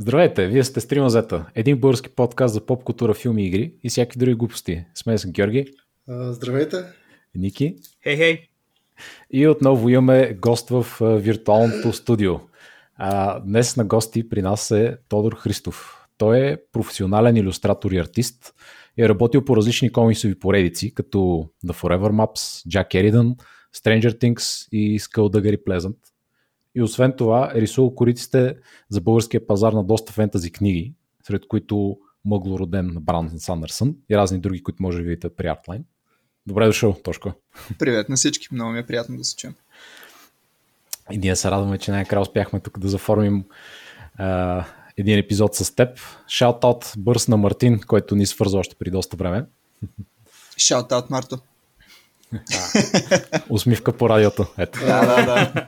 Здравейте, вие сте с Три Мазета, един български подкаст за поп-култура, филми, игри и всякакви други глупости. С мен съм Георги. Здравейте. Ники. Хей, хей. И отново имаме гост в виртуалното студио. Днес на гости при нас е Тодор Христов. Той е професионален илюстратор и артист и е работил по различни комиксови поредици, като The Forever Maps, Jack Eridon, Stranger Things и Skulduggery Pleasant. И освен това е рисувал кориците за българския пазар на доста фентази книги, сред които Мъглороден на Брандън Сандърсън и разни други, които може да видите при Артлайн. Добре дошъл, Тошко. Привет на всички, много ми е приятно да се чуем. И ние се радваме, че най-накрая успяхме тук да заформим един епизод с теб. Шаут-аут бърз на Мартин, който ни свързва още при доста време. Шаут-аут, Марто. Усмивка по радиото. Ето. Да.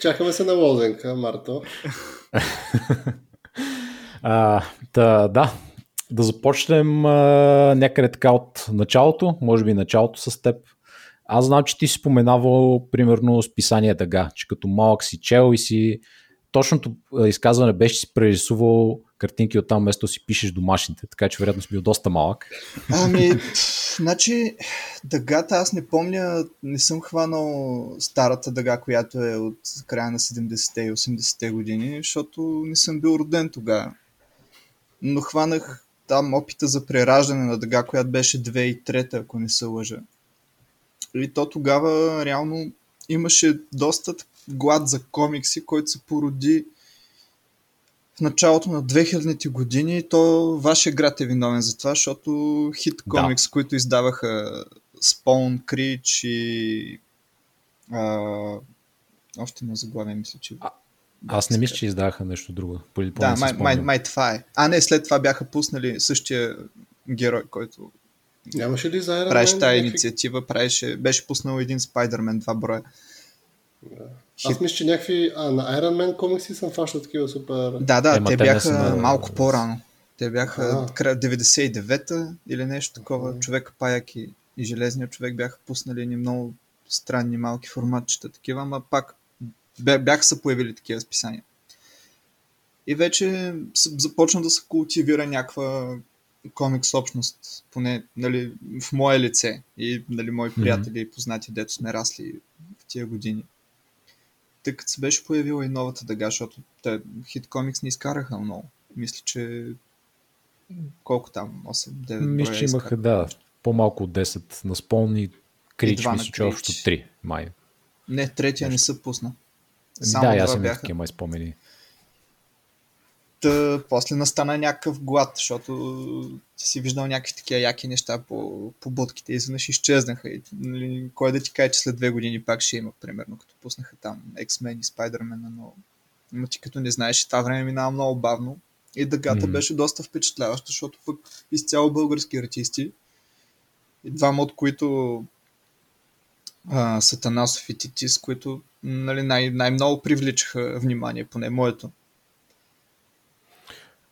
Чакаме се на лозенка, Марто. Да започнем някъде така от началото, може би началото с теб. Аз знам, че ти си споменавал примерно с писание Дъга, че като малък си чел и си точното изказване беше, че си прерисувал картинки от там, вместо си пишеш домашните, така че вероятно си бил доста малък. Значи Дъгата аз не помня, не съм хванал старата Дъга, която е от края на 70-те и 80-те години, защото не съм бил роден тогава. Но хванах там опита за прераждане на Дъга, която беше 2003-та, ако не се лъжа. И то тогава реално имаше доста глад за комикси, който се породи в началото на 2000-те години. То вашия град е виновен за това, защото хит комикс, да, които издаваха Spawn, Крич и още на заглавие мисля, че... Аз не мисля, че издаваха нещо друго. Да, май това е. След това бяха пуснали същия герой, който нямаше ли за правеше тая инициатива, беше пуснал един Spider-Man, 2 броя. Да. Аз мисля, че някакви на Iron Man комикси съм фашил такива супер... Да, те бяха малко по-рано. Те бяха 99-та или нещо такова. Човека Паяк и Железния човек бяха пуснали ни много странни малки форматчета такива, ама пак бяха се появили такива списания. И вече започна да се култивира някаква комикс общност, поне нали, в мое лице и нали, мои приятели и познати, дето сме расли в тия години. Тъй като се беше появила и новата Дъга, защото хит комикс не изкараха много. Мисля, че колко там? 8-9 мисля, че имаха, да, по-малко от 10 на Спълни, Крич, мисля, че общо 3 май. Не, третия не се пусна. Само да, аз имам такива май спомени. После настана някакъв глад, защото ти си виждал някакви такива яки неща по будките и изведнъж изчезнаха. И, нали, кой да ти каже, че след 2 години пак ще има, примерно, като пуснаха там X-Men и Spider-Man, но ти като не знаеш, това време минава много бавно. И Дъгата беше доста впечатляваща, защото пък изцяло български артисти, двама от които Сатанасов и Титис, които нали, най-много привличаха внимание, поне моето.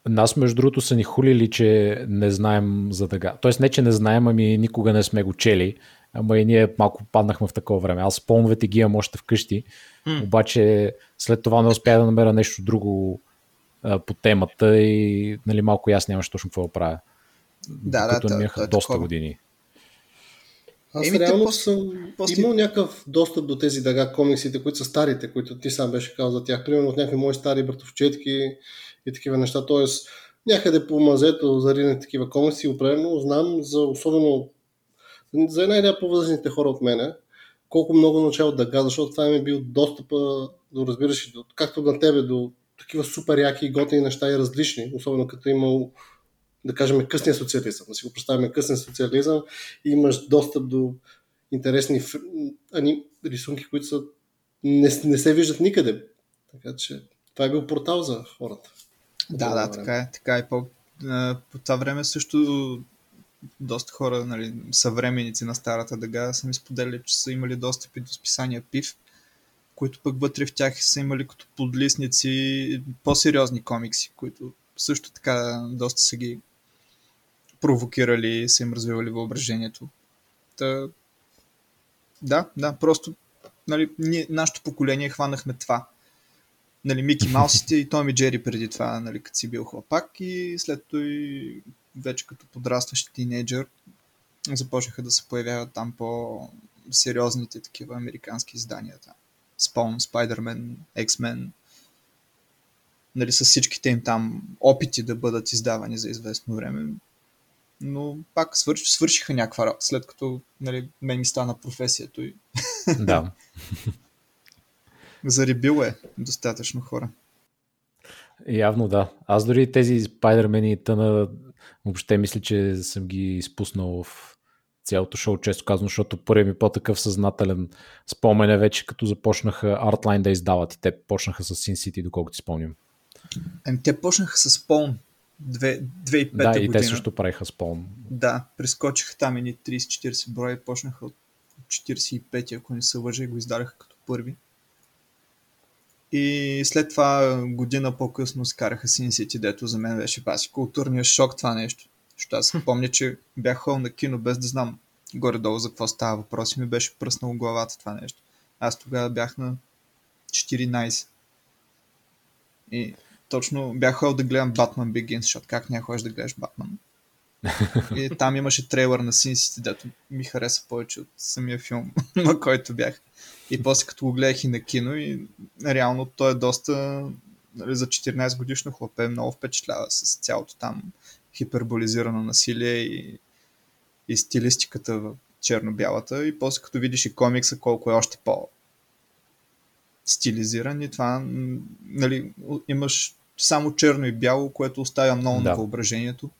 Нас, между другото, са ни хулили, че не знаем за Дъга. Тоест не, че не знаем, ами никога не сме го чели, ама и ние малко паднахме в такова време. Аз спомновете ги имам още вкъщи, обаче след това не успях да намеря нещо друго по темата и нали, малко ясно нямаше точно какво да правя. Като имаха доста години. Аз реално съм имал някакъв достъп до тези Дъга комиксите, които са старите, които ти сам беше казал за тях. Примерно от някакви мои стари братовчетки и такива неща, т.е. някъде по мазето заринат такива комикси, определено знам за особено за една идея по-възрастните хора от мене, колко много начало Дъга, защото това ми е бил достъпа до, разбираш, както на тебе, до такива супер яки и готини неща и различни, особено като имал, да кажем, късния социализъм, да си го представим късен социализъм и имаш достъп до интересни рисунки, които са не се виждат никъде, така че това е бил портал за хората. Да, така е. Така е. По това време също доста хора, нали, съвременици на старата Дъга са ми споделяли, че са имали достъпи до списания Пив, които пък вътре в тях са имали като подлистници по-сериозни комикси, които също така доста са ги провокирали и са им развивали въображението. Да, просто нали, нашето поколение хванахме това. нали, Мики Маусите и Томи Джери преди това, нали, като си бил хлапак, и след той вече като подрастващ тинейджър започнаха да се появяват там по-сериозните такива американски издания. Spawn, Spider-Man, X-Men, нали, с всичките им там опити да бъдат издавани за известно време. Но пак свършиха някаква работа, след като, нали, мен ми стана професията и... Да. Заребил е достатъчно хора. Явно да. Аз дори тези Spider-Man-и тъна въобще мисля, че съм ги изпуснал в цялото шоу, често казвам, защото първият ми по-такъв съзнателен спомен е вече като започнаха Артлайн да издават и те почнаха с Sin City, доколкото си спомням. Ами те почнаха с Spawn 2005 година. Да, и те също правиха Spawn. Да, прескочиха там едни 30-40 броя и почнаха от 45, ако не се лъжа, и го издадаха като първи. И след това година по-късно скараха Sin City, дето за мен беше паси културния шок това нещо. Защото аз помня, че бях ходил на кино без да знам горе-долу за какво става въпрос и ми беше пръснало главата това нещо. Аз тогава бях на 14. И точно бях ходил да гледам Batman Begins, защото как няма ходиш да гледаш Batman? И там имаше трейлър на Sin City, дето ми хареса повече от самия филм, на който бях. И после като го гледах и на кино и реално той е доста, нали, за 14 годишно хлапе, много впечатлява с цялото там хиперболизирано насилие и стилистиката в черно-бялата. И после като видиш и комикса, колко е още по-стилизиран и това, нали, имаш само черно и бяло, което оставя много на въображението.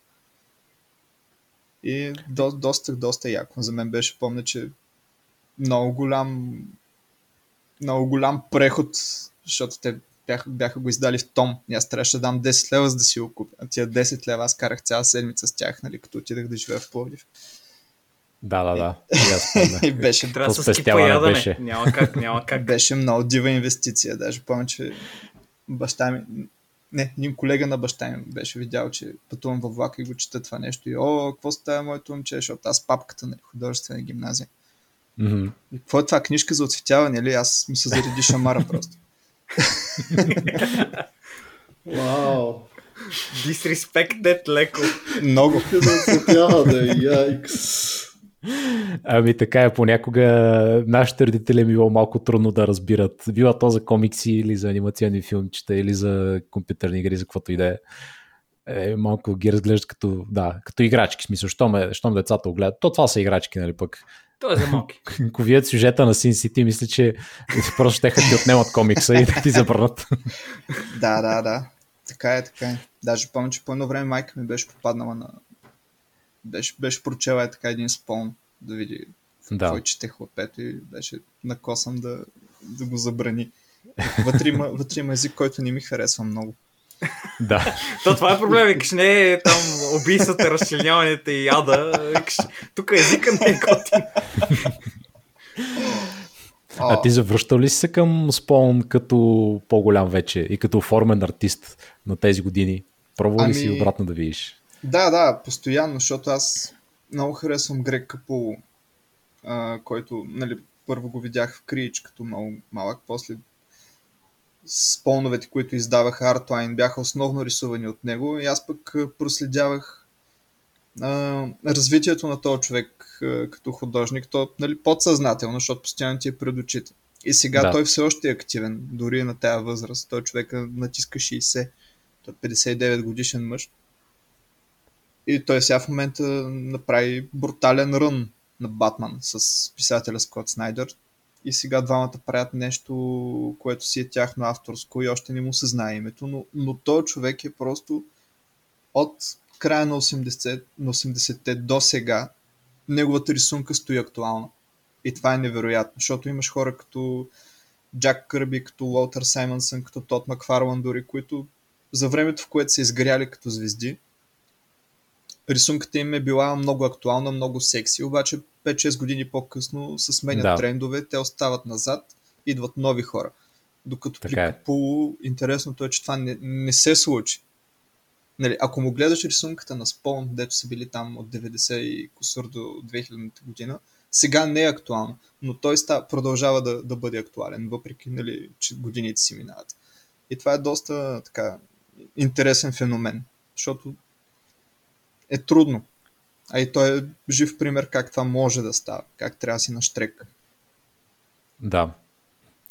И доста яко. За мен беше, помня, че много голям преход, защото те бяха го издали в том. И аз трябваше да дам 10 лева, за да си го купя. А тия 10 лева аз карах цяла седмица с тях, нали, като отидах да живея в Пловдив. Да. И беше трябва с кипа ядане. Няма как. Беше много дива инвестиция. Даже помня, че баща ми... Не, един колега на баща ми беше видял, че пътувам във влака и го чета това нещо. И какво става моето момче, защото аз папката на художествена гимназия. Mm-hmm. И какво е това, книжка за отцветяване, или аз ми се зареди шамара просто. Вау! Дисреспект дет леко. Много. За отцветяване, яйкс. Ами така е, понякога нашите родители е било малко трудно да разбират. Било то за комикси или за анимационни филмчета или за компютърни игри, за каквото и да е. Малко ги разглеждат като играчки, в смисъл, щом децата го гледат. То това са играчки, нали пък. То е за малки. Ако видят сюжета на Sin City, мисля, че просто ще ти отнемат комикса и да ти забранат. Да. Така е. Даже помня, че по едно време майка ми беше попаднала на... Беше прочела така един спон да види какво чете хлапето и беше накосъм да го забрани. Вътре има език, който не ми харесва много. Да. То това е проблем, викаш, не е там убийствата, разчленяването и яда. Викаш, тук езика не е готин. А ти завръщал ли си се към Спон като по-голям вече и като оформен артист на тези години? Пробвал ли си обратно да видиш? Да, постоянно, защото аз много харесвам Грег Капуло, който, нали, първо го видях в Крич като много малък, после споновете, които издаваха Артлайн, бяха основно рисувани от него и аз пък проследявах развитието на този човек като художник, то, нали, подсъзнателно, защото постоянно ти е пред очите. И сега той все още е активен, дори на тази възраст. Той човек натиска 60, той е 59 годишен мъж. И той сега в момента направи брутален рън на Батман с писателя Скот Снайдер. И сега двамата правят нещо, което си е тяхно авторско и още не му се знае името. Но той човек е просто от края на 80-те до сега неговата рисунка стои актуална. И това е невероятно, защото имаш хора като Джак Кърби, като Уолтер Саймънсън, като Тод Макфарлан дори, които за времето, в което са изгряли като звезди, рисунката им е била много актуална, много секси, обаче 5-6 години по-късно се сменят трендове, те остават назад, идват нови хора. Докато така при Капуло, интересното е, че това не се случи. Нали, ако му гледаш рисунката на Spawn, дето са били там от 90 и кусор до 2000 година, сега не е актуално, но той продължава да бъде актуален, въпреки, нали, че годините си минават. И това е доста така интересен феномен, защото е трудно. А и той е жив пример как това може да става, как трябва да си наштрек. Да.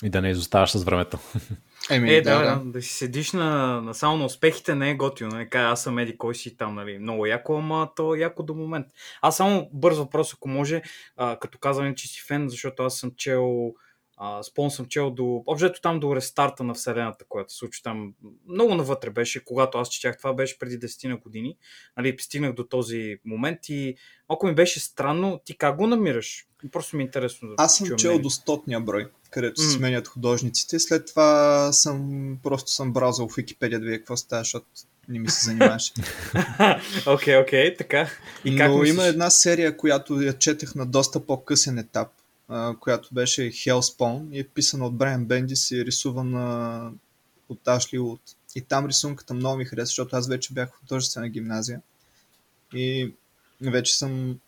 И да не изоставаш с времето. Да си седиш на само на успехите не е готино. Нали? Аз съм еди кой си там, нали? Много яко, ама то е яко до момент. Аз само бърз въпрос, ако може, като казвам, че си фен, защото аз съм чел Spawn съм чел до обжето там до рестарта на вселената, която се случи там. Много навътре беше, когато аз четях това, беше преди 10 години. Нали, стигнах до този момент и ако ми беше странно, ти как го намираш? Просто ми е интересно. Да аз съм чел до 100-ния брой, където се сменят художниците. След това съм браузъл в Википедия да видя какво става, защото не ми се занимаваш. Окей, така. И как но има една серия, която я четех на доста по-късен етап, която беше Hellspawn и е писана от Брайан Бендис и рисувана от Ашли Уд. И там рисунката много ми хареса, защото аз вече бях в художествена гимназия и вече съм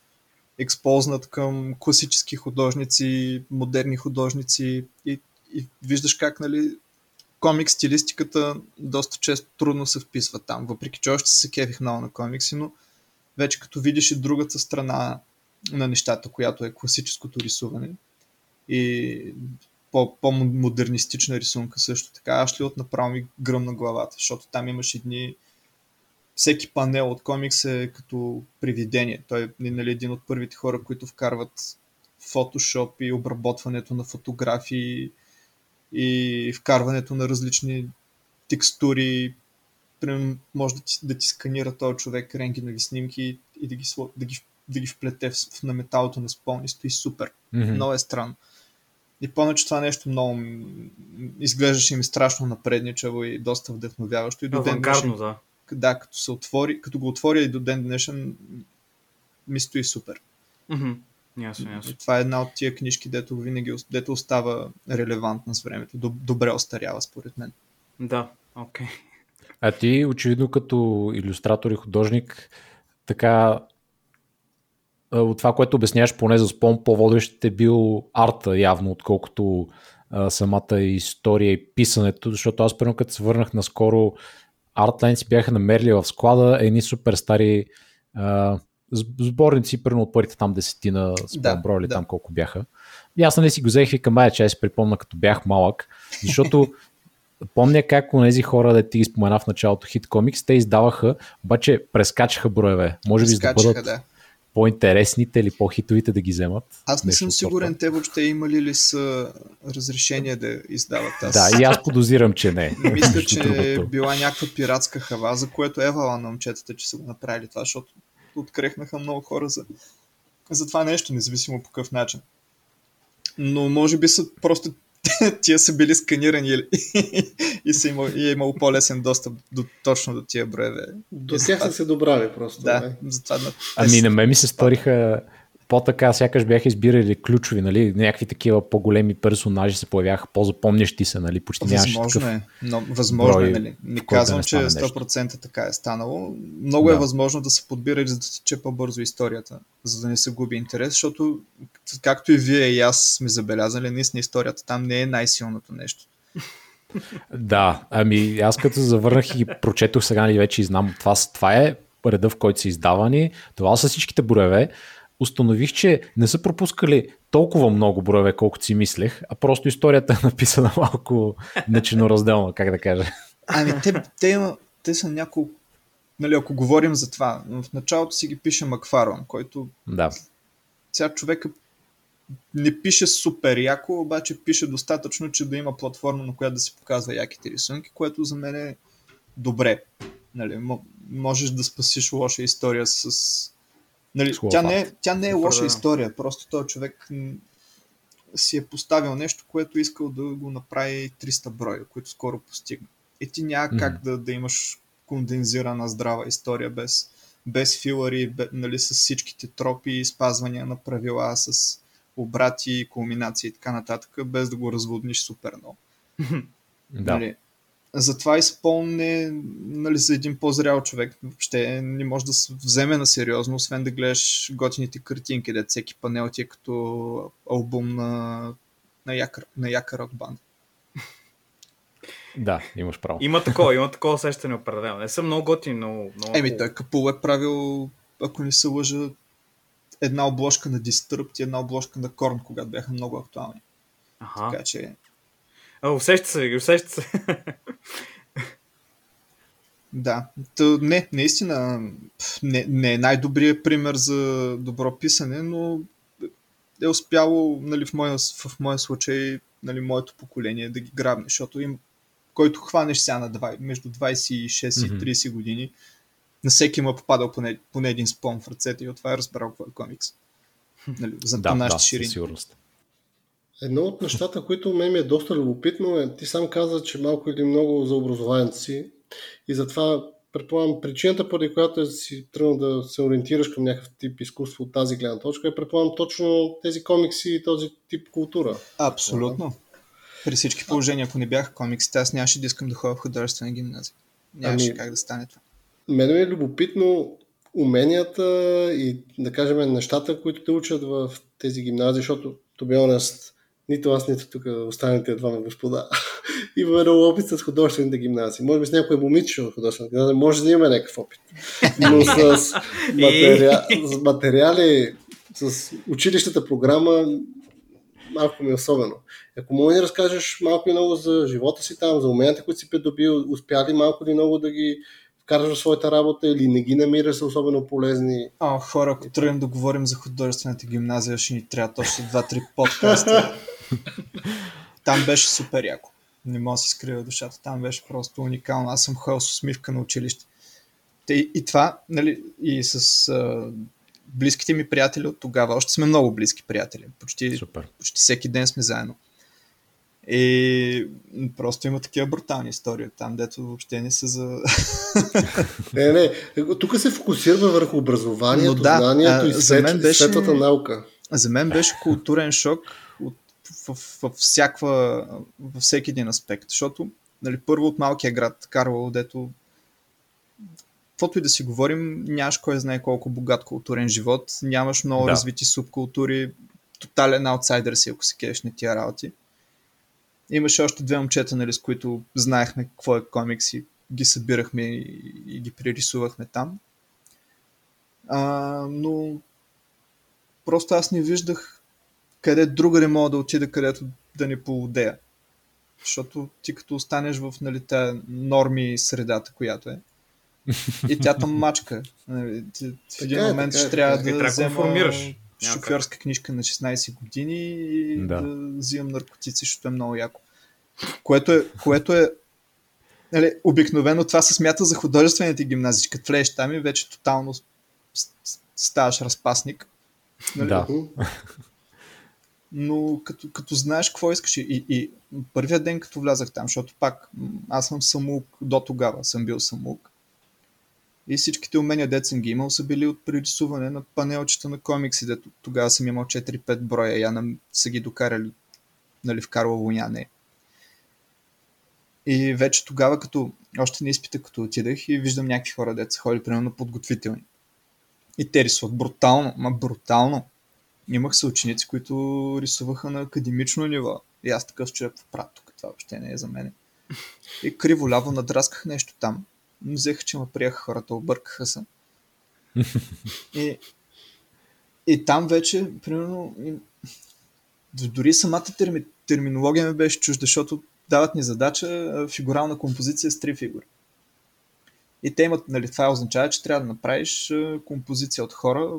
експознат към класически художници, модерни художници и виждаш как, нали, комикс стилистиката доста често трудно се вписва там, въпреки че още се кефих много на комикси, но вече като видиш и другата страна на нещата, която е класическото рисуване и по-модернистична рисунка също така. Ашли от направо ми гръмна главата, защото там имаш едни... Всеки панел от комикс е като привидение. Той е, нали, един от първите хора, които вкарват Photoshop и обработването на фотографии и вкарването на различни текстури. Примерно може да ти сканира този човек рентгенови снимки и да ги вплете на металото на Spawn и стои супер. Mm-hmm. Много е странно. И поначе това нещо много изглеждаше ми страшно напредничаво и доста вдъхновяващо. И до ден днешен, да, като го отворя и до ден днешен ми стои супер. Mm-hmm. Yes. Това е една от тия книжки, дето винаги остава релевантна с времето. Добре остарява според мен. Да, окей. Okay. А ти очевидно като илюстратор и художник така от това, което обясняваш поне за Spawn, по-водещ е бил арта явно, отколкото самата история и писането, защото аз първо като се върнах наскоро, Артлайн си бяха намерили в склада едни супер стари сборници, първо от първите там 10 Spawn броя или там колко бяха. И аз нали си го взех и към мая, че аз си припомня като бях малък, защото помня как онези хора, да ти ги спомена в началото Hit Comics, те издаваха, обаче прескачаха броеве. Може би да бъдат по-интересните или по-хитовите да ги вземат. Аз не съм сигурен, те въобще имали ли са разрешение да издават аз. Да, и аз подозирам, че не. Мисля, че е била някаква пиратска хава, за което евала на момчетата, че са го направили това, защото открехнаха много хора за това нещо, независимо по какъв начин. Но може би са просто тия са били сканирани и е имало по-лесен достъп точно до тия броеве. До тях са се добрали просто. Да, затова, ами на мен ми се сториха по-така, сякаш бяха избирали ключови, нали, някакви такива по-големи персонажи се появяха, по-запомнящи се, нали, почти нямаше такъв. Възможно брой, е, нали. Не казвам, че 100% нещо. Така е станало. Много е възможно да се подбира и да тече по-бързо историята, за да не се губи интерес, защото както и вие и аз сме забелязали, наистина историята там не е най-силното нещо. Да, ами аз като завърнах и прочетох сега и вече и знам, това е реда, в който са издавани, това са всичките броеве. Установих, че не са пропускали толкова много броеве, колкото си мислех, а просто историята е написана малко начиноразделно, как да кажа. Ами те са няколко, нали, ако говорим за това, в началото си ги пише Макфарлън, който сега човека не пише супер яко, обаче пише достатъчно, че да има платформа, на която да си показва яките рисунки, което за мен е добре. Нали, можеш да спасиш лоша история с... Нали, тя не е лоша история, просто този човек си е поставил нещо, което искал да го направи 300 броя, които скоро постигна. И ти няма как да имаш кондензирана здрава история без филари, нали, с всичките тропи, спазвания на правила, с обрати, кулминации и така нататък, без да го разводниш супер много. Нали, затова изпълне, нали, за един по-зрял човек въобще не може да се вземе на сериозно, освен да гледаш готините картинки, де всеки панел ти е като албум на яка рок банда. Да, имаш право. Има такова усещане определено. Не съм много готин, но... Еми, той Капул е правил, ако не се лъжа, една обложка на Disturbed и една обложка на Корн, когато бяха много актуални. Аха. Така че... Усеща се. Да, не, наистина не е най-добрият пример за добро писане, но е успяло, нали, в моя случай, нали, моето поколение да ги грабне, защото който хванеш сега между 26 и 30 години, на всеки му е попадал поне един Спон в ръцете и от това е разбрал какво е комикс. Нали, за нашите ширини. Сигурност. Едно от нещата, които ми е доста любопитно е, ти сам каза, че малко или много за образованието си и затова предполагам причината, поради която си тръгнал да се ориентираш към някакъв тип изкуство от тази гледна точка е предполагам точно тези комикси и този тип култура. Абсолютно. При всички положения, ако не бях комиксите, аз нямаше да искам да ходя в художествена гимназия. Нямаше как да стане това. Мене ми е любопитно уменията и да кажем нещата, които те учат в тези гимназии, защото to be honest, нито аз, нито тук останалите двама господа. Има много опит с художествените гимназии. Може би с някои момиче от художествените гимназии. Може да имаме някакъв опит. Но с материали, с училищната програма, малко ми е особено. Ако може да разкажеш малко и много за живота си там, за уменията, които си придобил, успяли малко или много да ги вкараш в своята работа или не ги намираш са особено полезни? Хора, ако тръгнем да говорим за художествената гимназия, ще ни трябва още 2-3 подкаста. Там беше супер яко. Не мога да си скрива душата. Там беше просто уникално. Аз съм ходил с усмивка на училище. И това, нали, и с близките ми приятели от тогава. Още сме много близки приятели. Почти всеки ден сме заедно. И просто има такива брутални истории там, дето въобще не са за... Не. Тук се фокусираме върху образованието, знанието и светлата наука. За мен беше културен шок във всеки един аспект, защото, нали, първо от малкия град Карлово, дето каквото и да си говорим, нямаш кой знае колко богат културен живот, нямаш много развити субкултури, тотален аутсайдер си, ако се кедеш на тия работи. Имаше още две момчета, нали, с които знаехме какво е комикс и ги събирахме и ги прерисувахме там. Но просто аз не виждах къде другаде мога да отида, където да не полудея. Защото ти като останеш в, нали, тая норми средата, която е, и тя там мачка. В един момент ще трябва да взема шофьорска книжка на 16 години и да взимам наркотици, защото е много яко. Което е нали, обикновено това се смята за художествените гимназии. Като влезеш там и вече тотално ставаш разпасник. Нали? Да. Но като знаеш какво искаш и първия ден като влязах там, защото пак аз съм самоук, до тогава съм бил самоук и всичките умения, дето съм ги имал, са били от прерисуване на панелчета на комикси, дето тогава съм имал 4-5 броя, са ги докарали, нали, в Карлово, не. И вече тогава, като още на изпита, като отидах и виждам някакви хора, дето са ходили примерно подготвителни и те рисуват брутално, брутално. Имах се ученици, които рисуваха на академично ниво. И аз такъв човек поправя тук. Това въобще не е за мен. И криволяво надрасках нещо там. Взеха, че ме приеха хората, объркаха се. И там вече, примерно, дори самата терминология ми беше чужда, защото дават ни задача фигурална композиция с три фигури. И те имат, нали, това означава, че трябва да направиш композиция от хора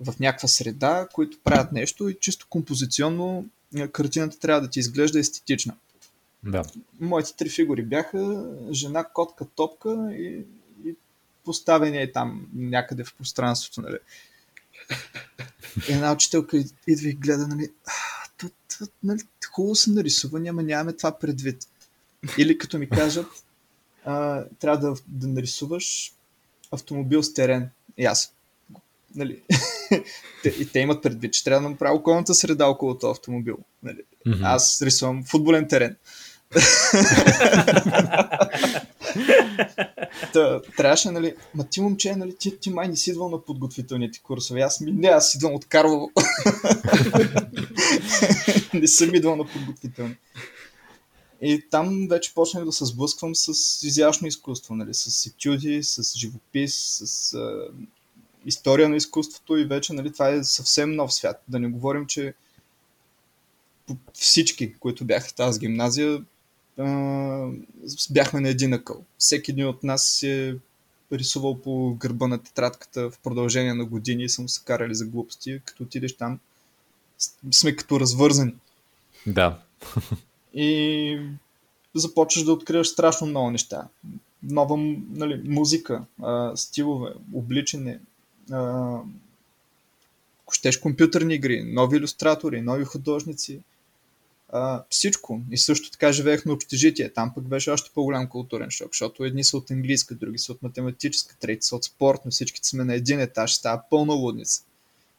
в някаква среда, които правят нещо и чисто композиционно картината трябва да ти изглежда естетична. Да. Моите три фигури бяха жена, котка, топка и поставение там някъде в пространството. Нали. Една учителка идва и гледа, нали, нали, хубаво съм нарисувани, ама нямаме това предвид. Или като ми кажат, трябва да нарисуваш автомобил с терен. И аз. Нали. И те имат предвид, че трябва да направя околната среда около този автомобил. Нали. Mm-hmm. Аз рисувам футболен терен. Трябваше, нали, ма ти, момче, нали, ти май не си идвал на подготвителните курсове. Аз идвам от Карлово. Не съм идвал на подготвителни. И там вече почнах да се сблъсквам с изящно изкуство, нали? С етюди, с живопис, с история на изкуството и вече, нали, това е съвсем нов свят. Да не говорим, че всички, които бяха в тази гимназия, бяхме на един акъл. Всеки един от нас се рисувал по гърба на тетрадката в продължение на години и съм се карали за глупости. Като отидеш там, сме като развързани. Да. И започваш да откриваш страшно много неща. Нова, нали, музика, стилове, обличане, щеш компютърни игри, нови илюстратори, нови художници, всичко. И също така живеех на общежитие. Там пък беше още по-голям културен шок, защото едни са от английска, други са от математическа, трети са от спортно, всичките сме на един етаж, става пълна лудница.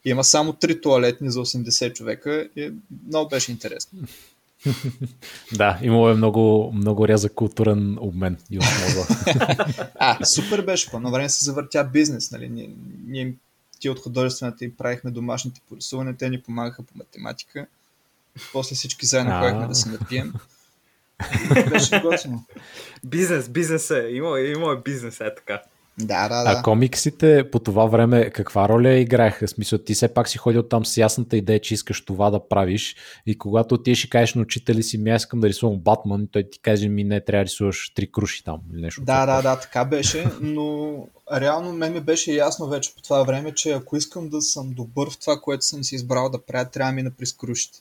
И има само 3 тоалетни за 80 човека и много беше интересно. Да, имало е много, много рязък културен обмен. Супер беше, по на време се завъртя бизнес. Нали? Ние ти от художествената и правихме домашните по рисуване, те ни помагаха по математика. После всички заедно ходихме да се напием. Беше готино. Бизнес е, има бизнес е така. Да. А комиксите по това време каква роля играеха? В смисъл, ти все пак си ходил там с ясната идея, че искаш това да правиш и когато отидеш и кажеш на учителя си, ми аз искам да рисувам Батман, той ти каже, ми не, трябва да рисуваш 3 круши там или нещо. Да, така беше, но реално мен ми беше ясно вече по това време, че ако искам да съм добър в това, което съм си избрал да правя, трябва да мина през крушите.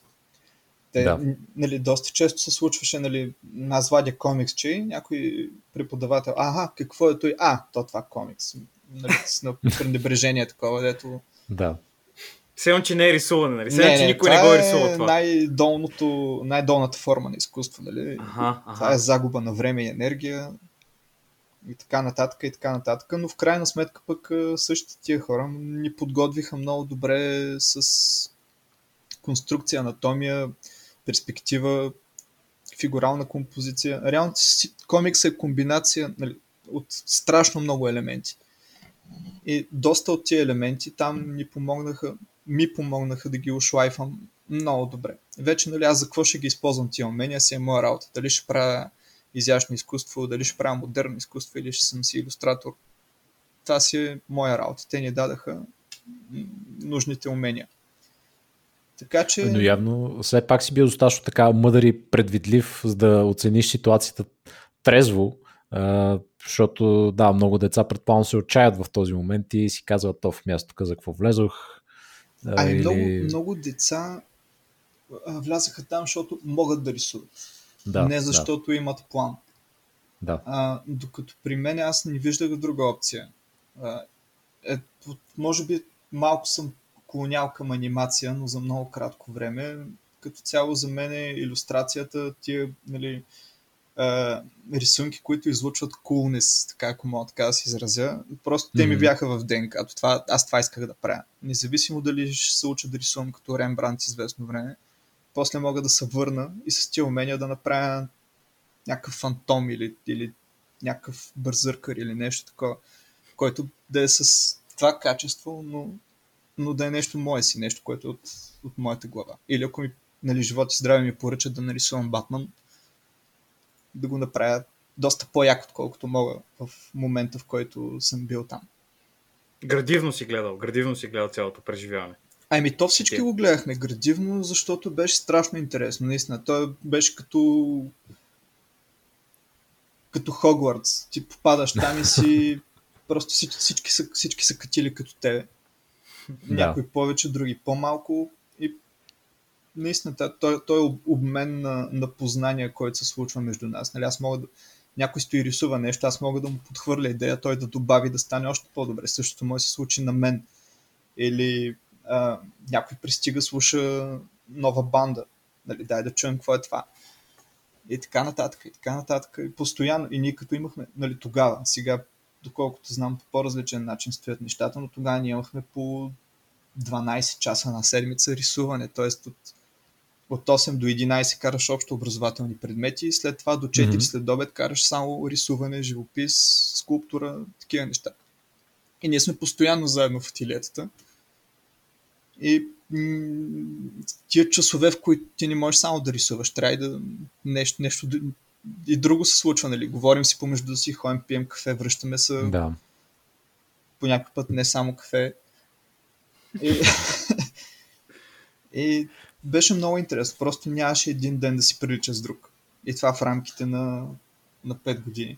Нали, доста често се случваше, нали, аз вадя комикс, че някой преподавател, какво е той? То това комикс. Нали, с на пренебрежение такова, дето... Да. Седем, че не е рисуване, нали? Седем, че никой не го е рисувал това. Най-долната форма на изкуство, нали? Това е загуба на време и енергия и така нататък, но в крайна сметка пък същите тия хора ни подготвиха много добре с конструкция, анатомия, перспектива, фигурална композиция. Реално комикс е комбинация, нали, от страшно много елементи. И доста от тия елементи там ми помогнаха да ги ушлайфам много добре. Вече, нали, аз за какво ще ги използвам тия умения, си е моя работа. Дали ще правя изящно изкуство, дали ще правя модерно изкуство или ще съм си илюстратор. Това си е моя работа. Те ни дадаха нужните умения. Така, че... Но явно все пак си бил достатъчно така мъдър и предвидлив, за да оцениш ситуацията трезво, защото да, много деца предполагам се отчаят в този момент и си казват, то в мястото за какво влезох. Или... много деца влязаха там, защото могат да рисуват. Да, не защото имат план. Да. Докато при мен аз не виждах друга опция. Може би малко съм клонял към анимация, но за много кратко време. Като цяло за мен е илюстрацията, тия, нали, рисунки, които излучват coolness, така, ако мога така да се изразя. Просто те ми бяха в ДНК. Аз това исках да правя. Независимо дали ще се уча да рисувам като Рембрандт известно време, после мога да се върна и с тия умения да направя някакъв фантом или някакъв бързъркър или нещо такова, който да е с това качество, но да е нещо мое си, нещо, което е от моята глава. Или ако ми, нали, живот и здраве ми поръчат да нарисувам Батман, да го направя доста по-яко, отколкото мога в момента, в който съм бил там. Градивно си гледал цялото преживяване. То всички го гледахме градивно, защото беше страшно интересно, наистина. Той беше като Хогвартс. Ти попадаш там и си... Просто всички са катили като тебе. Някои повече, други по-малко и наистина той е обмен на познания, който се случва между нас. Нали, аз мога да... Някой стои рисува нещо, аз мога да му подхвърля идея, той да добави, да стане още по-добре. Същото може да се случи на мен. Или някой пристига, слуша нова банда. Нали, дай да чуем какво е това. И така нататък, И постоянно. И ние като имахме, нали, тогава, сега доколкото знам, по по-различен начин стоят нещата, но тогава ние имахме по 12 часа на седмица рисуване, т.е. от 8 до 11 караш общо образователни предмети, след това до 4 след обед караш само рисуване, живопис, скулптура, такива неща. И ние сме постоянно заедно в ателиетата и тия часове, в които ти не можеш само да рисуваш, трябва и да нещо и друго се случва, нали? Говорим си помежду си, ходим, пием кафе, връщаме се. Да. По някакъв път не само кафе. И беше много интересно. Просто нямаше един ден да си прилича с друг. И това в рамките на 5 години.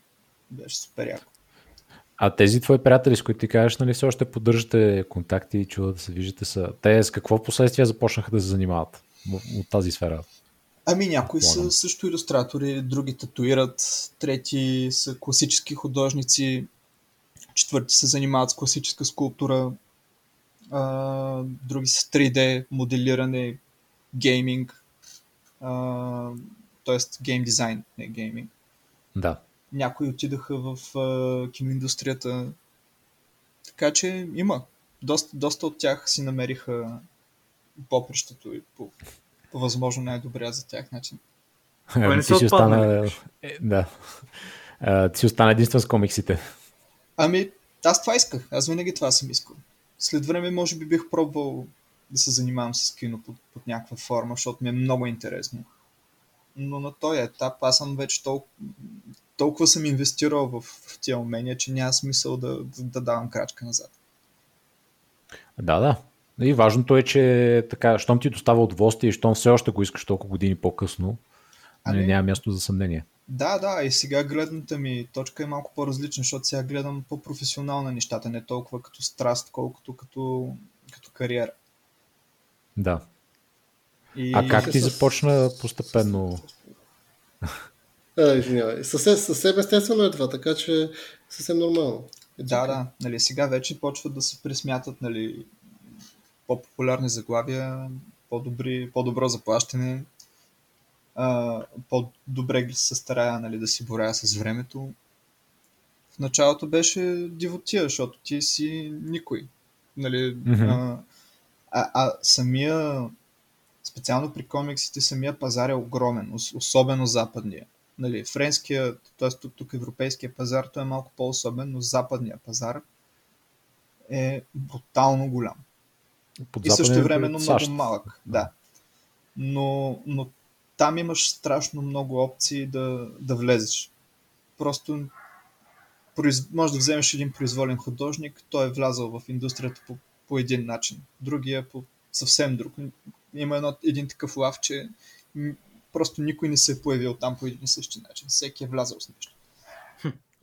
Беше супер яко. А тези твои приятели, с които ти кажеш, нали, все още поддържате контакти и чува да се виждате са. Те с какво последствие започнаха да се занимават от тази сфера? Ами някои са също илюстратори, други татуират, трети са класически художници, четвърти се занимават с класическа скулптура, други са 3D, моделиране, гейминг, т.е. гейм дизайн, не гейминг. Да. Някои отидаха в киноиндустрията, така че има. Доста от тях си намериха попрището и по възможно най-добрия за тях начин. Ти си остана... Да. Ти си остана единствено с комиксите. Ами, аз това исках. Аз винаги това съм искал. След време, може би, бих пробвал да се занимавам с кино под някаква форма, защото ми е много интересно. Но на този етап аз съм вече толкова съм инвестирал в тия умения, че няма смисъл да давам крачка назад. Да. И важното е, че така, щом ти достава удоволствие и щом все още го искаш толкова години по-късно, няма място за съмнение. Да, и сега гледната ми точка е малко по-различна, защото сега гледам по-професионално на нещата, не толкова като страст, колкото като кариера. Да. И... А как ти започна постепенно? Извинявай. Съвсем естествено е това, така че съвсем нормално. Да. Нали, сега вече почват да се пресмятат, нали, по-популярни заглавия, по-добро заплащане, по-добре ги се старая, нали, да си боря с времето. В началото беше дивотия, защото ти си никой. Нали, самия, специално при комиксите, самия пазар е огромен, особено западния. Нали, френския, т.е. тук европейския пазар, той е малко по-особен, но западния пазар е брутално голям. И същевременно много малък. Да. Но там имаш страшно много опции да влезеш. Просто може да вземеш един произволен художник, той е влязъл в индустрията по един начин, другия по съвсем друг. Има един такъв лав, че просто никой не се е появил там по един и същи начин. Всеки е влязъл с нещо.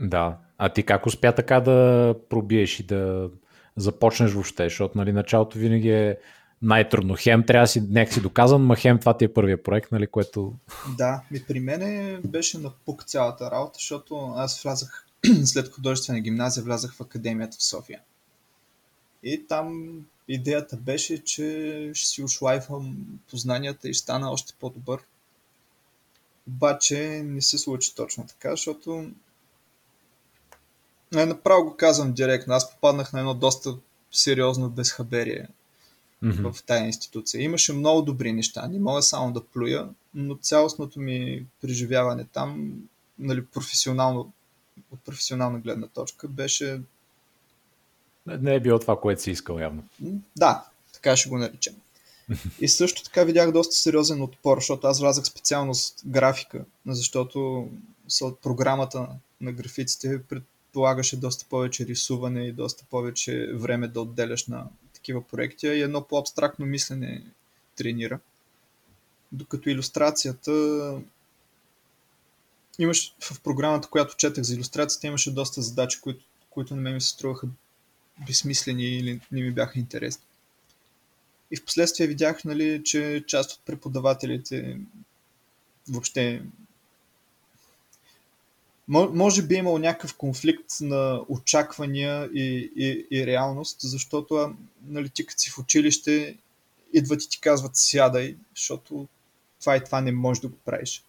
Да. А ти как успя така да пробиеш и да започнеш въобще, защото, нали, началото винаги е най-трудно. Хем трябва да си някакси доказан, ма хем това ти е първия проект, нали, което... Да, и при мен беше напук цялата работа, защото аз влязах след художествена гимназия, влязах в академията в София. И там идеята беше, че ще си ушлайфвам познанията и ще стана още по-добър. Обаче не се случи точно така, защото... Направо го казвам директно. Аз попаднах на едно доста сериозно безхаберие в тая институция. Имаше много добри неща. Не мога само да плюя, но цялостното ми преживяване там, нали, професионално, от професионална гледна точка, беше... Не е било това, което си искал явно. Да, така ще го наричам. И също така видях доста сериозен отпор, защото аз влязах специално с графика, защото програмата на графиците предполагаше доста повече рисуване и доста повече време да отделяш на такива проекти и едно по-абстрактно мислене тренира. Докато илюстрацията имаш в програмата, която четах за илюстрацията, имаше доста задачи, които на мен ми се струваха безсмислени или не ми бяха интересни. И в последствие видях, нали, че част от преподавателите въобще... Може би имал някакъв конфликт на очаквания и реалност, защото, нали, ти като си в училище, идват и ти казват сядай, защото това и това не можеш да го правиш.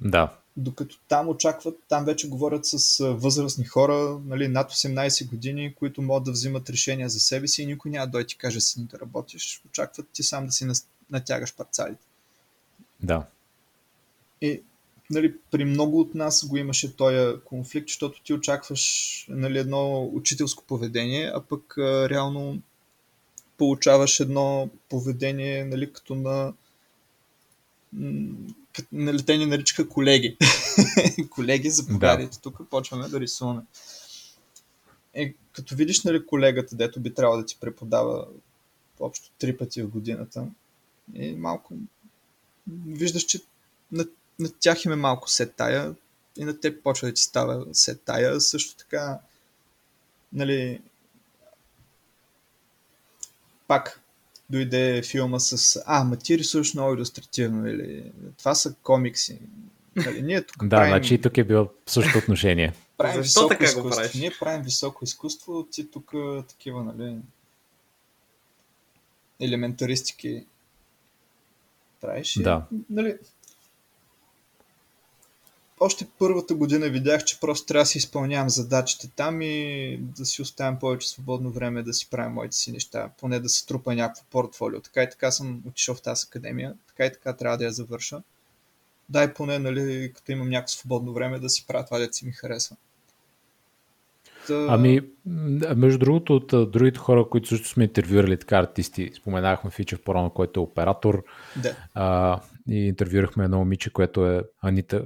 Да. Докато там очакват, там вече говорят с възрастни хора, нали, над 18 години, които могат да взимат решения за себе си и никой няма да дойде и каже си да работиш. Очакват ти сам да си натягаш парцалите. Да. И, нали, при много от нас го имаше този конфликт, защото ти очакваш, нали, едно учителско поведение, а пък реално получаваш едно поведение, нали, като на... Нали, те ни наричаха колеги. Колеги, заповядайте, да. Тук почваме да рисуваме. Е, като видиш, нали, колегата, дето би трябвало да ти преподава общо 3 пъти в годината, и малко виждаш, че на тях им е малко се тая и на теб почва да ти става се тая. Също така, нали, пак дойде филма с ма ти рисуваш много иллюстративно, или това са комикси. Нали, ние тук да, правим... значи тук е било също отношение. Правим високо така изкуство. Го правиш? Ние правим високо изкуство, ти тук такива, нали, елементаристики правиш. Да. И, нали, още първата година видях, че просто трябва да си изпълнявам задачите там и да си оставям повече свободно време да си правя моите си неща, поне да се трупа някакво портфолио. Така и така съм отишъл в тази академия, така и така трябва да я завърша. Дай поне, нали, като имам някакво свободно време да си правя това, дето си ми харесва. Та... Ами, между другото, от другите хора, които също сме интервюирали така артисти, споменахме Фичев Порон, който е оператор, да. И интервюирахме едно момиче, което е Анита,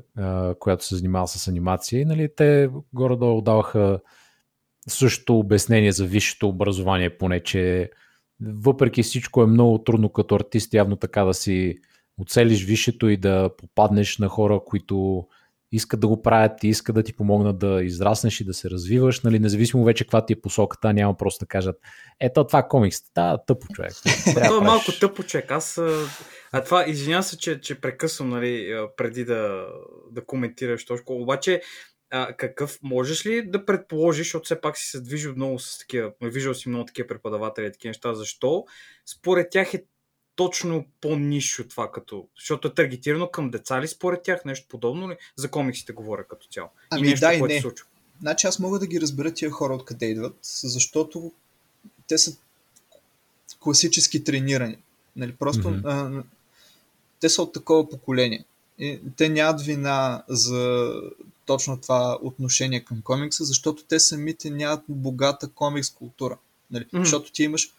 която се занимава с анимация, и, нали, те горе-долу даваха същото обяснение за висшето образование, поне че въпреки всичко е много трудно като артист явно така да си оцелиш висшето и да попаднеш на хора, които искат да го правят и искат да ти помогнат да израснеш и да се развиваш, нали, независимо вече каква ти е посоката, няма просто да кажат ето това комикс, да, тъпо човек. Това е малко тъпо човек, аз това, извинявам се, че прекъсвам, нали, преди да коментираш точно, обаче какъв можеш ли да предположиш, защото все пак си се движил много с такива, виждал си много такива преподаватели, такива неща, защо според тях е точно по-нишо това, като... защото е таргетирано към деца ли според тях, нещо подобно ли? За комиксите говоря като цяло. Ами и нещо, да, и не. Значи аз мога да ги разбера тия хора откъде идват, защото те са класически тренирани. Нали? Просто те са от такова поколение. И те нямат вина за точно това отношение към комикса, защото те самите нямат богата комикс култура. Нали? Защото ти имаш...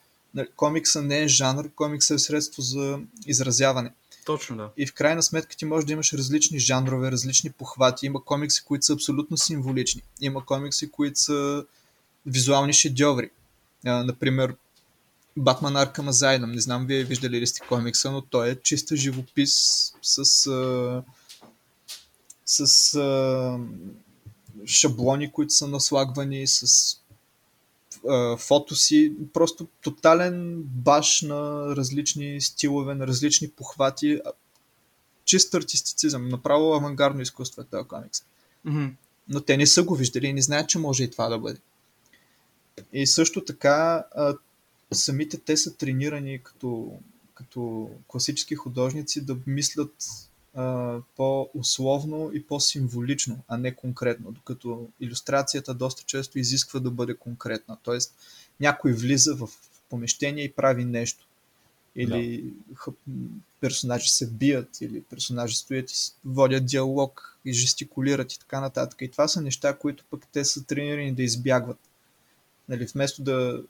Комикса не е жанр, комикса е средство за изразяване. Точно, да. И в крайна сметка ти можеш да имаш различни жанрове, различни похвати. Има комикси, които са абсолютно символични. Има комикси, които са визуални шедьоври. Например, Батман Arkham Asylum. Не знам вие виждали ли сте комикса, но той е чиста живопис с шаблони, които са наслагвани, с фото си, просто тотален баш на различни стилове, на различни похвати, чист артистицизъм, направо авангардно изкуство е този комикс. Но те не са го виждали и не знаят, че може и това да бъде. И също така самите те са тренирани като класически художници да мислят по-условно и по-символично, а не конкретно, докато илюстрацията доста често изисква да бъде конкретна. Т.е. някой влиза в помещение и прави нещо. Или персонажи се бият, или персонажи стоят и водят диалог и жестикулират и така нататък. И това са неща, които пък те са тренирани да избягват. Нали, вместо да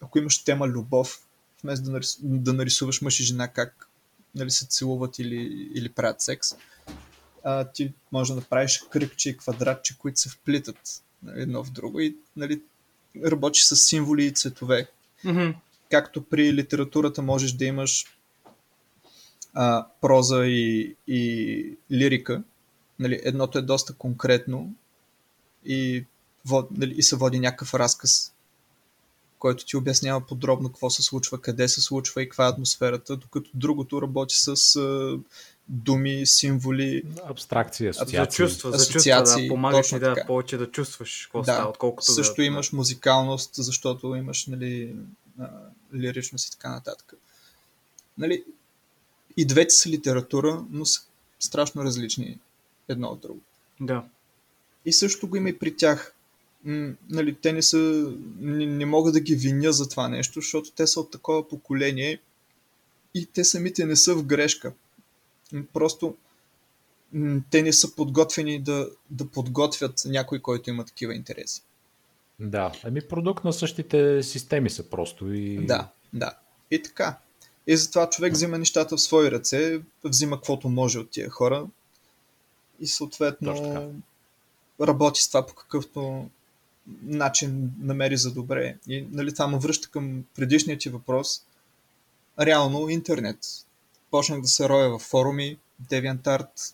ако имаш тема любов, вместо да нарисуваш мъж и жена как нали се целуват или правят секс, ти може да правиш кръгче и квадратче, които се вплитат едно в друго и нали, работиш с символи и цветове. Както при литературата можеш да имаш проза и лирика. Нали, едното е доста конкретно и се води някакъв разказ, който ти обяснява подробно какво се случва, къде се случва и каква е атмосферата, докато другото работи с думи, символи, абстракция, асоциации, да, помагаш и да повече да чувстваш какво става, отколкото също да... имаш музикалност, защото имаш нали, лиричност и така нататък. Нали, и двете са литература, но са страшно различни едно от друго. Да. И също го има и при тях. Нали, те не мога да ги виня за това нещо, защото те са от такова поколение и те самите не са в грешка. Просто те не са подготвени да подготвят някой, който има такива интереси. Да, ами продукт на същите системи са просто и... Да, да. И така. И затова човек взима нещата в свои ръце, взима каквото може от тия хора и съответно работи с това по какъвто начин намери за добре. И нали, това му връща към предишният ти въпрос. Реално интернет. Почнах да се роя в форуми, DeviantArt,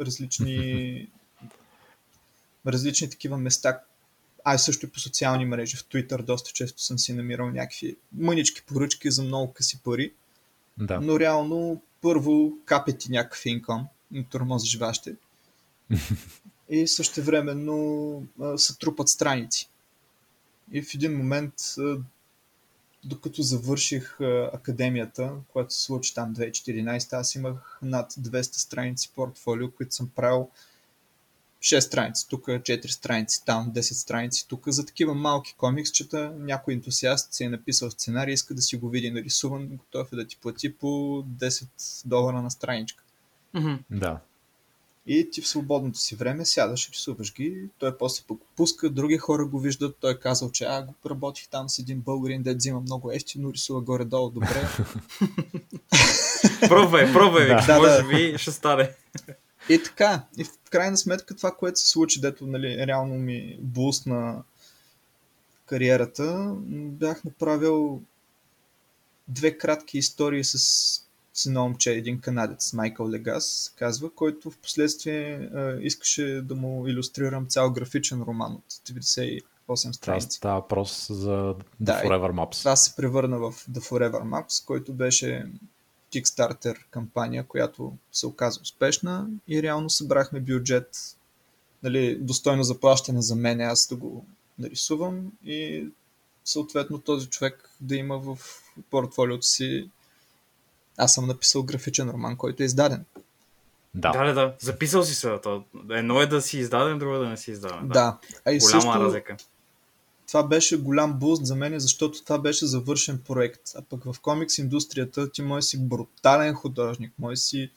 различни такива места. А също и по социални мрежи, в Twitter доста често съм си намирал някакви мънички поръчки за много къси пари. Да. Но реално първо капе ти някакъв инком, на тормоз живащи. И същевременно се трупат страници. И в един момент, докато завърших академията, която се случи там 2014, аз имах над 200 страници портфолио, които съм правил 6 страници тук, 4 страници там, 10 страници тук. За такива малки комиксчета някой ентусиаст си е написал сценарий, иска да си го види нарисуван, готов е да ти плати по $10 на страничка. Mm-hmm. Да. И ти в свободното си време сядаш, рисуваш ги, той после пък пуска, други хора го виждат, той е казал, че го работих там с един българин, дед взима много ефтино, рисува горе-долу добре. Пробвай, може би ще стане. И така, и в крайна сметка това, което се случи, дето нали, реално ми бусна кариерата, бях направил 2 кратки истории с едно момче, един канадец, Майкъл Легас, казва, който в последствие искаше да му илюстрирам цял графичен роман от 98 страници. Това е въпрос за The Forever Maps. Това се превърна в The Forever Maps, който беше Kickstarter кампания, която се оказа успешна и реално събрахме бюджет, нали, достойно заплащане за мен, аз да го нарисувам и съответно този човек да има в портфолиото си. Аз съм написал графичен роман, който е издаден. Да. Записал си се. Едно е да си издаден, друго е да не си издаден. Да. А и голяма също, разлика. Това беше голям буст за мен, защото това беше завършен проект. А пък в комикс индустрията ти може си брутален художник, може си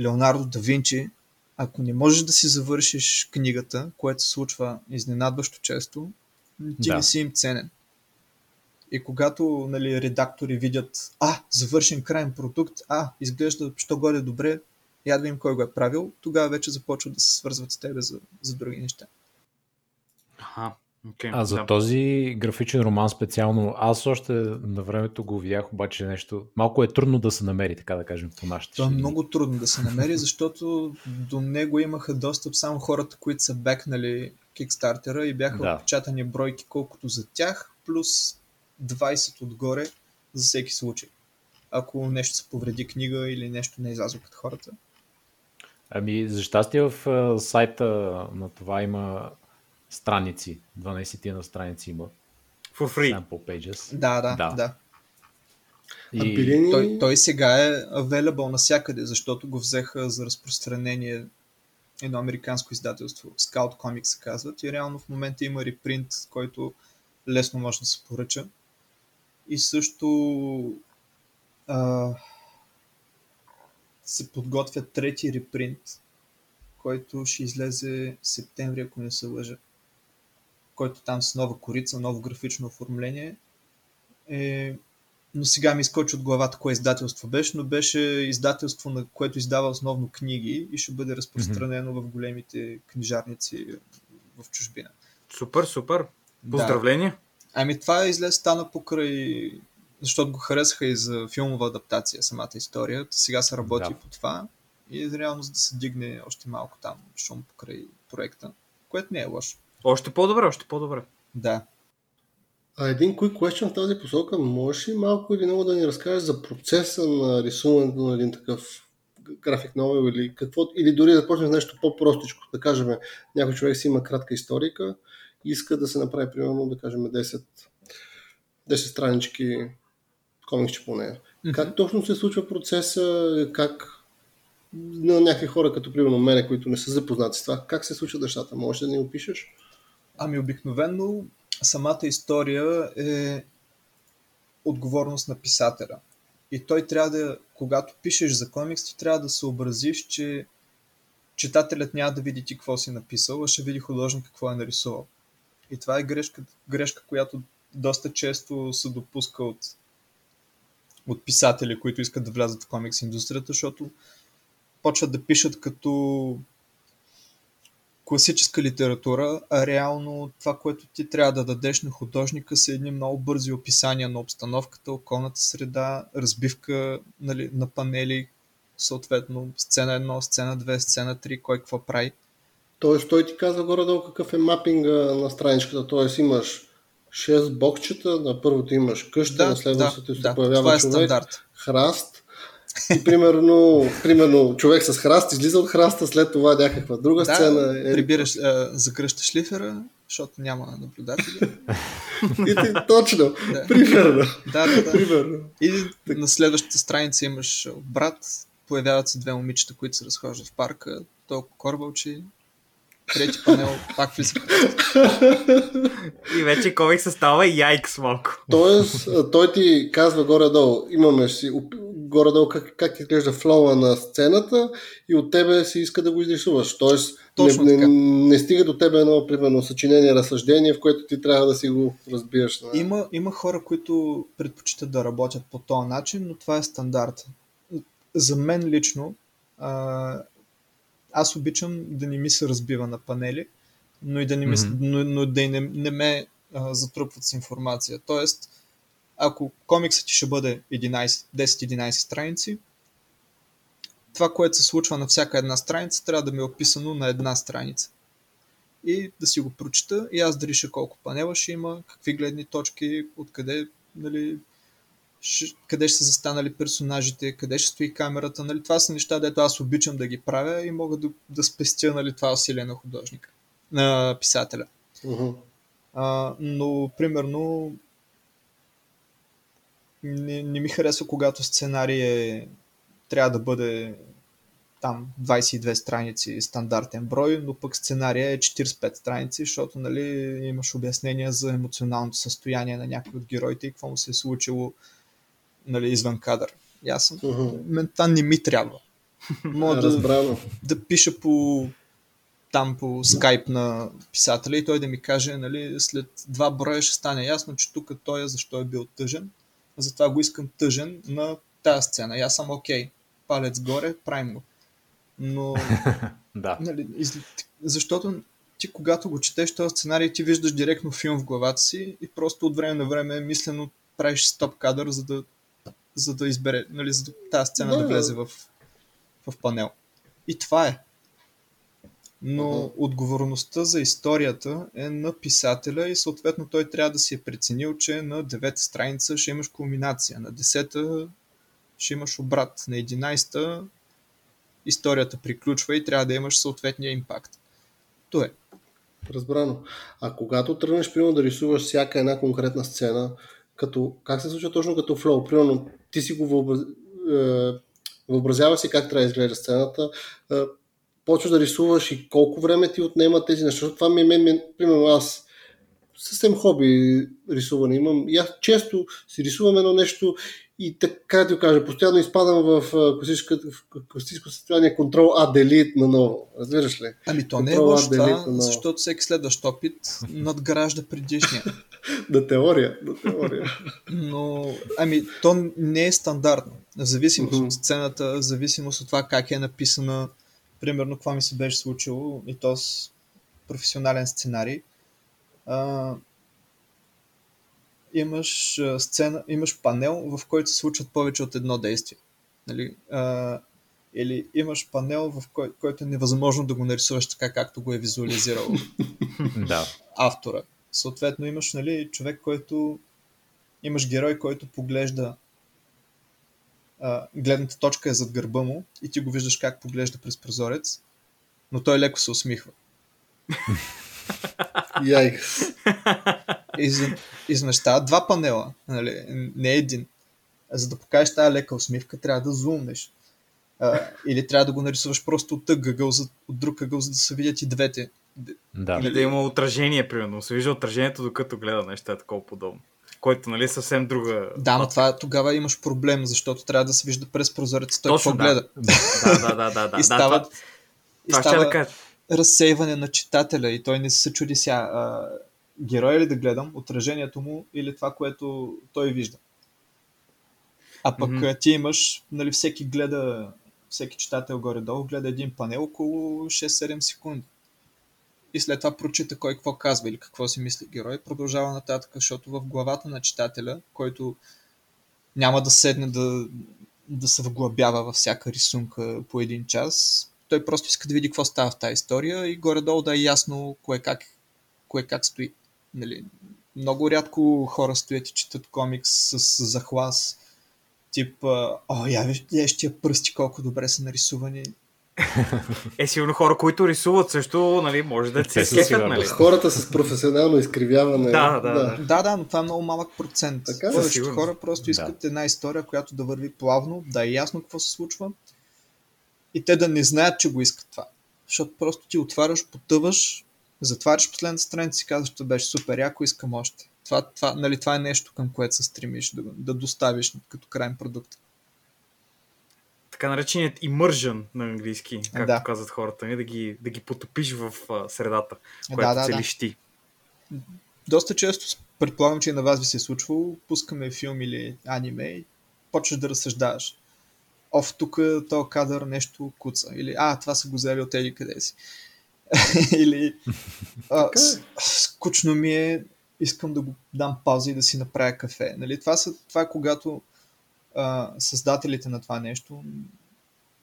Леонардо да Винчи. Ако не можеш да си завършиш книгата, което се случва изненадващо често, ти не си им ценен. И когато нали, редактори видят завършен крайен продукт, изглежда що горе добре, я да им кой го е правил, тогава вече започват да се свързват с тебе за други неща. Okay. А за този графичен роман специално, аз още на времето го видях, обаче нещо, малко е трудно да се намери, така да кажем, по нашите. Това е много трудно да се намери, защото до него имаха достъп само хората, които са бекнали Kickstarter-а и бяха отпечатани бройки колкото за тях, плюс 20 отгоре за всеки случай. Ако нещо се повреди книга или нещо не излязло като хората. Ами, за щастие в сайта на това има страници. 12 на страници има. For free. Sample pages. Да. И... Той сега е available навсякъде, защото го взеха за разпространение едно американско издателство. Scout Comics се казват. И реално в момента има репринт, който лесно може да се поръча. И също се подготвя трети репринт, който ще излезе септември, ако не се лъжа. Който там с нова корица, ново графично оформление. Но сега ми изкочи от главата кое издателство беше, но беше издателство, на което издава основно книги и ще бъде разпространено в големите книжарници в чужбина. Супер! Поздравления! Да. Ами това излез стана покрай, защото го харесаха и за филмова адаптация самата история. Сега се работи по това и реално за да се дигне още малко там шум покрай проекта, което не е лошо. Още по-добре. Да. А един quick question в тази посока, можеш ли малко или много да ни разкажеш за процеса на рисуването на един такъв график новел или какво, или дори да почнем с нещо по-простичко, да кажем някой човек си има кратка историка, иска да се направи, примерно, да кажем 10 странички комиксче по нея. Как точно се случва процеса, как на някакви хора, като примерно мене, които не са запознати с това, как се случват нещата? Можеш да ни опишеш? Ами обикновено самата история е отговорност на писателя. И той трябва да, когато пишеш за комикс, ти трябва да съобразиш, че читателят няма да види ти какво си написал, а ще види художник какво е нарисувал. И това е грешка, която доста често се допуска от писатели, които искат да влязат в комикс индустрията, защото почват да пишат като класическа литература, а реално това, което ти трябва да дадеш на художника, са едни много бързи описания на обстановката, околната среда, разбивка, нали, на панели, съответно сцена 1, сцена 2, сцена 3, кой какво прави. Тоест той ти казва горе-долу какъв е мапинга на страничката, т.е. имаш 6 бокчета, на първото имаш къща, на следващото се появява човек, храст. И примерно човек с храст излиза от храста, след това някаква друга сцена. Прибираш, закръщаш шлифера, защото няма наблюдатели. И ти, точно, да. Примерно. Да. Примерно. И на следващата страница имаш брат, появяват се две момичета, които се разхождат в парка, толкова корбалчи. Трети панел, пак влизам. И вече комикс се става яйкс малко. Тоест, той ти казва горе-долу, имаме си горе-долу как ти изглежда флоуа на сцената и от тебе си иска да го изрисуваш. Тоест, не стига до тебе едно, примерно, съчинение, разсъждение, в което ти трябва да си го разбиеш. Да? Има хора, които предпочитат да работят по този начин, но това е стандарт. За мен лично, аз обичам да не ми се разбива на панели, но и да не, не ме затрупват с информация. Тоест, ако комиксът ти ще бъде 10-11 страници, това, което се случва на всяка една страница, трябва да ми е описано на една страница. И да си го прочита и аз да реша колко панела ще има, какви гледни точки, откъде, нали, къде ще са застанали персонажите, къде ще стои камерата. Нали? Това са неща, дето аз обичам да ги правя и мога да спестя, нали, това усилие на художника, на писателя. Uh-huh. Но, примерно, не ми харесва, когато сценарий трябва да бъде там 22 страници стандартен брой, но пък сценария е 45 страници, защото, нали, имаш обяснение за емоционалното състояние на някой от героите и какво му се е случило, нали, извън кадър. Мен това не ми трябва. Мога да пиша по скайп на писателя и той да ми каже, нали, след 2 броя ще стане ясно, че тук той защо е бил тъжен. Затова го искам тъжен на тази сцена. И аз съм окей. Палец горе, правим го. Но, нали, защото ти, когато го четеш този сценарий, ти виждаш директно филм в главата си и просто от време на време мислено правиш стоп кадър, за да избере, нали, за да тази сцена да влезе в панел. И това е. Но отговорността за историята е на писателя и съответно той трябва да си е преценил, че на 9-та страница ще имаш кулминация, на 10-та ще имаш обрат, на 11-та историята приключва и трябва да имаш съответния импакт. То е. Разбрано. А когато тръгнеш, примерно, да рисуваш всяка една конкретна сцена, как се случва точно като флоу? Примерно, ти си го въобразява си как трябва да изглежда сцената, почваш да рисуваш и колко време ти отнема тези неща. Това примерно, аз съвсем хоби рисуване имам. И аз често си рисувам едно нещо и така ти го кажа, постоянно изпадам в класическо състояние Ctrl-A-Delete наново. Разбираш ли? Ами то не е лошо това, защото всеки следващ опит надгражда предишния. На теория. Но, то не е стандартно. В зависимост от сцената, в зависимост от това как е написана. Примерно, какво ми се беше случило и то с професионален сценарий. Имаш сцена, имаш панел, в който се случват повече от едно действие. Нали? Или имаш панел, в който е невъзможно да го нарисуваш така, както го е визуализирал автора. Съответно, имаш, нали, човек, който имаш герой, който поглежда, гледната точка е зад гърба му и ти го виждаш как поглежда през прозорец, но той леко се усмихва. Яйкс. Извнеш тази 2 панела, нали? Не един. За да покажеш тази лека усмивка, трябва да зумнеш. Или трябва да го нарисуваш просто от тъг гъгъл, от друг гъгъл, за да се видят и двете. Или да има отражение, примерно. Се вижда отражението, докато гледа неща, такова подобно. Който, нали, съвсем друга... Да, но това тогава имаш проблем, защото трябва да се вижда през прозореца, той какво гледа. Да. И става, това разсейване на читателя и той не се чуди сега. героя ли да гледам, отражението му или това, което той вижда. А пък ти имаш, нали, всеки гледа, всеки читател горе-долу гледа един панел около 6-7 секунди. И след това прочита кой какво казва или какво си мисли герой, продължава нататък, защото в главата на читателя, който няма да седне да се вглъбява във всяка рисунка по един час, той просто иска да види какво става в тази история и горе-долу да е ясно кое как стои. Нали, много рядко хора стоят и четат комикс с захлас, тип, о, я ще я пръсти колко добре са нарисувани. Е, сигурно хора, които рисуват също, нали, може да се скефят, нали? Хората с професионално изкривяване. Да, но това е много малък процент. Повечето хора просто искат една история, която да върви плавно, да е ясно какво се случва и те да не знаят, че го искат това. Защото просто ти отваряш, потъваш, затваряш последната страница и казваш, че беше супер яко, искам още. Това, нали, това е нещо, към което се стремиш да доставиш като крайен продукт. Така нареченият immersion на английски, както казват хората, не? Да ги потопиш в средата, която целиш ти. Доста често, предполагам, че и на вас ви се е случвало, пускаме филм или аниме и почваш да разсъждаваш. Оф, тук този кадър нещо куца. Или, това са го взели от еди къде си. Или, скучно ми е, искам да го дам пауза и да си направя кафе. Нали? Това е когато създателите на това нещо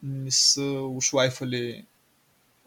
не са ушлайфали.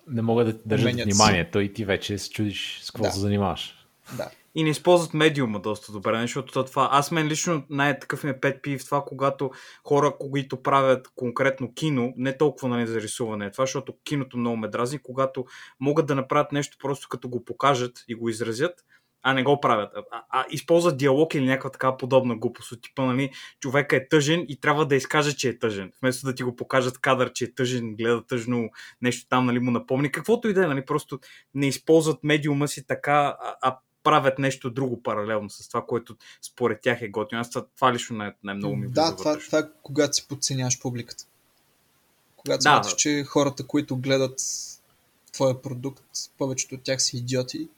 Не могат да държат вниманието и ти вече се чудиш с какво се занимаваш. Да. И не използват медиума доста добре, защото това, мен лично най-такъв ми е pet peeve в това, когато хора, които правят конкретно кино, не толкова, нали, за рисуване, това, защото киното много ме дразни, когато могат да направят нещо просто като го покажат и го изразят, а не го правят. А използват диалог или някаква така подобна глупост от типа, нали, човека е тъжен и трябва да изкаже, че е тъжен. Вместо да ти го покажат кадър, че е тъжен, гледа тъжно нещо там, нали, му напомни. Каквото и да е, нали, просто не използват медиума си така, а правят нещо друго паралелно с това, което според тях е готино. Аз това лично най-много ми влиза вътрешно. Да, това когато си подценяваш публиката. Когато смяташ, че хората, които гледат твоя продукт, повечето от тях са идиоти,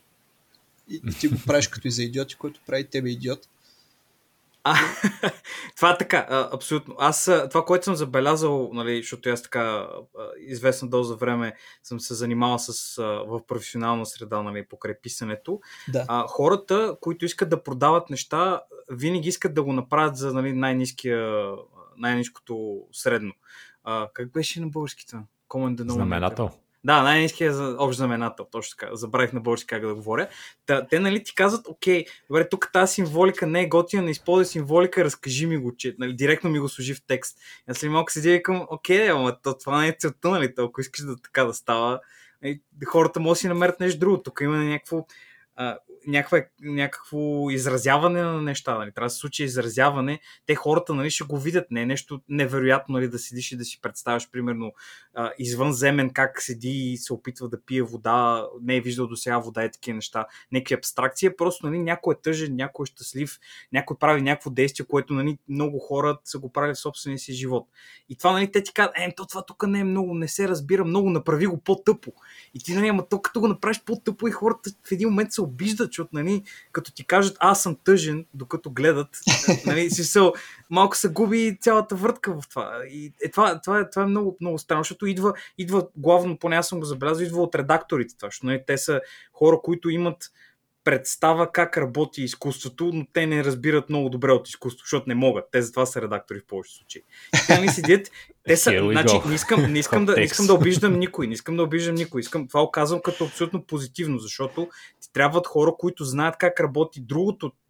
и ти го правиш като и за идиоти, който прави тебе идиот. Това е така, абсолютно. Аз това, което съм забелязал, нали, защото аз така известна доза време съм се занимавал в професионална среда, нали, покрай писането. Да. Хората, които искат да продават неща, винаги искат да го направят за, нали, най-ниското средно. Как беше на българските? Знаменател. Да, най-ниският е общ знаменател, точно така. Забравих на български как да говоря. Те, нали, ти казват, окей, добре, тук тази символика не е готина, не използвай символика, разкажи ми го, че, нали, директно ми го служи в текст. Аз след малко седя и към, окей, ама това не е целта, нали, ако искаш да така да става, хората може да си намерят нещо друго. Тук има някакво изразяване на неща, нали. Трябва да се случи изразяване, те хората, нали, ще го видят, не е нещо невероятно, нали, да седиш и да си представяш, примерно, извънземен как седи и се опитва да пие вода, не е виждал до сега вода и такива неща, някакви абстракции, просто, нали, някой е тъжен, някой е щастлив, някой прави някакво действие, което, нали, много хора са го правили в собствения си живот. И това, нали, те ти казват, това тук не е много, не се разбира много, направи го по-тъпо. И ти, нали, ама то като го направиш по-тъпо и хората в един момент се обиждат, защото, нали, като ти кажат, аз съм тъжен, докато гледат, нали, малко се губи цялата въртка в това. И това е много, много странно, защото идва главно, поне аз съм го забелязал, идва от редакторите това, защото, нали, те са хора, които имат представа как работи изкуството, но те не разбират много добре от изкуството, защото не могат. Те затова са редактори в повечето случаи. Те не седят, те са, значи, не искам да обиждам никой, това оказвам като абсолютно позитивно, защото ти трябват хора, които знаят как работи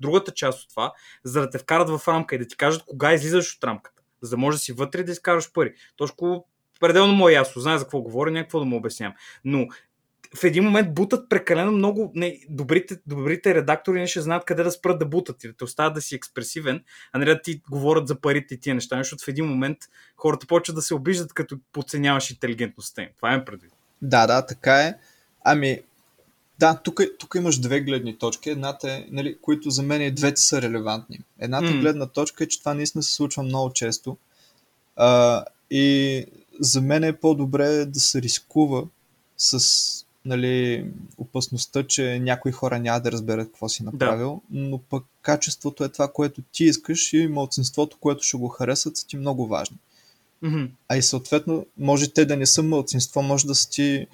другата част от това, за да те вкарат в рамка и да ти кажат кога излизаш от рамката, за да можеш да си вътре да изкараш пари. Точно пределно му е ясно, знае за какво говоря, някакво да му обяснявам. Но в един момент бутат прекалено много. Добрите редактори не ще знаят къде да спрат да бутат и да те оставят да си експресивен, а не да ти говорят за парите и тия неща, защото в един момент хората почват да се обиждат, като подценяваш интелигентността им. Това е предвид. Да, така е. Тук имаш две гледни точки. Едната е, нали, които за мен и двете са релевантни. Едната гледна точка е, че това наистина се случва много често. И за мен е по-добре да се рискува с нали, опасността, че някои хора няма да разберат какво си направил, да. Но пък качеството е това, което ти искаш и малцинството, което ще го харесат, са ти много важни. Mm-hmm. А и съответно, може те да не са малцинство, може да са ти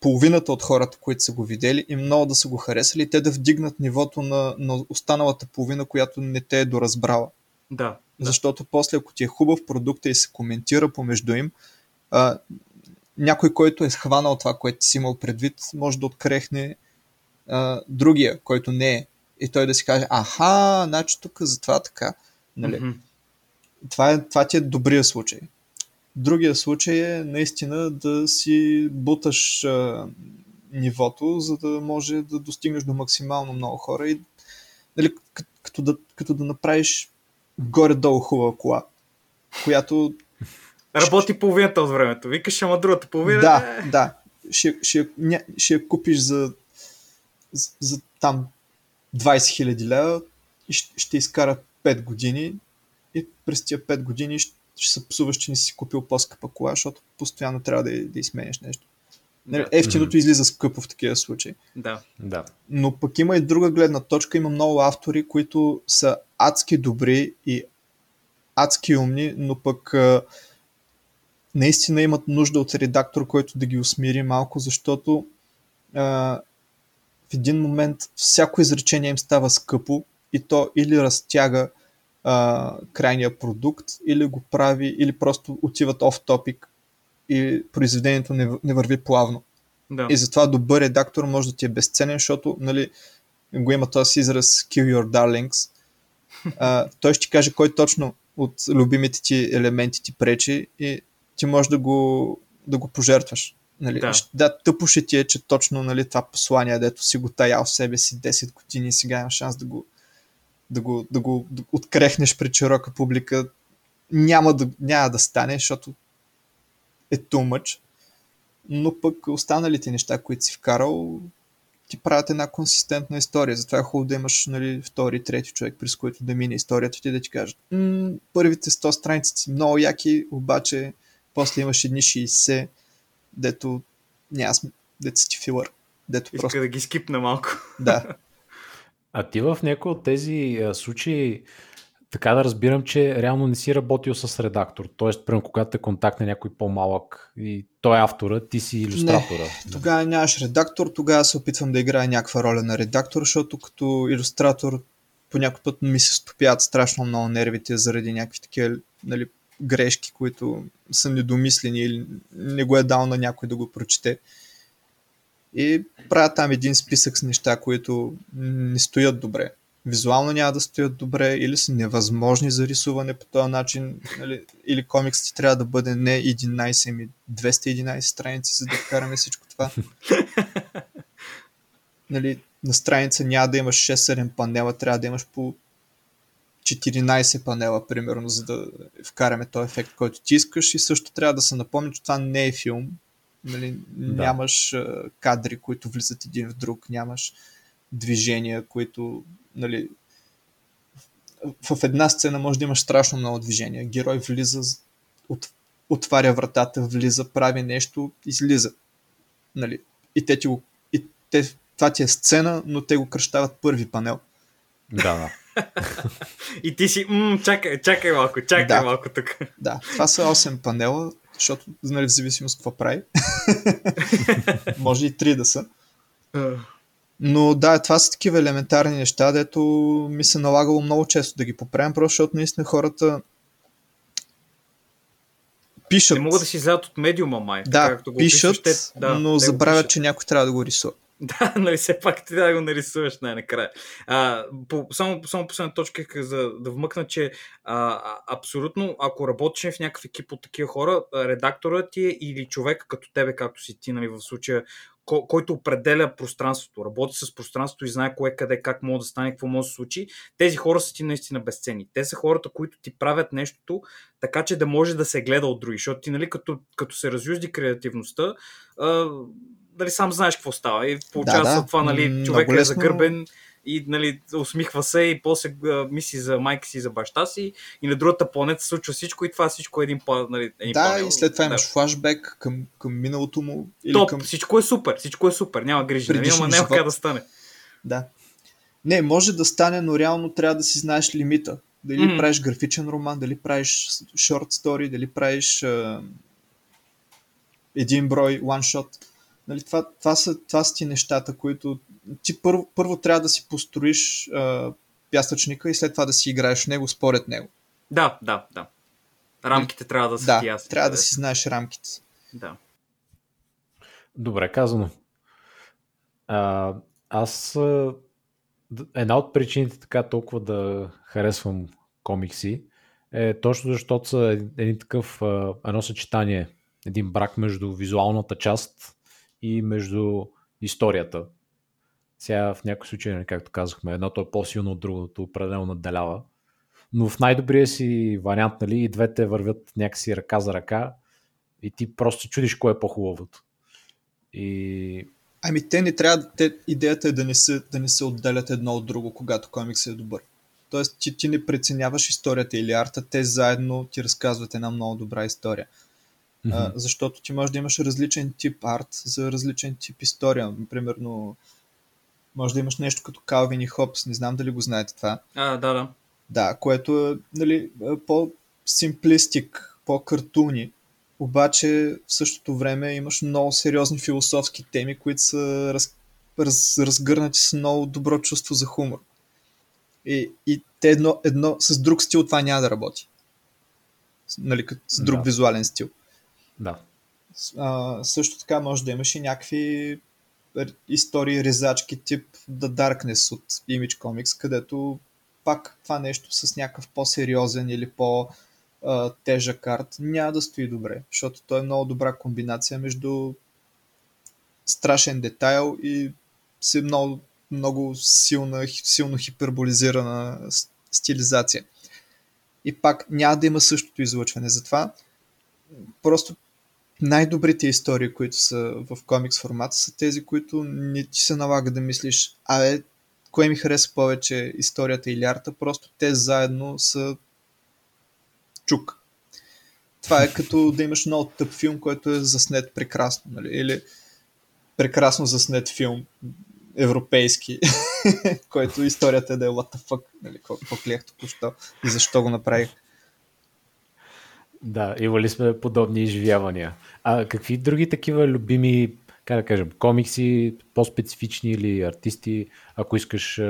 половината от хората, които са го видели и много да са го харесали и те да вдигнат нивото на останалата половина, която не те е доразбрала. Да. Защото после, ако ти е хубав продукт и се коментира помежду им, някой, който е схванал това, което ти си имал предвид, може да открехне другия, който не е. И той да си каже, аха, значи тук затова така. Нали? Mm-hmm. Това ти е добрия случай. Другия случай е наистина да си буташ нивото, за да може да достигнеш до максимално много хора и нали, като да направиш горе-долу хубава кола, която... Работи половината от времето. Викаш, ама другата половина... Да. Ще я купиш за там 20 000 лева и ще изкара 5 години и през тия 5 години ще се псуваш, че не си купил по-скъпа кола, защото постоянно трябва да измениш нещо. Да. Ефтиното излиза скъпо в такива случаи. Да. Но пък има и друга гледна точка. Има много автори, които са адски добри и адски умни, но пък наистина имат нужда от редактор, който да ги усмири малко, защото в един момент всяко изречение им става скъпо и то или разтяга крайния продукт, или го прави, или просто отиват off-topic и произведението не върви плавно. Да. И затова добър редактор може да ти е безценен, защото нали, го има този израз Kill your darlings. Той ще каже кой точно от любимите ти елементи ти пречи и ти можеш да го пожертваш. Нали? Да, тъпо ще ти е, че точно нали, това послание, дето си го таял в себе си 10 години и сега има шанс да го открехнеш пред широка публика. Няма да стане, защото е too much. Но пък останалите неща, които си вкарал, ти правят една консистентна история. Затова е хубаво да имаш нали, втори, трети човек, през който да мине историята ти да ти кажат първите 100 страници си много яки, обаче после имаш едни 60, дето деца ти филър. Дето иска просто... да ги скипна малко. Да. А ти в някои от тези случаи така да разбирам, че реално не си работил с редактор. Тоест, прем, когато те контактне някой по-малък и той е автора, ти си илюстратора. Не, тогава нямаш редактор, тогава се опитвам да играя някаква роля на редактор, защото като илюстратор по някой път ми се стопят страшно много нервите заради някакви такива нали, грешки, които са недомислени или не го е дал на някой да го прочете. И правя там един списък с неща, които не стоят добре. Визуално няма да стоят добре или са невъзможни за рисуване по този начин. Или комиксът ти трябва да бъде не 11, ами 211 страници, за да вкараме всичко това. Нали, на страница няма да имаш 6-7 панела, трябва да имаш по 14 панела, примерно, за да вкараме този ефект, който ти искаш. И също трябва да се напомня, че това не е филм. Нали, да. Нямаш кадри, които влизат един в друг, нямаш движения, които нали, в една сцена може да имаш страшно много движения. Герой влиза, отваря вратата, влиза, прави нещо, излиза. Нали, и те ти го, това ти е сцена, но те го кръщават първи панел. Да. И ти си, чакай малко тук. Да, това са 8 панела, защото нали, в зависимост какво прави. Може и 3 да са. Но да, това са такива елементарни неща, дето ми се налагало много често да ги поправям, просто защото наистина хората пишат. Не могат да си излязат от медиума, май. Да, така, както го пишат, но забравят, че някой трябва да го рисува. Да, нали все пак ти да го нарисуваш най-накрая. Само последна точка, за да вмъкна, че абсолютно, ако работиш в някакъв екип от такива хора, редакторът ти е или човек като тебе, както си ти, нали, в случая, който определя пространството, работи с пространството и знае кое, къде, как може да стане, какво може да се случи, тези хора са ти наистина безценни. Те са хората, които ти правят нещо, така че да може да се гледа от други. Защото ти, нали, като се разюзди креативността, нали, сам знаеш какво става и получава това, нали, човек е загърбен и нали, усмихва се и после мисли за майка си и за баща си и на другата планета се случва всичко и това всичко е един план. Нали, да, панел, и след това имаш флашбек към миналото му. Или топ, към... всичко е супер, няма грижи, няма как да стане. Да. Не, може да стане, но реално трябва да си знаеш лимита. Дали правиш графичен роман, дали правиш шорт стори, дали правиш един брой, one-shot. Нали, това са ти нещата, които ти първо трябва да си построиш пясъчника и след това да си играеш в него според него. Да. Рамките трябва да са ти ясни. Да, трябва да си знаеш рамките. Да. Добре казано. Аз една от причините така толкова да харесвам комикси е точно защото са едно съчетание, един брак между визуалната част и между историята. Сега в някои случаи, както казахме, едното е по-силно от другото, определено надделява. Но в най-добрия си вариант, нали, и двете вървят някакси ръка за ръка и ти просто чудиш кое е по-хубавото. И... Ами те не трябва, идеята е да не се отделят едно от друго, когато комикс е добър. Тоест ти не преценяваш историята или арта, те заедно ти разказват една много добра история. Защото ти можеш да имаш различен тип арт за различен тип история. Примерно, може да имаш нещо като Калвин и Хобс, не знам дали го знаете това. Да. Да, което е, нали, по-симплистик, по-картуни, обаче в същото време имаш много сериозни философски теми, които са разгърнати с много добро чувство за хумор. И те едно с друг стил това няма да работи. Нали, с друг визуален стил. Да. Също така може да имаш и някакви истории, резачки тип The Darkness от Image Comics, където пак това нещо с някакъв по-сериозен или по-тежък арт няма да стои добре, защото той е много добра комбинация между страшен детайл и много, много силно хиперболизирана стилизация. И пак няма да има същото излъчване. Затова просто най-добрите истории, които са в комикс формата, са тези, които не ти се налага да мислиш, кое ми хареса повече, историята или арта, просто те заедно са чук. Това е като да имаш много тъп филм, който е заснет прекрасно, нали? Или прекрасно заснет филм европейски, който историята е да е what the fuck, нали? Какво клех току-що и защо го направих. Да, имали сме подобни изживявания. А какви други такива любими, как да кажем, комикси, по-специфични или артисти, ако искаш,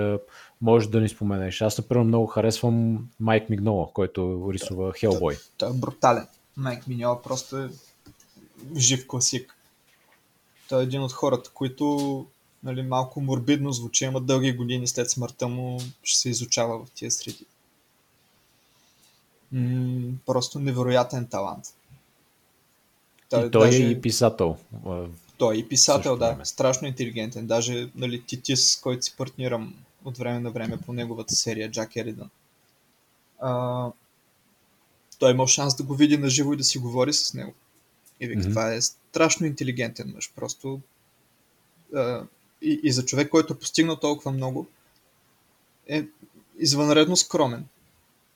можеш да ни споменеш. Аз, например, много харесвам Майк Мигнола, който рисува Хелбой. Той е брутален. Майк Мигнола просто е жив класик. Той е един от хората, които, нали, малко морбидно звучи, има дълги години след смъртта му ще се изучава в тия среди. Просто невероятен талант. Той е и писател. Той е и писател, да. Страшно интелигентен. Даже, нали, Титис, с който си партнирам от време на време по неговата серия Jack Eridon. Той имал шанс да го види наживо и да си говори с него. И век, това е страшно интелигентен мъж. Просто и за човек, който е постигнал толкова много, е извънредно скромен.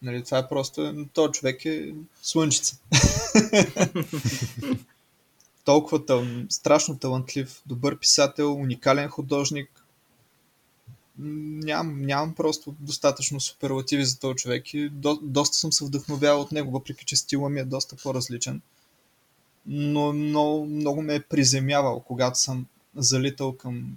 Нали, това е просто... Той човек е слънчица. Толкова страшно талантлив, добър писател, уникален художник. Нямам просто достатъчно суперлативи за този човек и доста съм се вдъхновявал от него, въпреки че стила ми е доста по-различен. Но много ме е приземявал, когато съм залитал към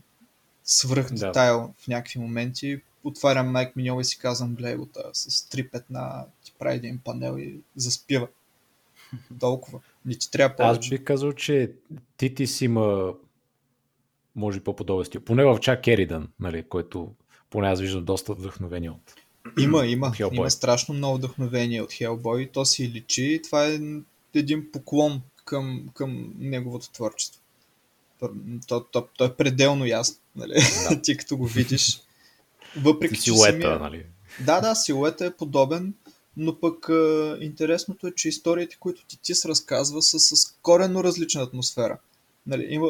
свръх детайл в някакви моменти. Отварям Майк Миньол и си казвам, гледай го, с 3-5 ти прави един панел и заспива. Толкова. Не ти трябва повече. Аз би казал, че Титис има може по-подобен стил. Поне в Чак Еридън, нали, който поне аз виждам доста вдъхновение от Хелбой. Има страшно много вдъхновение от Хелбой. То си личи. Това е един поклон към неговото творчество. То е пределно ясно. Нали? Да. Ти като го видиш. Въпреки силуета, нали? Да, силуета е подобен, но пък интересното е, че историите, които Титис разказва, са с коренно различна атмосфера. Нали, има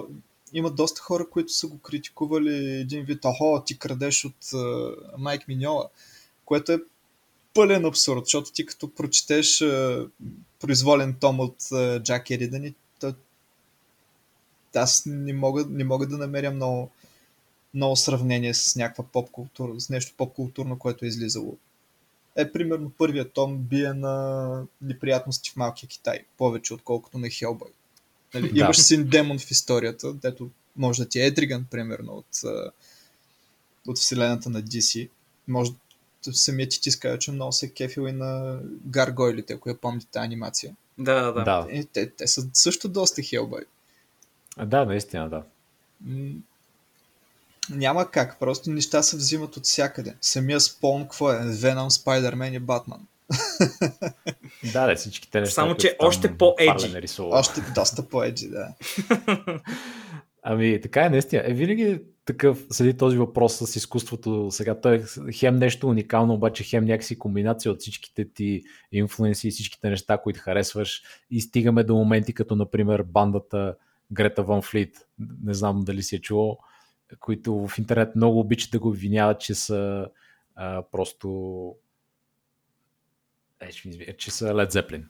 има доста хора, които са го критикували един вид, ахо, ти крадеш от Майк Мигнола, което е пълен абсурд, защото ти като прочетеш произволен том от Jack Eridon, аз не мога да намеря много сравнение с някаква поп-култура, с нещо поп-културно, което е излизало. Е, примерно, първият том бие на неприятности в малкия Китай, повече отколкото на Хелбой. Нали? Да. Имаш син демон в историята, дето може да ти е Едриган, примерно, от вселената на DC. Може да самият Титис казва, че много се е кефил и на гаргойлите, ако я помните анимация. Да. И те са също доста Хелбой. Да, наистина, да. Няма как, просто неща се взимат от всякъде. Самия Spawn, какво е? Venom, Spider-Man и Batman. Да, всичките неща. Само, че още по-еджи. Още доста по-еджи, да. Ами, така е, наистина. Е, винаги такъв седи този въпрос с изкуството. Сега той е хем нещо уникално, обаче хем някакси комбинация от всичките ти инфлуенси и всичките неща, които харесваш. И стигаме до моменти, като, например, бандата Грета Ван Флит. Не знам дали си е чувал, които в интернет много обичат да го обвиняват, че са просто... че са Led Zeppelin.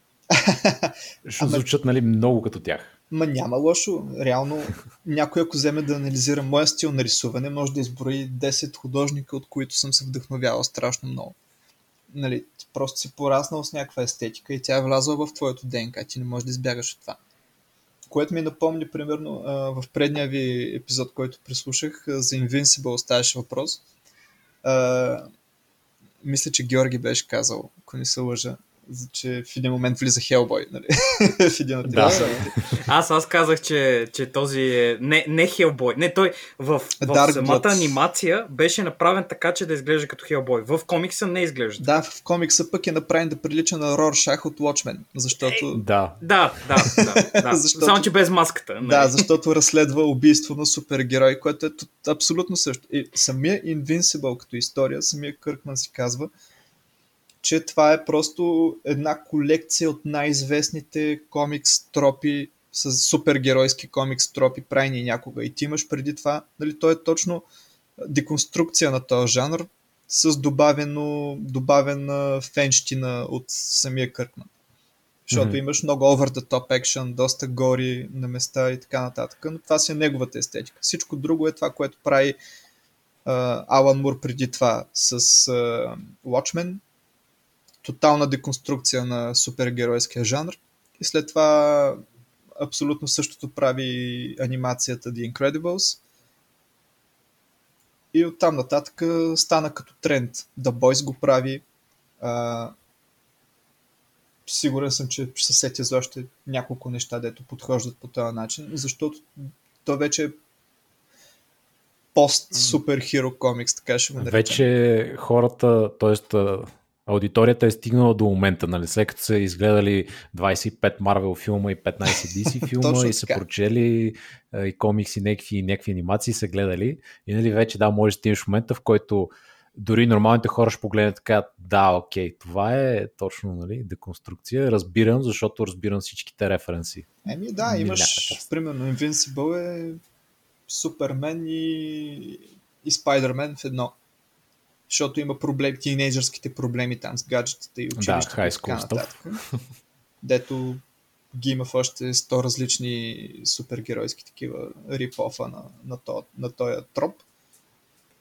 Защото звучат, нали, много като тях. Ма няма лошо. Реално, някой ако вземе да анализира моя стил на рисуване, може да изброи 10 художника, от които съм се вдъхновявал страшно много. Нали, просто си пораснал с някаква естетика и тя е влязла в твоето ДНК. Ти не можеш да избягаш от това. Което ми напомни, примерно, в предния ви епизод, който прислушах, за Invincible ставаше въпрос. Мисля, че Георги беше казал, ако не се лъжа, че в един момент влиза Хелбой, нали? В един от епизодите. Аз казах, че този е... Не Хелбой. Не, той в самата анимация беше направен така, че да изглежда като Хелбой. В комикса не изглежда. Да, в комикса пък е направен да прилича на Роршах от Watchmen. Защото... Да. Защото... Само, че без маската. Нали? Да, защото разследва убийство на супергерой, което е абсолютно също. И самия Invincible като история, самия Къркман си казва, че това е просто една колекция от най-известните комикс тропи, с супергеройски комикс тропи, правени някога. И ти имаш преди това, нали, то е точно деконструкция на този жанр с добавена фенщина от самия Къркман. Защото имаш много over the top action, доста гори на места и така нататък. Но това си е неговата естетика. Всичко друго е това, което прави Алан Мур преди това с Watchmen. Тотална деконструкция на супергеройския жанр. И след това абсолютно същото прави анимацията The Incredibles. И оттам нататък стана като тренд. The Boys го прави. Сигурен съм, че ще се сетя за още няколко неща, дето подхождат по този начин, защото то вече е пост-супер-хиро комикс, така ще го наречем. Вече хората, т.е. аудиторията е стигнала до момента, нали, след като са изгледали 25 Marvel филма и 15 DC филма и са прочели и комикси, някакви анимации са гледали и, нали, вече да, може да стигнеш в момента, в който дори нормалните хора ще погледнат така, да, окей, това е точно, нали, деконструкция, разбирам, защото разбирам всичките референси. Еми да, имаш, примерно, Invincible е Супермен и Спайдермен в едно. Защото има проблем, тинейджърските проблеми там с гаджетата и училищата. Да, high school stuff. Дето ги има в още 100 различни супергеройски такива рип-офа на този троп.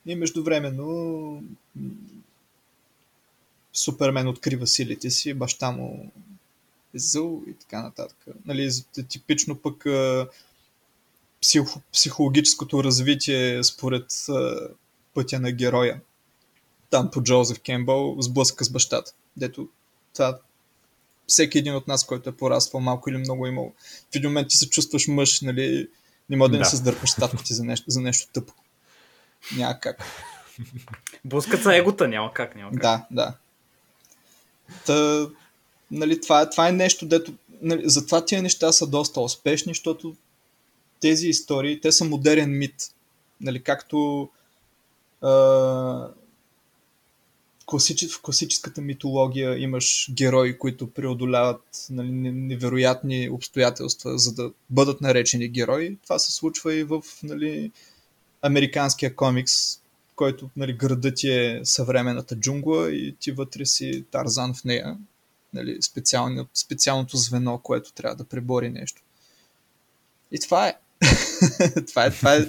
И междувременно Супермен открива силите си, баща му е зъл и така нататък. Нали, типично пък психологическото развитие според пътя на героя. Там по Джозеф Кембъл сблъска с бащата. Дето това всеки един от нас, който е пораствал малко или много имал. В един момент ти се чувстваш мъж, нали, не може да не се сдърпаш статко ти за нещо тъпо. Няма как. Блъскат са егота, няма как. Да. Та, нали, това е нещо, дето, нали, затова тия неща са доста успешни, защото тези истории, те са модерен мит. Нали, както в класическата митология имаш герои, които преодоляват, нали, невероятни обстоятелства, за да бъдат наречени герои. Това се случва и в, нали, американския комикс, който, нали, градът ти е съвременната джунгла и ти вътре си Тарзан в нея. Нали, специалното звено, което трябва да пребори нещо. И това е. това е.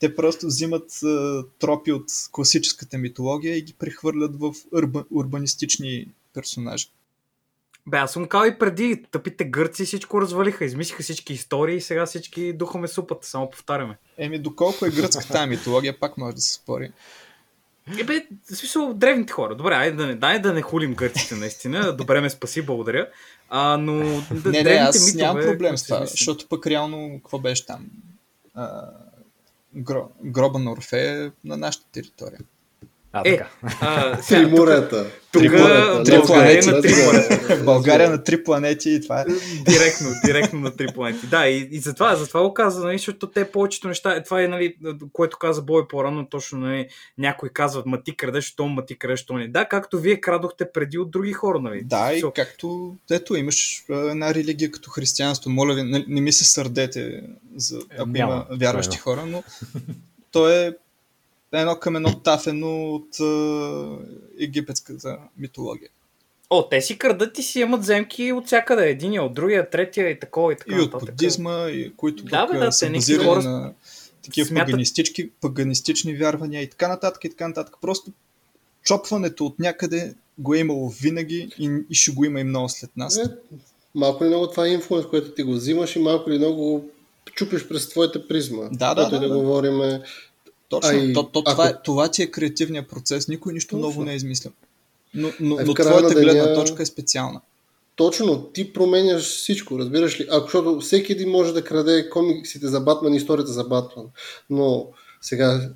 Те просто взимат тропи от класическата митология и ги прехвърлят в урбанистични персонажи. Бе, аз съм казал и преди, тъпите гърци всичко развалиха, измислиха всички истории и сега всички духаме супата, само повтаряме. Еми, доколко е гръцката митология, пак може да се спори. Ебе, в смисъл, древните хора. Добре, айде да не хулим гърците, наистина. Добре, ме спаси, благодаря. Но не, аз нямам проблем с това, защото пък реално, какво беше там? Гроба на Орфея е на нашата територия. Така. Три морета. България на три планети и това е. Директно на три планети. Да, и затова го каза, нали, защото те повечето неща, това е, нали, което каза Бой по-рано, точно, нали, някой казват, ма ти крадеш, то не. Да, както вие крадохте преди от други хора, нали. Да, и както, ето, имаш една религия като християнство, моля ви, не ми се сърдете, ако има вярващи хора, но то е едно към едно тафено от египетската митология. Те си крадат и си имат земки от всякъде. Единия, от другия, третия и такова и така. И от будизма, и които са базирани на такива паганистични вярвания и така нататък и така нататък. Просто чопването от някъде го е имало винаги и ще го има и много след нас. Малко ли много това е инфлуенс, което ти го взимаш и малко ли много чупиш през твоята призма. Да. Говориме. Точно, това ти е креативният процес, никой нищо точно ново не е измисля. Но твоята гледна точка е специална. Точно, ти променяш всичко, разбираш ли? Защото всеки един може да краде комиксите за Батман и историята за Батман. Но сега,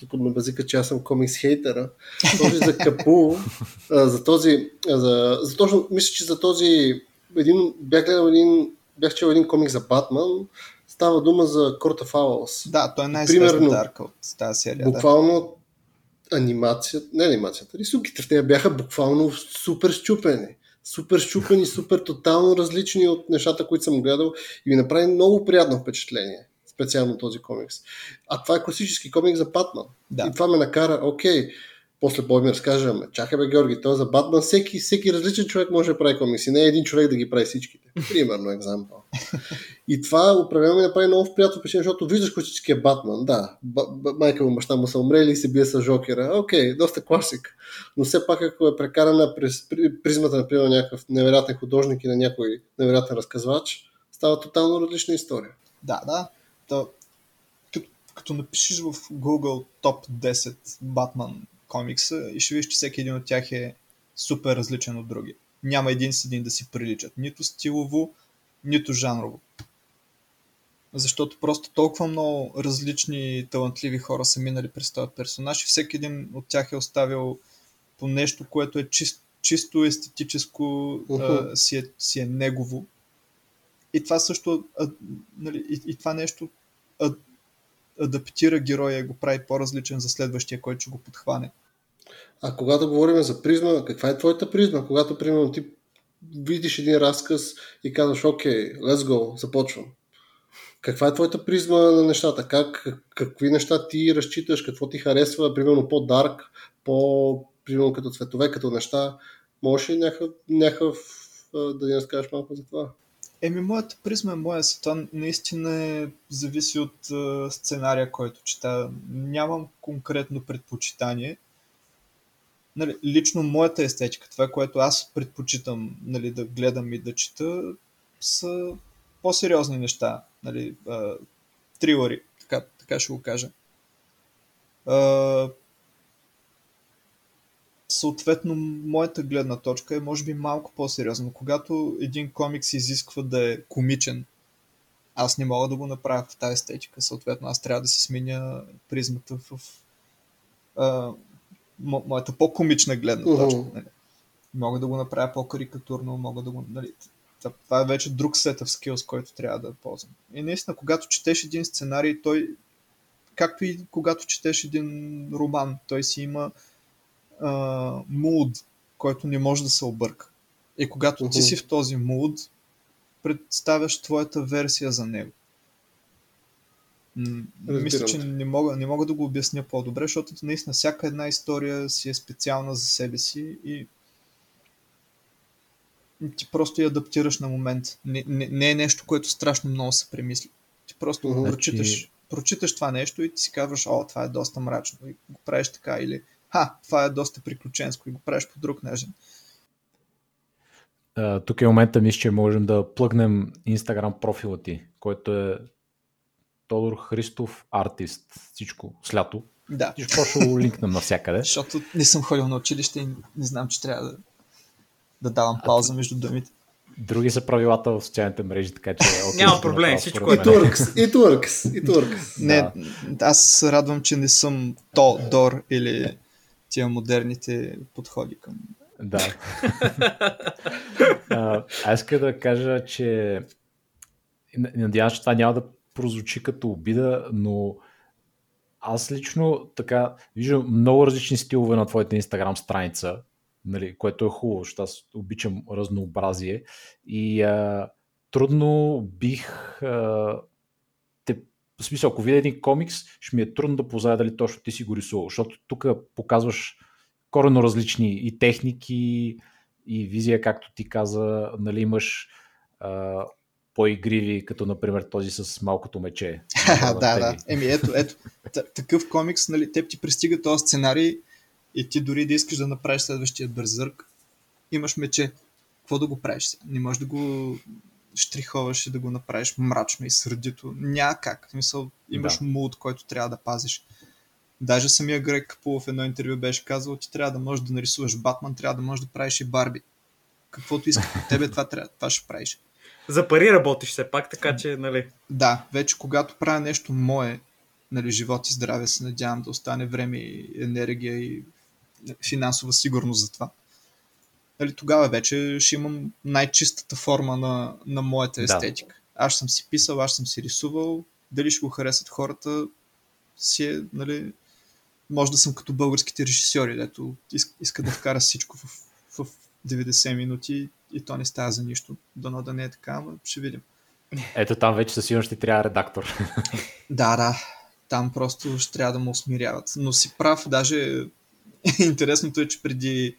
тук ме базика, че аз съм комикс хейтера, този за Капу, точно, мисля, че за този бях чел един комикс за Батман. Става дума за Court of Owls. Да, той е най-известна дарка от тази серия. Буквално анимацията, не анимацията, рисунките в нея бяха буквално супер счупени. Супер тотално различни от нещата, които съм гледал и ми направи много приятно впечатление. Специално този комикс. А това е класически комикс за Батман. Да. И това ме накара, окей, после Бой ми разкажа, чакай бе, Георги, той е за Батман, всеки различен човек може да прави комикси, не е един човек да ги прави всичките. Примерно, екзампъл. И това определено ми направи много приятно впечатление, защото виждаш класическия Батман, да, майка му, баща му са умрели и се бие с Жокера, окей, доста класик, но все пак ако е прекарана през призмата, например, някакъв невероятен художник и на някой невероятен разказвач, става тотално различна история. Да, то, като напишеш в Google Top 10 Батман комикса и ще виж, че всеки един от тях е супер различен от други. Няма един с един да си приличат. Нито стилово, нито жанрово. Защото просто толкова много различни талантливи хора са минали през този персонаж и всеки един от тях е оставил по нещо, което е чисто естетическо, си е негово. И това също, нали, и това нещо адаптира героя и го прави по-различен за следващия, който ще го подхване. А когато говорим за призма, каква е твоята призма? Когато, примерно, ти видиш един разказ и казваш, окей, let's go, започвам. Каква е твоята призма на нещата? Какви неща ти разчиташ? Какво ти харесва? Примерно по-дарк, примерно като цветове, като неща. Можеш ли някакъв да ни разкажеш малко за това? Моята призма е моя светлана, наистина зависи от сценария, който чета. Нямам конкретно предпочитание. Нали, лично моята естетика, това, което аз предпочитам, нали, да гледам и да чета, са по-сериозни неща. Нали, трилъри, така ще го кажа. Съответно, моята гледна точка е може би малко по-сериозно. Когато един комикс изисква да е комичен, аз не мога да го направя в тази естетика. Съответно, аз трябва да си сменя призмата в моята по-комична гледна точка. Нали. Мога да го направя по-карикатурно, Нали, това е вече друг set of skills, който трябва да ползвам. И наистина, когато четеш един сценарий, той, както и когато четеш един роман, той си има муд, който не може да се обърка. И когато ти си в този муд, представяш твоята версия за него. Мисля, че не мога да го обясня по-добре, защото наистина всяка една история си е специална за себе си и ти просто я адаптираш на момент. Не е нещо, което страшно много се премисли. Ти просто го прочиташ това нещо и ти си казваш, о, това е доста мрачно и го правиш така, или ха, това е доста приключенско и го правиш по друг начин. Тук е момента, мисля, че можем да плъгнем Instagram профила ти, който е Тодор Христов артист. Всичко с лято. Да. Всичко ще го линкнем навсякъде. Защото не съм ходил на училище и не знам, че трябва да давам пауза между думите. Други са правилата в социалните мрежи, така че... Няма проблем, всичко е. И туркс. Не, аз се радвам, че не съм Тодор или тия модерните подходи към... Да. Аз иска да кажа, че... Надявам, че това няма да прозвучи като обида, но аз лично така виждам много различни стилове на твоята Instagram страница, нали, което е хубаво, защото аз обичам разнообразие и трудно бих в смисъл, ако видя един комикс, ще ми е трудно да позная дали точно ти си го рисувал, защото тук показваш коренно различни и техники, и визия, както ти каза, нали, имаш по-игриви, като например този с малкото мече. Да. Еми, ето. Такъв комикс, нали, теб ти пристига този сценарий и ти дори да искаш да направиш следващия бързърк, имаш мече. Какво да го правиш сега? Не можеш да го штриховаш и да го направиш мрачно и сърдито. Няма как. Мисъл, имаш мулт, който трябва да пазиш. Даже самия Грег Капулов в едно интервю беше казал, ти трябва да можеш да нарисуваш Батман, трябва да можеш да правиш и Барби. Каквото искаш от тебе, това ще правиш. За пари работиш все пак, така че, нали... Да, вече когато правя нещо мое, нали, живот и здраве, се надявам да остане време и енергия и финансова сигурност за това. Нали, тогава вече ще имам най-чистата форма на моята естетика. Да. Аз съм си писал, аз съм си рисувал, дали ще го харесат хората, си е, нали... Може да съм като българските режисьори, дето иска да вкара всичко в 90 минути и то не става за нищо. Дано да не е така, но ще видим. Ето там вече със сигурност ще трябва редактор. Да. Там просто ще трябва да му усмиряват. Но си прав, даже интересното е, че преди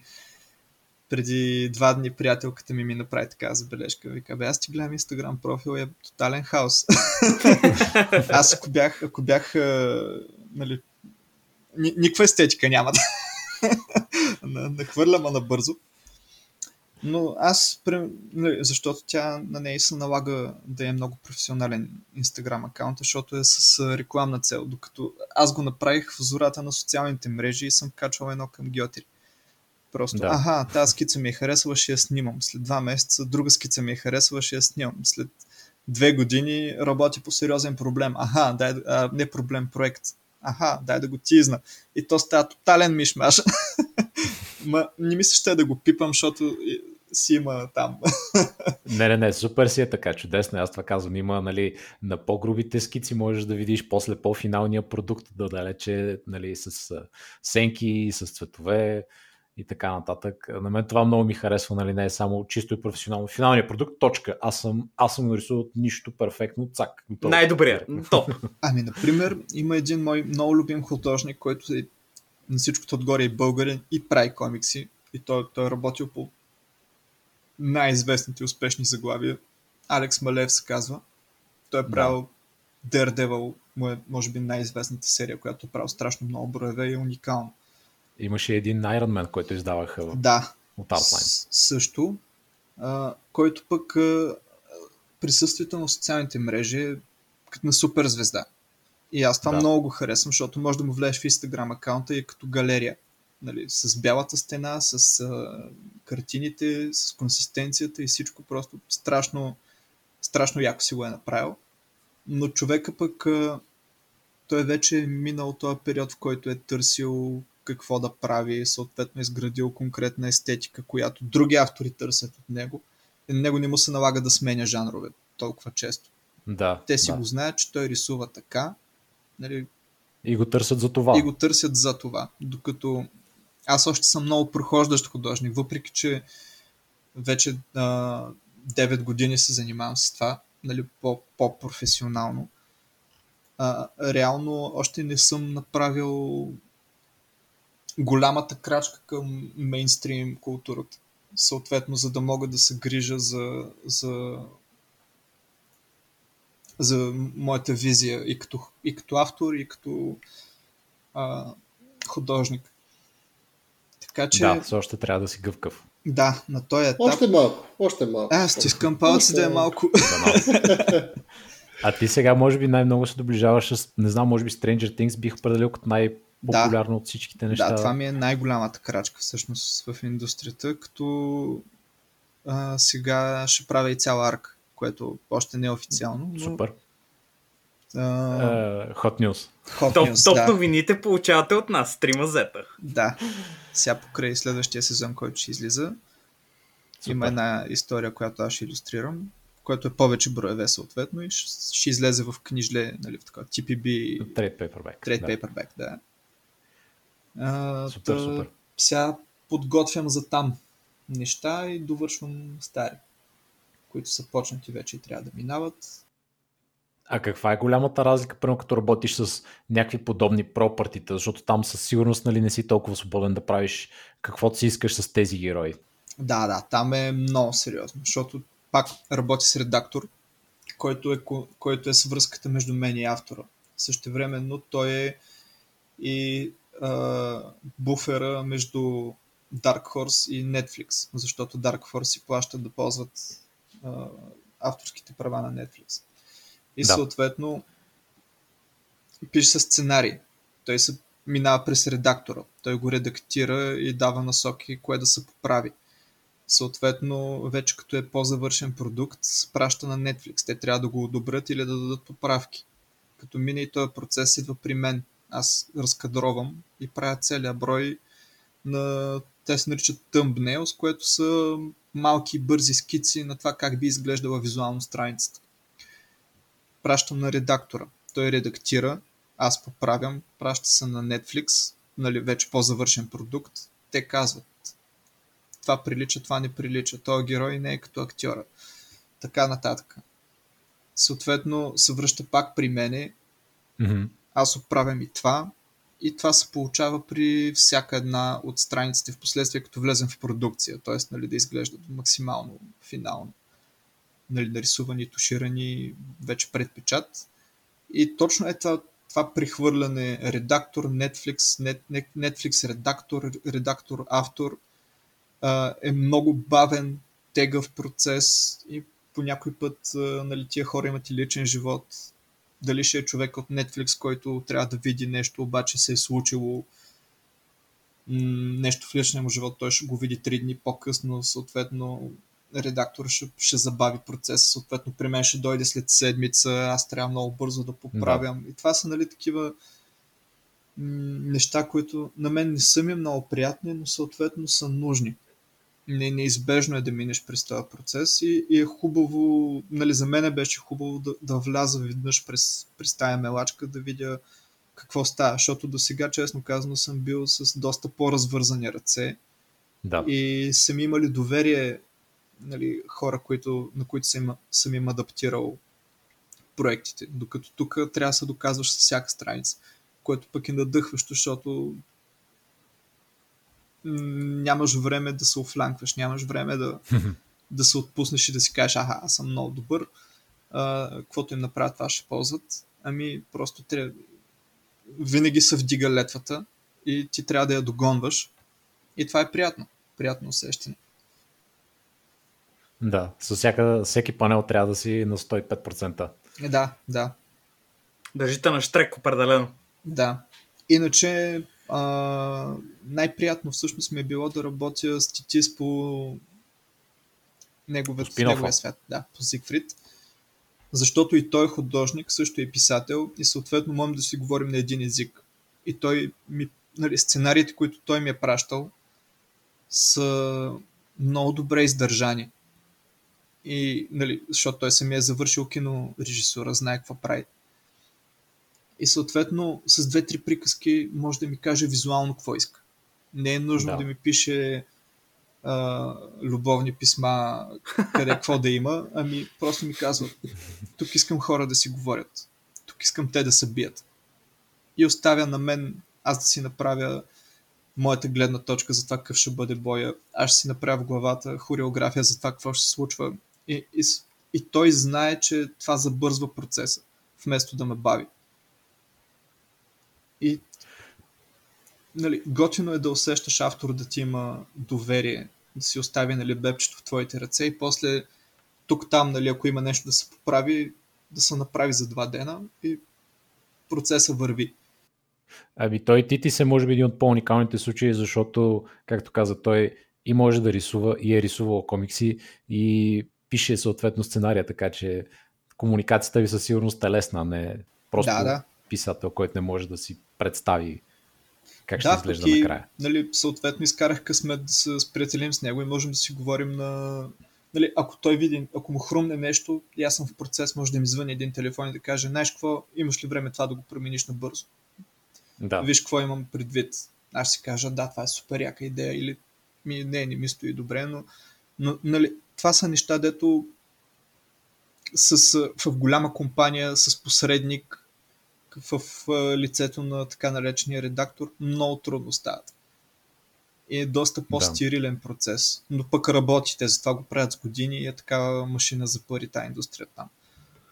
2 дни приятелката ми направи така забележка. Вика, бе, аз ти гледам Инстаграм профил, е тотален хаос. Аз ако бях нали, никаква естетика няма да нахвърлям набързо. Но аз, защото тя на нея се налага да е много професионален Instagram акаунт, защото е с рекламна цел, докато аз го направих в зората на социалните мрежи и съм качвал едно към Гьотери. Просто, тази скица ми е харесала, ще я снимам. След 2 месеца друга скица ми е харесала, ще я снимам. След 2 години работя по сериозен проблем. Не проблем, проект. Дай да го тизна. И то става тотален мишмаш. Ма не мисля, ще да го пипам, защото си има там. Не, супер си е така, чудесно. Аз това казвам, има, нали, на по-грубите скици можеш да видиш после по-финалния продукт, да далече, нали, с сенки, с цветове и така нататък. На мен това много ми харесва, нали, не е само чисто и професионално. Финалният продукт, точка. Аз съм нарисувал от нищо перфектно, цак. Най-добрият, топ. Ами, например, има един мой много любим художник, който е на всичкото отгоре е българин и прави комикси. И той е работил по най-известните успешни заглавия. Алекс Малеев се казва. Той е правил Daredevil, може би най-известната серия, която е правил страшно много броеве и е уникално. Имаше един Iron Man, който издаваха от Артлайн. Също, който пък присъствието на социалните мрежи е като на суперзвезда. И аз това много го харесвам, защото може да му влезеш в Instagram акаунта и като галерия. Нали, с бялата стена, с картините, с консистенцията и всичко просто страшно яко си го е направил. Но човека пък, той вече е минал този период, в който е търсил какво да прави, съответно изградил конкретна естетика, която други автори търсят от него. И на него не му се налага да сменя жанрове толкова често. Да, те си го знаят, че той рисува така. Нали, и го търсят за това. Докато Аз още съм много прохождащ художник, въпреки че вече 9 години се занимавам с това, нали, по-професионално. Реално още не съм направил голямата крачка към мейнстрим културата. Съответно, за да мога да се грижа за моята визия и като автор, и като художник. Така че... Да, все още трябва да си гъвкав. Да, на този етап. Още малко. Аз стискам палци да е малко. А ти сега може би най-много се доближаваш с, не знам, може би Stranger Things бих определил като най-популярно от всичките неща. Да, това ми е най-голямата крачка всъщност в индустрията, като сега ще правя и цял арк, което още не е официално. Но... Супер. Hot News. Топ новините получавате от нас, Три Мазета. Да, сега покрай следващия сезон, който ще излиза. Супер. Има една история, която аз ще илюстрирам, което е повече броеве съответно и ще излезе в книжле, нали, в така TPB. Trade paperback, да. Супер. Сега подготвям за там неща и довършвам стари, които са почнати вече и трябва да минават. А каква е голямата разлика, първо като работиш с някакви подобни пропартита, защото там със сигурност, нали, не си толкова свободен да правиш каквото си искаш с тези герои? Да, там е много сериозно, защото пак работи с редактор, който е свръзката между мен и автора. Същевременно той е и буфера между Dark Horse и Netflix, защото Dark Horse си плащат да ползват авторските права на Netflix. И съответно пише със сценарий. Той се минава през редактора. Той го редактира и дава насоки, кое да се поправи. Съответно, вече като е по-завършен продукт, праща на Netflix. Те трябва да го одобрят или да дадат поправки. Като мине и този процес, идва при мен. Аз разкадровам и правя целия брой на... Те се наричат thumbnails, което са малки бързи скици на това как би изглеждала визуално страницата. Пращам на редактора. Той редактира, аз поправям, праща се на Netflix, нали, вече по-завършен продукт. Те казват, това прилича, това не прилича, този герой не е като актьора. Така нататък. Съответно се връща пак при мене, аз оправям и това се получава при всяка една от страниците в последствие, като влезем в продукция, т.е. нали, да изглеждат максимално финално. Нали, нарисувани, туширани, вече предпечат. И точно е това прехвърляне редактор, Netflix редактор, автор е много бавен, тегъв процес и по някой път, нали, тия хора имат и личен живот. Дали ще е човек от Netflix, който трябва да види нещо, обаче се е случило нещо в личния му живот, той ще го види 3 дни по-късно, съответно редактор ще забави процеса, съответно при мен ще дойде след седмица, аз трябва много бързо да поправям. Да. И това са, нали, такива неща, които на мен не са ми много приятни, но съответно са нужни. Неизбежно е да минеш през този процес и е хубаво, нали, за мен беше хубаво да вляза веднъж през тая мелачка, да видя какво става, защото до сега, честно казано, съм бил с доста по-развързани ръце и са ми имали доверие, нали, хора, на които съм им адаптирал проектите. Докато тук трябва да се доказваш с всяка страница, което пък е надъхващо, защото нямаш време да се офлянкваш, нямаш време да се отпуснеш и да си кажеш, аз съм много добър, каквото им направят, това ще ползват. Ами просто винаги се вдига летвата и ти трябва да я догонваш и това е приятно усещане. Да, с всеки панел трябва да си на 105%. Да. Държите на штрек определено. Да. Иначе най-приятно всъщност ми е било да работя с Титис по неговия свят. Да, по Зигфрид. Защото и той е художник, също е писател и съответно можем да си говорим на един език. И той нали, сценариите, които той ми е пращал, са много добре издържани. И, нали, защото той самия е завършил кинорежисура, знае какво прави. И съответно с 2-3 приказки може да ми каже визуално какво иска. Не е нужно да ми пише любовни писма, къде какво да има, ами просто ми казват, тук искам хора да си говорят, тук искам те да се бият. И оставя на мен, аз да си направя моята гледна точка за това какъв ще бъде боя, аз ще си направя в главата хореография за това какво ще се случва. И той знае, че това забързва процеса, вместо да ме бави. И нали, готино е да усещаш автор да ти има доверие, да си остави нали, бебчето в твоите ръце и после тук-там, нали, ако има нещо да се поправи, да се направи за 2 дена и процеса върви. Аби той Титис е може би един от по-уникалните случаи, защото, както каза той, и може да рисува, и е рисувал комикси, и пише съответно сценария, така че комуникацията ви със сигурност е лесна, а не просто писател, който не може да си представи как ще изглежда накрая. Нали, съответно изкарах късмет да се сприятелим с него и можем да си говорим на... Нали, ако той види, ако му хрумне нещо и аз съм в процес, може да ми звъни един телефон и да каже, знаеш какво, имаш ли време това да го промениш набързо? Да. Виж какво имам предвид. Аз си кажа, да, това е супер яка идея или не ми стои добре, но нали, това са неща, дето в голяма компания с посредник в лицето на така наречения редактор много трудно стават. И е доста по-стерилен процес. Но пък работите, затова го правят с години и е такава машина за пари тая индустрия там.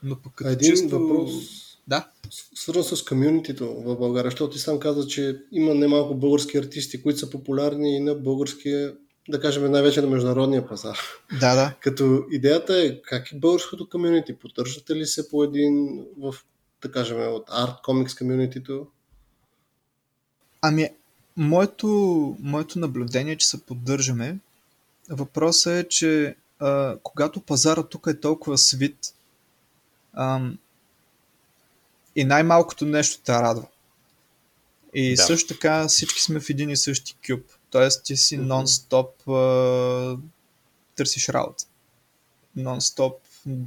Но пък като един чисто... въпрос, свързан с комюнитито в България, защото ти сам каза, че има немалко български артисти, които са популярни и на българския, да кажем най-вече на международния пазар. Да. Като идеята е как е българското комюнити? Поддържате ли се по един в да кажем, от арт-комикс комюнитито? Ами, моето наблюдение е, че се поддържаме. Въпросът е, че когато пазара тук е толкова свит и най-малкото нещо те радва. И също така всички сме в един и същи кюб. Тоест ти си нон-стоп търсиш работа. Нон-стоп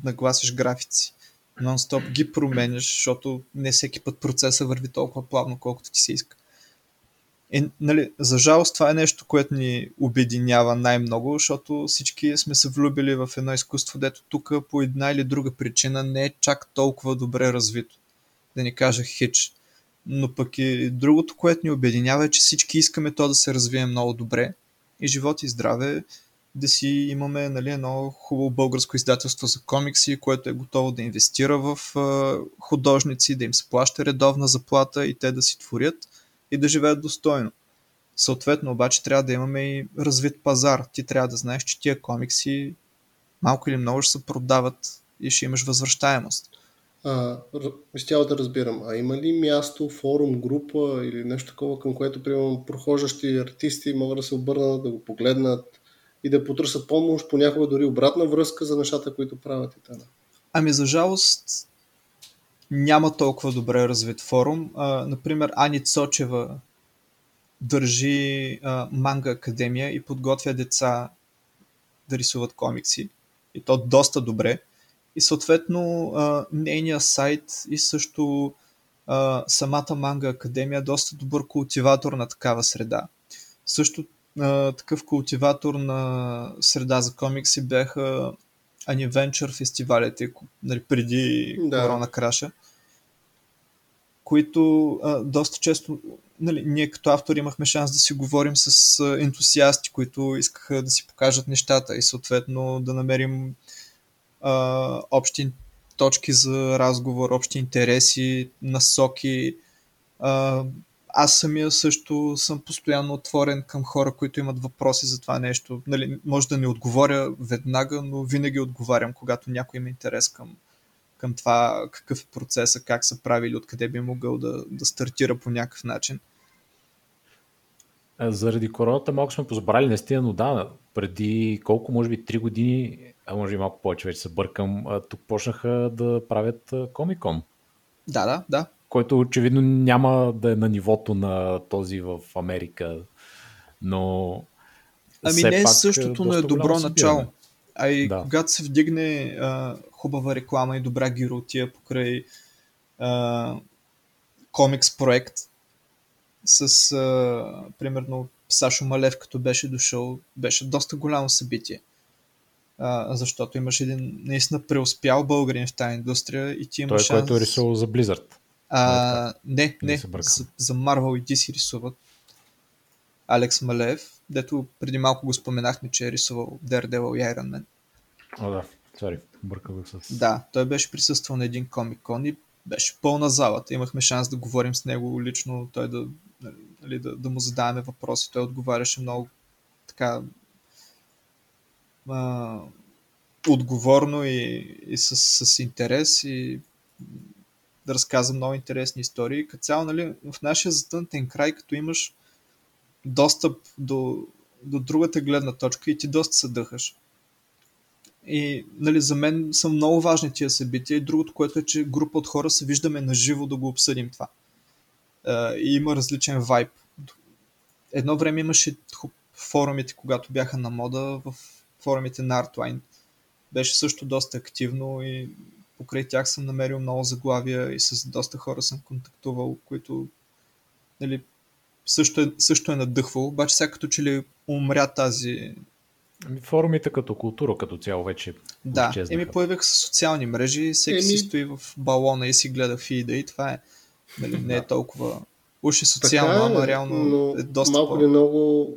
нагласиш графици. Нон-стоп ги променяш, защото не всеки път процеса върви толкова плавно, колкото ти се иска. И, нали, за жалост това е нещо, което ни обединява най-много, защото всички сме се влюбили в едно изкуство, дето тук по една или друга причина не е чак толкова добре развито. Да не кажа хич. Но пък и другото, което ни обединява е, че всички искаме то да се развие много добре и живот и здраве, да си имаме нали, едно хубаво българско издателство за комикси, което е готово да инвестира в художници, да им се плаща редовна заплата и те да си творят и да живеят достойно. Съответно обаче трябва да имаме и развит пазар. Ти трябва да знаеш, че тия комикси малко или много ще се продават и ще имаш възвръщаемост. Щял да разбирам, а има ли място, форум, група или нещо такова, към което примерно прохождащи артисти могат да се обърнат, да го погледнат и да потърсят помощ, понякога дори обратна връзка за нещата, които правят и така? Ами за жалост няма толкова добре развит форум. Например, Ани Цочева държи Манга Академия и подготвя деца да рисуват комикси. И то доста добре. И съответно нейния сайт и също самата Манга Академия е доста добър култиватор на такава среда. Също такъв култиватор на среда за комикси бяха Anniventure фестивалите, нали, преди Корона краша, които доста често, нали, ние като автори имахме шанс да си говорим с ентусиасти, които искаха да си покажат нещата и съответно да намерим общи точки за разговор, общи интереси, насоки. Аз самия също съм постоянно отворен към хора, които имат въпроси за това нещо. Нали, може да не отговоря веднага, но винаги отговарям, когато някой има интерес към това, какъв е процеса, как са правили, откъде би могъл да стартира по някакъв начин. Заради короната малко сме позабрали наистина, но преди колко, може би 3 години, а може би малко повече вече се бъркам, тук почнаха да правят Comic-Con. Да. Който очевидно няма да е на нивото на този в Америка, но ами не е същото, но е добро начало. А и когато се вдигне хубава реклама и добра гиротия покрай комикс проект, с примерно Сашо Малев, като беше дошъл, беше доста голямо събитие. Защото имаш един наистина преуспял българин в тази индустрия и ти имаш шанс... Той, който е рисувал за Blizzard. Не, за Marvel и DC рисуват. Алекс Малеев, дето преди малко го споменахме, че е рисувал Daredevil и Iron Man. Бъркавах с... Да, той беше присъствал на един Comic-Con и беше пълна залата. Имахме шанс да говорим с него лично, той да му задаваме въпроси. Той отговаряше много така отговорно и с интерес и да разказа много интересни истории. Като цяло, нали, в нашия затънтен край, като имаш достъп до другата гледна точка и ти доста се дъхаш. И нали, за мен са много важни тия събития и другото, което е, че група от хора се виждаме наживо да го обсъдим това. И има различен вайб. Едно време имаше форумите, когато бяха на мода, в форумите на Артлайн. Беше също доста активно и покрай тях съм намерил много заглавия и с доста хора съм контактувал, които нали, също е надъхвало, обаче сега като че ли умря тази... Форумите като култура, като цяло вече изчезнаха. Да, появих се социални мрежи, всеки си стои в балона и си гледа фида и това е, нали, не е толкова... Уж е социално, ама реално е доста малко по... много...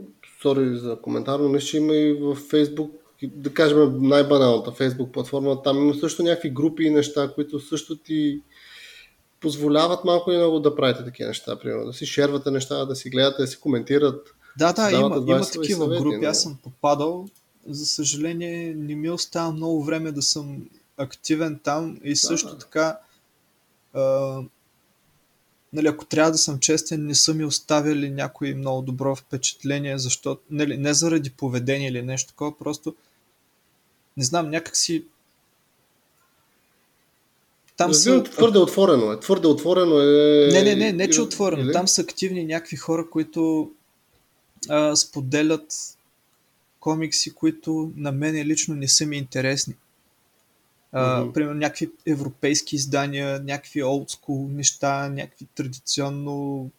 Сори за коментар, но ще има и в Facebook, да кажем най-баналната Facebook платформа, там има също някакви групи и неща, които също ти позволяват малко и много да правите такива неща, примерно да си шервате неща, да си гледате, да си коментират. Да, има такива съвети, групи, но... аз съм попадал, за съжаление не ми остава много време да съм активен там и също така нали, ако трябва да съм честен, не са ми оставили някои много добро впечатление, защото нали, не заради поведение или нещо такова, просто не знам, някак си там са... Твърде отворено е. Не, че отворено. Или? Там са активни някакви хора, които споделят комикси, които на мен лично не са ми интересни. Примерно някакви европейски издания, някакви олдскул неща, някакви традиционно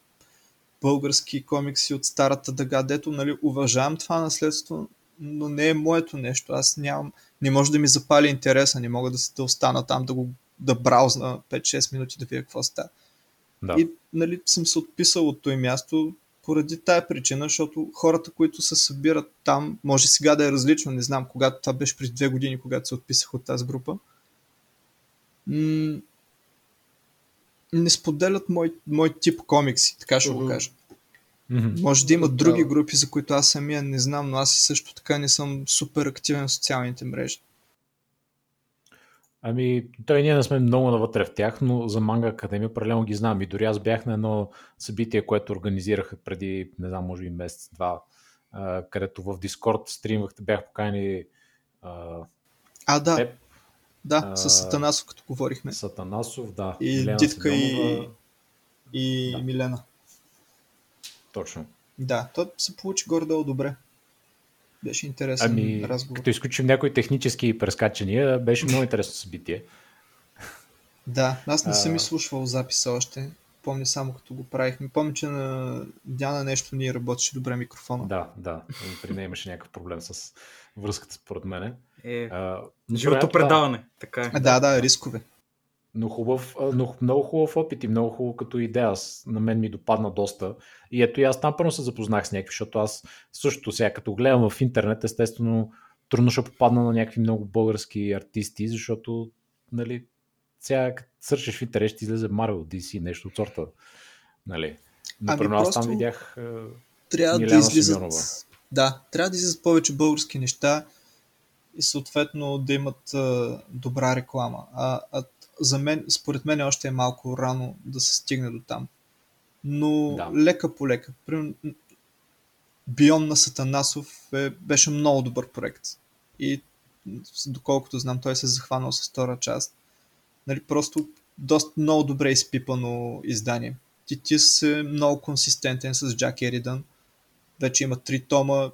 български комикси от старата дъга, дето нали, уважавам това наследство, но не е моето нещо. Аз нямам, не може да ми запали интереса, не мога да остана там да браузна 5-6 минути да видя какво става. Да. И нали, съм се отписал от той място поради тая причина, защото хората, които се събират там, може сега да е различно, не знам, когато това беше през 2 години, когато се отписах от тази група, не споделят мой тип комикси, така ще го кажа. Може да има други групи, за които аз самия не знам, но аз и също така не съм супер активен в социалните мрежи. Ние не сме много навътре в тях, но за Манга Академия определено ги знам. И дори аз бях на едно събитие, което организираха преди, не знам, може би месец-два, където в Дискорд стримвахте, бях поканени теб. Да, с Сатанасов, като говорихме. Сатанасов, да. И Милена Дитка Седонова. И да. Милена. Точно. Да, то се получи горе-долу добре. Беше интересен разговор. Като изключим някои технически прескачания, беше много интересно събитие. Да, аз не съм изслушвал записа още. Помня само като го правихме. Помня, че на Диана нещо ни работеше добре микрофона. Да. При нея имаше някакъв проблем с връзката според мене. Живото предаване. Така е. Да, рискове. Но много хубав опит и много хубав като идея. На мен ми допадна доста. И ето и аз там първо се запознах с някакви, защото аз също сега като гледам в интернет, естествено трудно ще попадна на някакви много български артисти, защото нали, сега като сърчеш в интернет ще излезе Marvel, DC, нещо от сорта. Нали. Например, аз там видях Милена Симеонова. Да, трябва да излизат повече български неща и съответно да имат добра реклама. Според мен още е малко рано да се стигне до там. Но лека по лека. Бион на Сатанасов беше много добър проект. И доколкото знам, той се е захванал с втора част. Нали, просто доста много добре изпипано издание. Титис е много консистентен с Jack Eridon. Вече има 3 тома.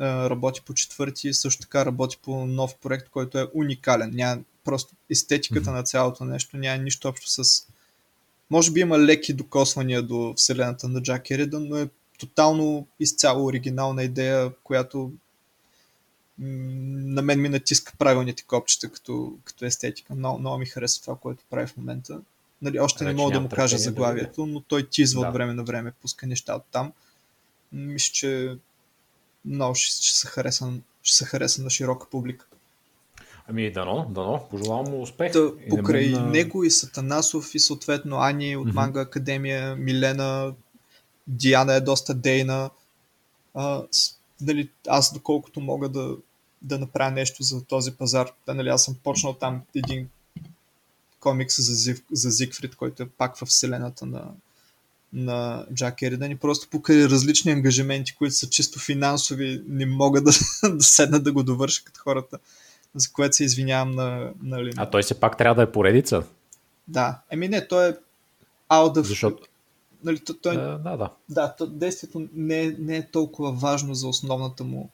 Работи по 4-ти. Също така работи по нов проект, който е уникален. Просто естетиката на цялото нещо няма нищо общо с Може би има леки докосвания до вселената на Джак Еридън, но е тотално изцяло оригинална идея, която на мен ми натиска правилните копчета като естетика. Много ми харесва това, което прави в момента. Нали, още не мога да му кажа заглавието, но той тизва от време на време, пуска неща от там. Мисля, че много ще се хареса на широка публика. Ами дано, пожелавам му успех. Покрай него и Сатанасов и съответно Ани от Манга Академия, Милена, Диана е доста дейна. Дали, аз доколкото мога да направя нещо за този пазар, нали, аз съм почнал там един комикс за Зигфрид, който е пак във вселената на Джак Еридън и просто покрай различни ангажименти, които са чисто финансови, не мога да седна да го довърша като хората, за което се извинявам на Лина. А той се пак трябва да е поредица? Да, не, той е out of... Защото... Нали, той... действието не е толкова важно за основната му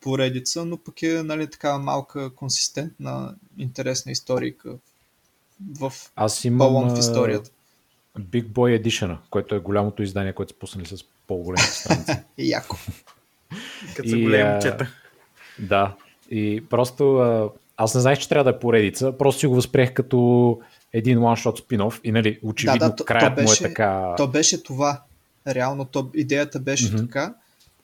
поредица, но пък е такава малка, консистентна, интересна историка в балон в историята. Big Boy Edition, което е голямото издание, което са пуснали с по-големи страници. Яко. Като са големи момчета. Да. И просто аз не знаех, че трябва да е поредица, просто си го възприех като един one-shot спин-оф и нали, очевидно краят му е така... То беше това, реално, идеята беше така,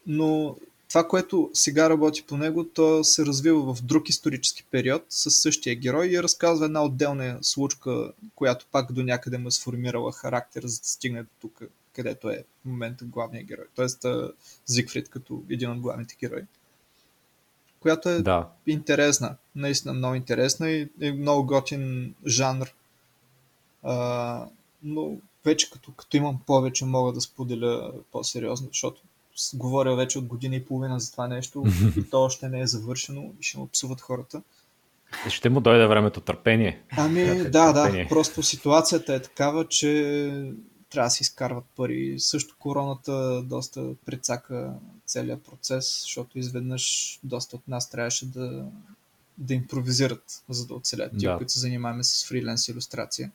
но това, което сега работи по него, то се развива в друг исторически период с същия герой и разказва една отделна случка, която пак до някъде му е сформирала характер, за да стигне до тук, където е в момента главният герой, т.е. Зигфрид като един от главните герои, която е интересна, наистина много интересна и е много готин жанр. Но вече като имам повече, мога да споделя по-сериозно, защото говоря вече от година и половина за това нещо и то още не е завършено и ще му псуват хората. Ще му дойде времето търпение. Търпение. Просто ситуацията е такава, че трябва да се изкарват пари. Също короната доста прецака целият процес, защото изведнъж доста от нас трябваше да импровизират, за да оцелят тия, които се занимаваме с фриленс илюстрация.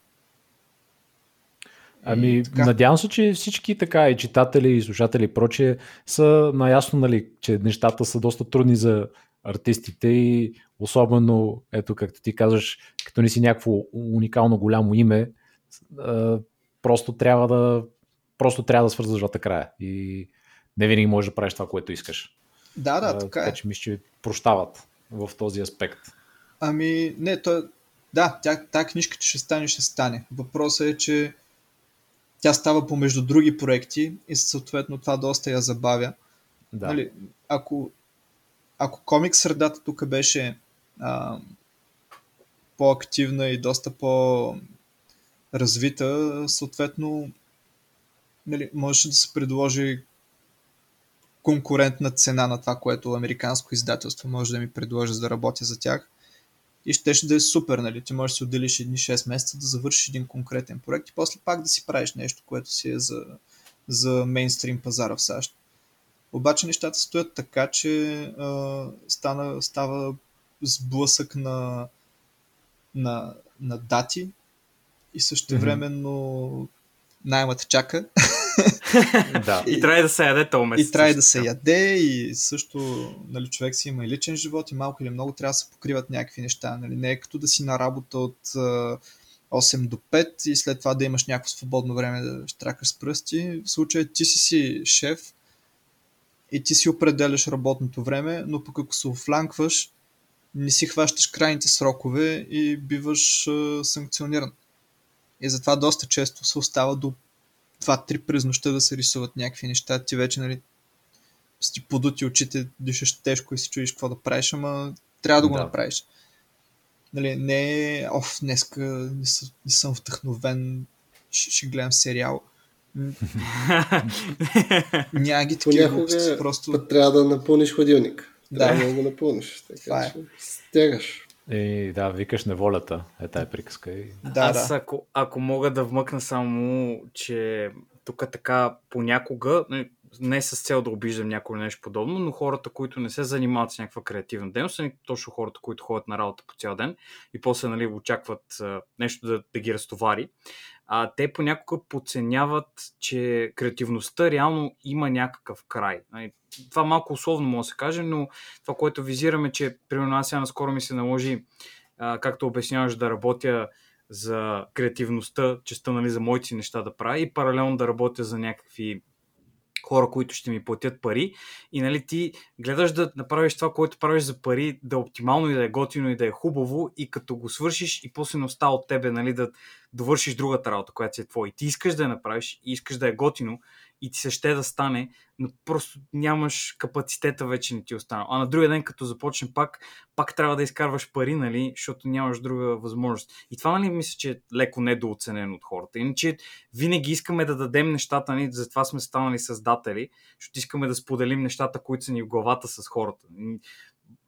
Надявам се, че всички така и читатели, и слушатели и прочие са наясно, нали, че нещата са доста трудни за артистите и особено, ето както ти казваш, като не си някакво уникално голямо име, просто трябва да свързваш двата края и не винаги можеш да правиш това, което искаш. Така е. Така че мисля, че прощават в този аспект. Тя книжка, че ще стане. Въпросът е, че тя става помежду други проекти и съответно това доста я забавя. Да. Нали, ако комикс средата тук беше по-активна и доста по-развита, съответно нали, можеше да се предложи конкурентна цена на това, което американско издателство може да ми предложи за да работя за тях. И щеше да е супер, нали? Ти можеш да си отделиш едни 6 месеца да завършиш един конкретен проект и после пак да си правиш нещо, което си е за мейнстрим пазара в САЩ. Обаче нещата стоят така, че става сблъсък на дати и същевременно наймата чака. И трябва да се яде този месец. И трябва да се яде и също нали, човек си има и личен живот и малко или много трябва да се покриват някакви неща. Нали. Не е като да си на работа от 8 до 5 и след това да имаш някакво свободно време да щракаш с пръсти. В случая ти си шеф и ти си определяш работното време, но пък ако се офланкваш, не си хващаш крайните срокове и биваш санкциониран. И затова доста често се остава до 2-3 през нощта да се рисуват някакви неща, ти вече нали, си подути очите, дишаш тежко и си чудиш какво да правиш, ама трябва да го направиш. Нали, не, днеска не съм вдъхновен, ще гледам сериал. Няма ги такива глупости, просто... Трябва да напълниш хладилник. Трябва да го напълниш. Така че стягаш. И да, викаш неволята, е тая приказка. Аз ако мога да вмъкна само, че тук така понякога, не с цел да обиждам някой нещо подобно, но хората, които не се занимават с някаква креативна дейност, са не точно хората, които ходят на работа по цял ден и после нали, очакват нещо да ги разтовари. те понякога подценяват, че креативността реално има някакъв край. Това малко условно може да се каже, но това, което визираме, че примерно аз сега наскоро ми се наложи, както обясняваш, да работя за креативността, честа, нали, за моите си неща да правя и паралелно да работя за някакви хора, които ще ми платят пари. И нали, ти гледаш да направиш това, което правиш за пари, да е оптимално и да е готино и да е хубаво, и като го свършиш и после не остава от тебе, нали, да довършиш другата работа, която си е твоя. И ти искаш да я направиш и искаш да е готино и ти се ще да стане, но просто нямаш капацитета, вече не ти остана. А на другия ден, като започне пак трябва да изкарваш пари, нали, защото нямаш друга възможност. И това, нали, мисля, че е леко недооценено от хората. Иначе винаги искаме да дадем нещата, нали, затова сме станали създатели, защото искаме да споделим нещата, които са ни в главата с хората.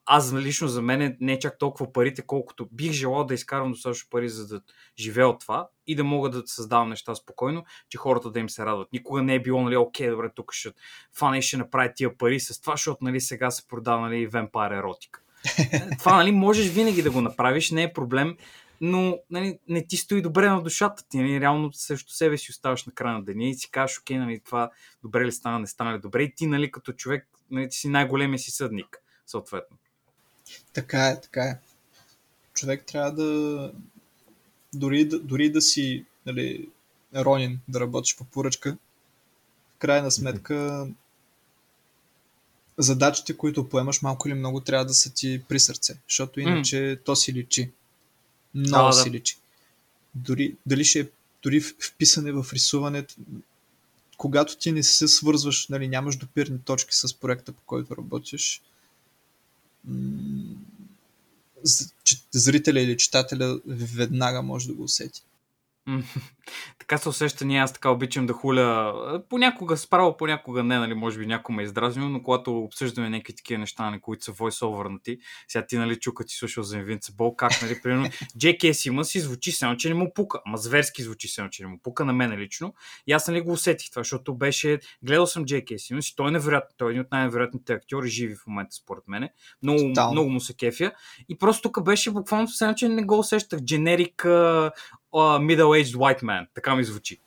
Аз лично за мен не е чак толкова парите, колкото бих желал да изкарвам достатъчно пари, за да живея от това и да мога да създавам неща спокойно, че хората да им се радват. Никога не е било, нали, окей, добре, тук ще фана и ще направя тия пари с това, защото, нали, сега се продава, нали, вампайр еротика. Това, нали, можеш винаги да го направиш, не е проблем, но, нали, не ти стои добре на душата ти, нали, реално срещу себе си оставаш на края на деня и си кажеш, окей, нали, това добре ли стана, не стана ли добре, и ти, нали, като човек, нали, ти си най-големия си съдник, съответно. Така е, така е. Човек трябва да... Дори да си, нали, ронен да работиш по поръчка, в крайна сметка задачите, които поемаш, малко или много трябва да са ти при сърце, защото иначе то си личи. Много си личи. Дали ще е дори вписане в рисуването, когато ти не се свързваш, нали, нямаш допирни точки с проекта, по който работиш, зрителя или читателя веднага може да го усети. Така се усеща, ние аз така обичам да хуля понякога справо, понякога не, нали, може би някой ме е издразнил, но когато обсъждаме някакви такива неща, на които са voice-overнати, сега ти, нали, чука ти слушал за Invincible, как, нали, примерно Jack Eridon си звучи само, че не му пука, ама зверски звучи само, че не му пука на мен лично, и аз, нали, го усетих това, защото беше, гледал съм Jack Eridon и той е невероятно, той е един от най-невероятните актьори живи в момента според мен, много му се кефя, и просто тук беше буквално само, че не го усещах, generic middle-aged white man, така ми звучи.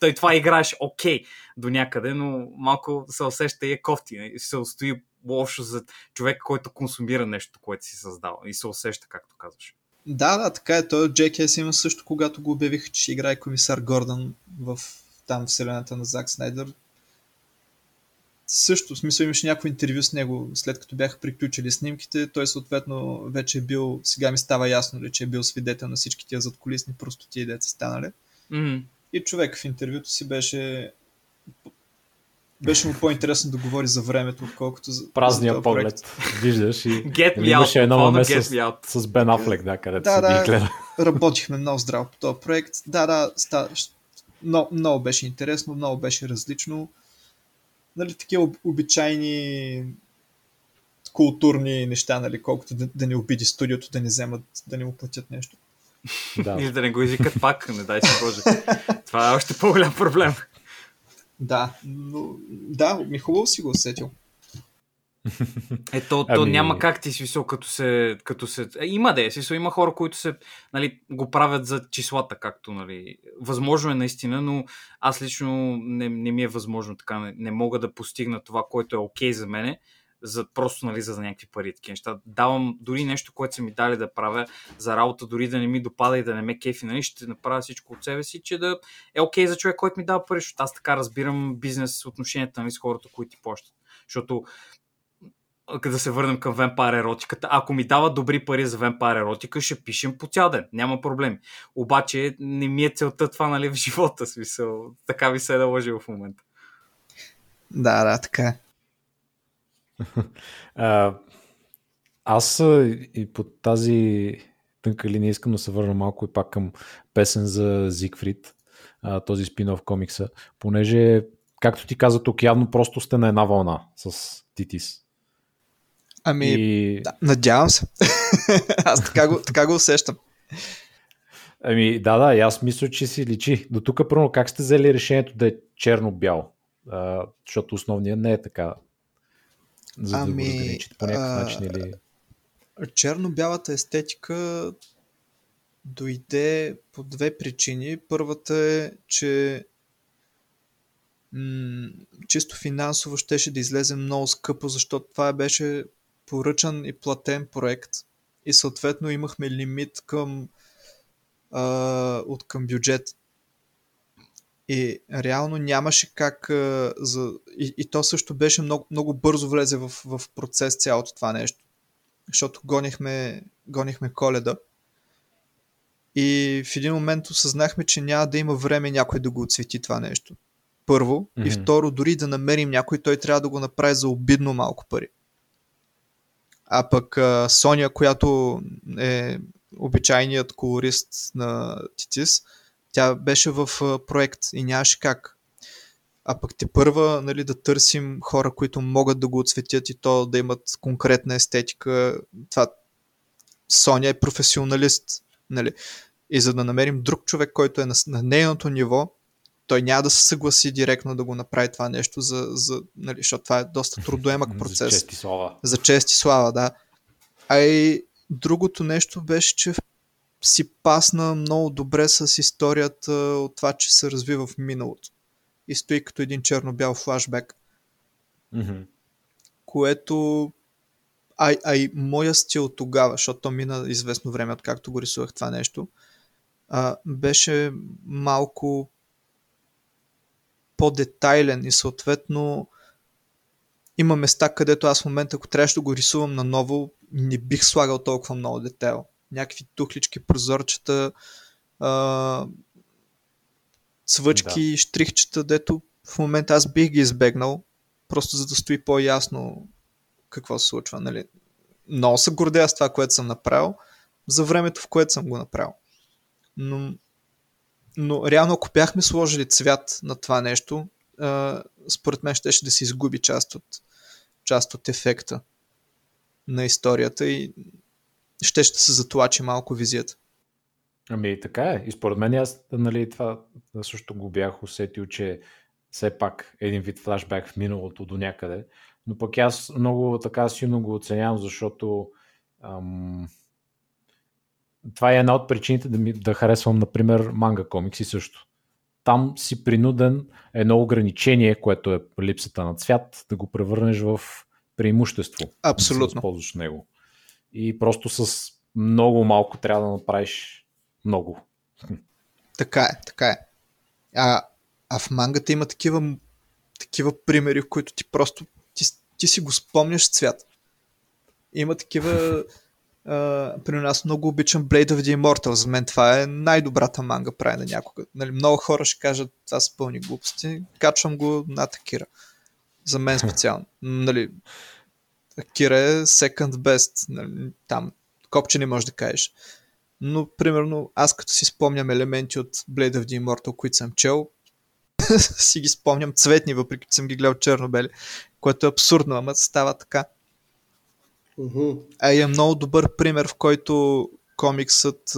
Той това играеш окей до някъде, но малко се усеща и е кофти. Се устои лошо за човек, който консумира нещо, което си създава. И се усеща, както казваш. Да, така е. Той от Джек Есима също, когато го обявиха, че играе комисар Гордън в там вселената на Зак Снайдер. Също, в смисъл, имаше някакво интервю с него, след като бяха приключили снимките, той съответно вече е бил, сега ми става ясно ли, че е бил свидетел на всички тия задкулисни простоти и деца станали. И човек в интервюто си беше му по-интересно да говори за времето, отколкото за празния поглед. Виждаш и имаше едно маме с Бен Афлек, да, където се ги гледа. Работихме много здраво по този проект. Много беше интересно, много беше различно. Нали, такива обичайни културни неща, нали, колкото да не обиди студиото, да не вземат, да не му платят нещо. Да. Или да не го извикат пак, не дай се Боже. Това е още по-голям проблем. Да, но да, ми хубаво си го усетил. То няма как ти свисъл, като се... Има да е свисъл, има хора, които се, нали, го правят за числата, както, нали, възможно е наистина, но аз лично не ми е възможно така, не мога да постигна това, което е окей за мене, за просто, нали, за някакви пари, такива неща. Давам дори нещо, което са ми дали да правя за работа, дори да не ми допада и да не ме кефи, нали, ще направя всичко от себе си, че да е окей за човек, който ми дава пари, защото аз така разбирам бизнес отношенията, нали, с хората, които ти плащат. Защото да се върнем към Vampire еротиката. Ако ми дават добри пари за Vampire еротика, ще пишем по цял ден. Няма проблеми. Обаче не ми е целта това, нали, в живота. Смисъл. Така ви се е наложи в момента. Да, така. Аз и по тази тънка линия искам да се върна малко и пак към песен за Зигфрид, този спин-офф комикса, понеже, както ти каза тук, явно просто сте на една вълна с Титис. Ами, да, надявам се. Аз така го усещам. Ами, да, и аз мисля, че си личи. До тук, първо, как сте взели решението да е черно-бяло? Защото основният не е така. За да го разграничите по някакъв начин. Черно-бялата естетика дойде по две причини. Първата е, че чисто финансово щеше да излезе много скъпо, защото това беше поръчан и платен проект и съответно имахме лимит към бюджет. И реално нямаше как... И то също беше много, много бързо влезе в процес цялото това нещо. Защото гонихме Коледа. И в един момент осъзнахме, че няма да има време някой да го оцвети това нещо. Първо. Mm-hmm. И второ, дори да намерим някой, той трябва да го направи за обидно малко пари. А пък Соня, която е обичайният колорист на Титис, тя беше в проект и нямаше как. А пък тепърва, нали, да търсим хора, които могат да го оцветят и то да имат конкретна естетика. Това... Соня е професионалист. Нали? И за да намерим друг човек, който е на нейното ниво, той няма да се съгласи директно да го направи това нещо, нали, защото това е доста трудоемък процес. За чест и слава. За чест и слава, да. А и другото нещо беше, че си пасна много добре с историята от това, че се развива в миналото. И стои като един черно-бял флашбек. Mm-hmm. Което... А и моя стил тогава, защото то мина известно време, откакто го рисувах това нещо, беше малко по-детайлен и съответно има места, където аз в момента, ако трябваше да го рисувам наново, не бих слагал толкова много детайл. Някакви тухлички, прозорчета, цвъчки, да. Штрихчета, дето в момента аз бих ги избегнал, просто за да стои по-ясно какво се случва, нали? Много се гордея с това, което съм направил, за времето, в което съм го направил. Но реално, ако бяхме сложили цвят на това нещо, според мен щеше да се изгуби част от ефекта на историята и ще се затлачи малко визията. Ами така е. И според мен аз, нали, това също го бях усетил, че все пак един вид флашбек в миналото до някъде. Но пък аз много така силно го оценявам, защото това е една от причините да харесвам, например, манга комикси също. Там си принуден едно ограничение, което е липсата на цвят, да го превърнеш в преимущество. Абсолютно. Да се използваш него. И просто с много малко трябва да направиш много. Така е, така е. А в мангата има такива примери, в които ти просто ти си го спомняш цвят. Има такива... при нас много обичам Blade of the Immortal. За мен това е най-добрата манга правена някога. Нали, много хора ще кажат, това са пълни глупости. Качвам го на Акира. За мен специално. Нали, Акира е second best. Нали, там копче не можеш да кажеш. Но, примерно, аз като си спомням елементи от Blade of the Immortal, които съм чел, си ги спомням цветни, въпреки че съм ги гледал черно-бели, което е абсурдно, ама става така. Uh-huh. А е много добър пример, в който комиксът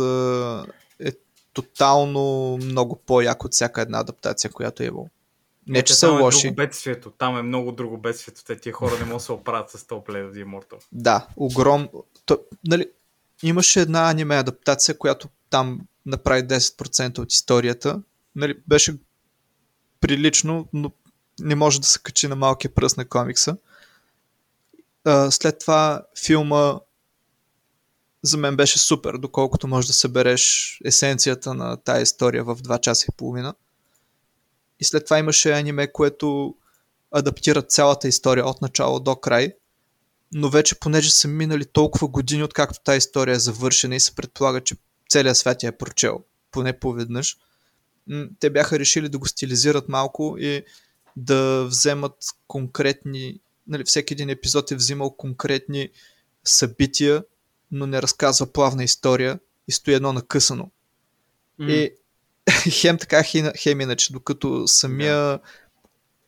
е тотално много по-як от всяка една адаптация, която е имал. Не, че са лоши. Е бедствието. Там е много друго бедствието. Тия хора не могат да се оправят с този Blade of the Immortal. Да, огромно. Нали, имаше една аниме адаптация, която там направи 10% от историята. Нали, беше прилично, но не може да се качи на малкия пръст на комикса. След това филма за мен беше супер, доколкото можеш да събереш есенцията на тая история в 2 часа и половина. И след това имаше аниме, което адаптира цялата история от начало до край, но вече понеже са минали толкова години, откакто тая история е завършена и се предполага, че целият свят я е прочел, поне поведнъж, те бяха решили да го стилизират малко и да вземат конкретни, нали, всеки един епизод е взимал конкретни събития, но не разказва плавна история и стои едно накъсано. И хем така, хем иначе, докато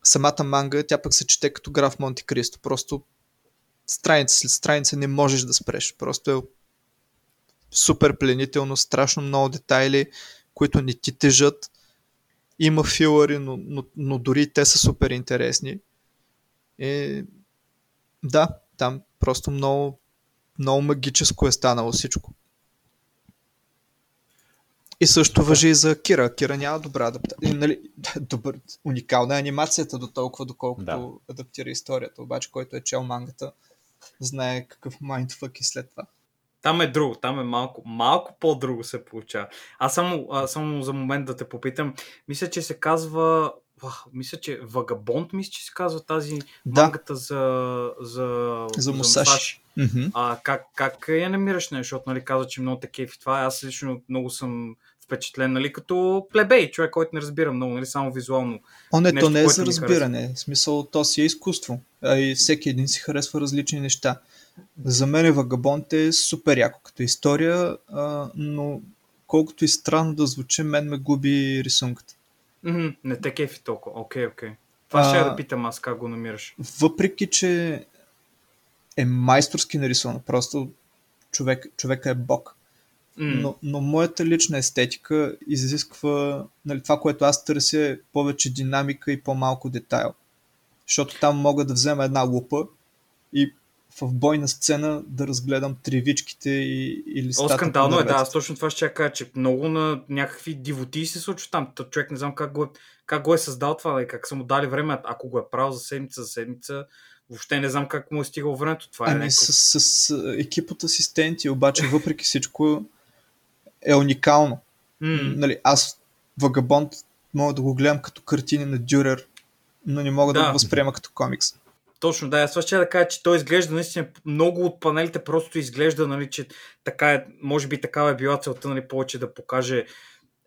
самата манга, тя пък се чете като Граф Монте Кристо. Просто страница след страница не можеш да спреш. Просто е супер пленително, страшно много детайли, които не ти тежат. Има филъри, но дори те са супер интересни. Да, там просто много, много магическо е станало всичко. И също въжи и за Кира. Кира няма добра адаптация. Нали, уникална е анимацията до толкова, доколкото адаптира историята. Обаче, който е чел мангата, знае какъв mindfuck е след това. Там е друго, там е малко по-друго се получава. Аз само за момент да те попитам. Мисля, че се казва... Вагабонд, мисля, че се казва тази мангата за Мусаши. Mm-hmm. А как я намираш нещо? Защото, нали, казва, че много такива в това. Аз лично много съм впечатлен, нали, като плебей, човек, който не разбира много, нали, само визуално. То не е за разбиране. В смисъл, то си е изкуство. А и всеки един си харесва различни неща. За мен Вагабонд е супер яко като история, но колкото и странно да звучи, мен ме губи рисунката. Не те кефи толкова. Окей. Това ще да питам аз, как го намираш. Въпреки че е майсторски нарисувано, просто човека е бог. Но моята лична естетика изисква, нали, това, което аз търся, е повече динамика и по-малко детайл. Защото там мога да взема една лупа и в бойна сцена да разгледам тривичките и листата. Скандално е, аз точно това ще кажа, че много на някакви дивотии се случва там. Тот човек не знам как го е създал това, как са му дали време, ако го е правил за седмица, въобще не знам как му е стигало времето. Това е с екип от асистенти, обаче въпреки всичко е уникално. Нали, аз Вагабонд мога да го гледам като картини на Дюрер, но не мога да го възприема като комикс. Точно, да. Аз това ще да кажа, че той изглежда наистина, много от панелите просто изглежда, нали, че така е, може би такава е била целта, нали, повече да покаже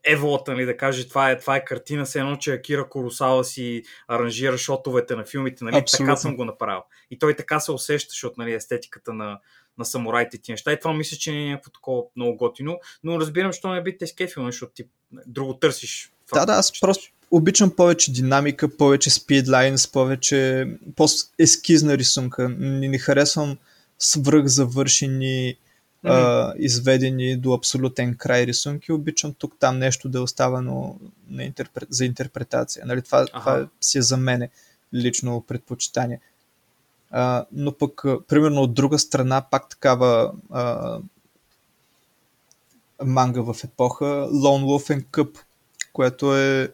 еволата, нали, да каже това е картина, все едно, че Акира Куросава си аранжира шотовете на филмите, нали, така съм го направил. И той така се усеща, защото, нали, естетиката на самураите ти неща. И това мисля, че не е някакво такова много готино, но разбирам, що не би те скефил, защото ти друго търсиш. Да, аз просто обичам повече динамика, повече спидлайнс, повече ескизна рисунка. Не харесвам свръхзавършени, изведени до абсолютен край рисунки. Обичам тук там нещо да е оставено за интерпретация. Нали, това си е за мене лично предпочитание. Но пък, примерно, от друга страна, пак такава манга в епоха, Lone Wolf and Cub, което е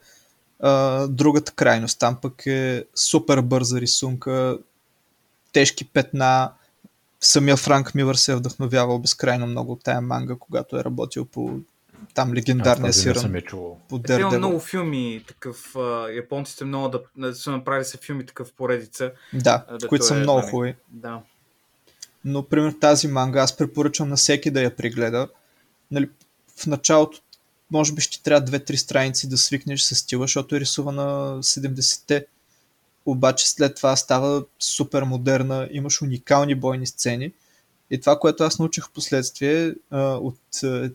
другата крайност. Там пък е супер бърза рисунка, тежки петна. Самия Франк Милър се е вдъхновявал безкрайно много от тая манга, когато е работил по там легендарния сиран по Daredevil. Има много филми такъв, японците много са направили са филми такъв поредица. Да, които са много хубави. Да. Но, пример, тази манга аз препоръчвам на всеки да я прегледа. Нали, в началото може би ще трябва 2-3 страници да свикнеш с стила, защото е рисувана 70-те. Обаче след това става супер модерна, имаш уникални бойни сцени. И това, което аз научих в последствие от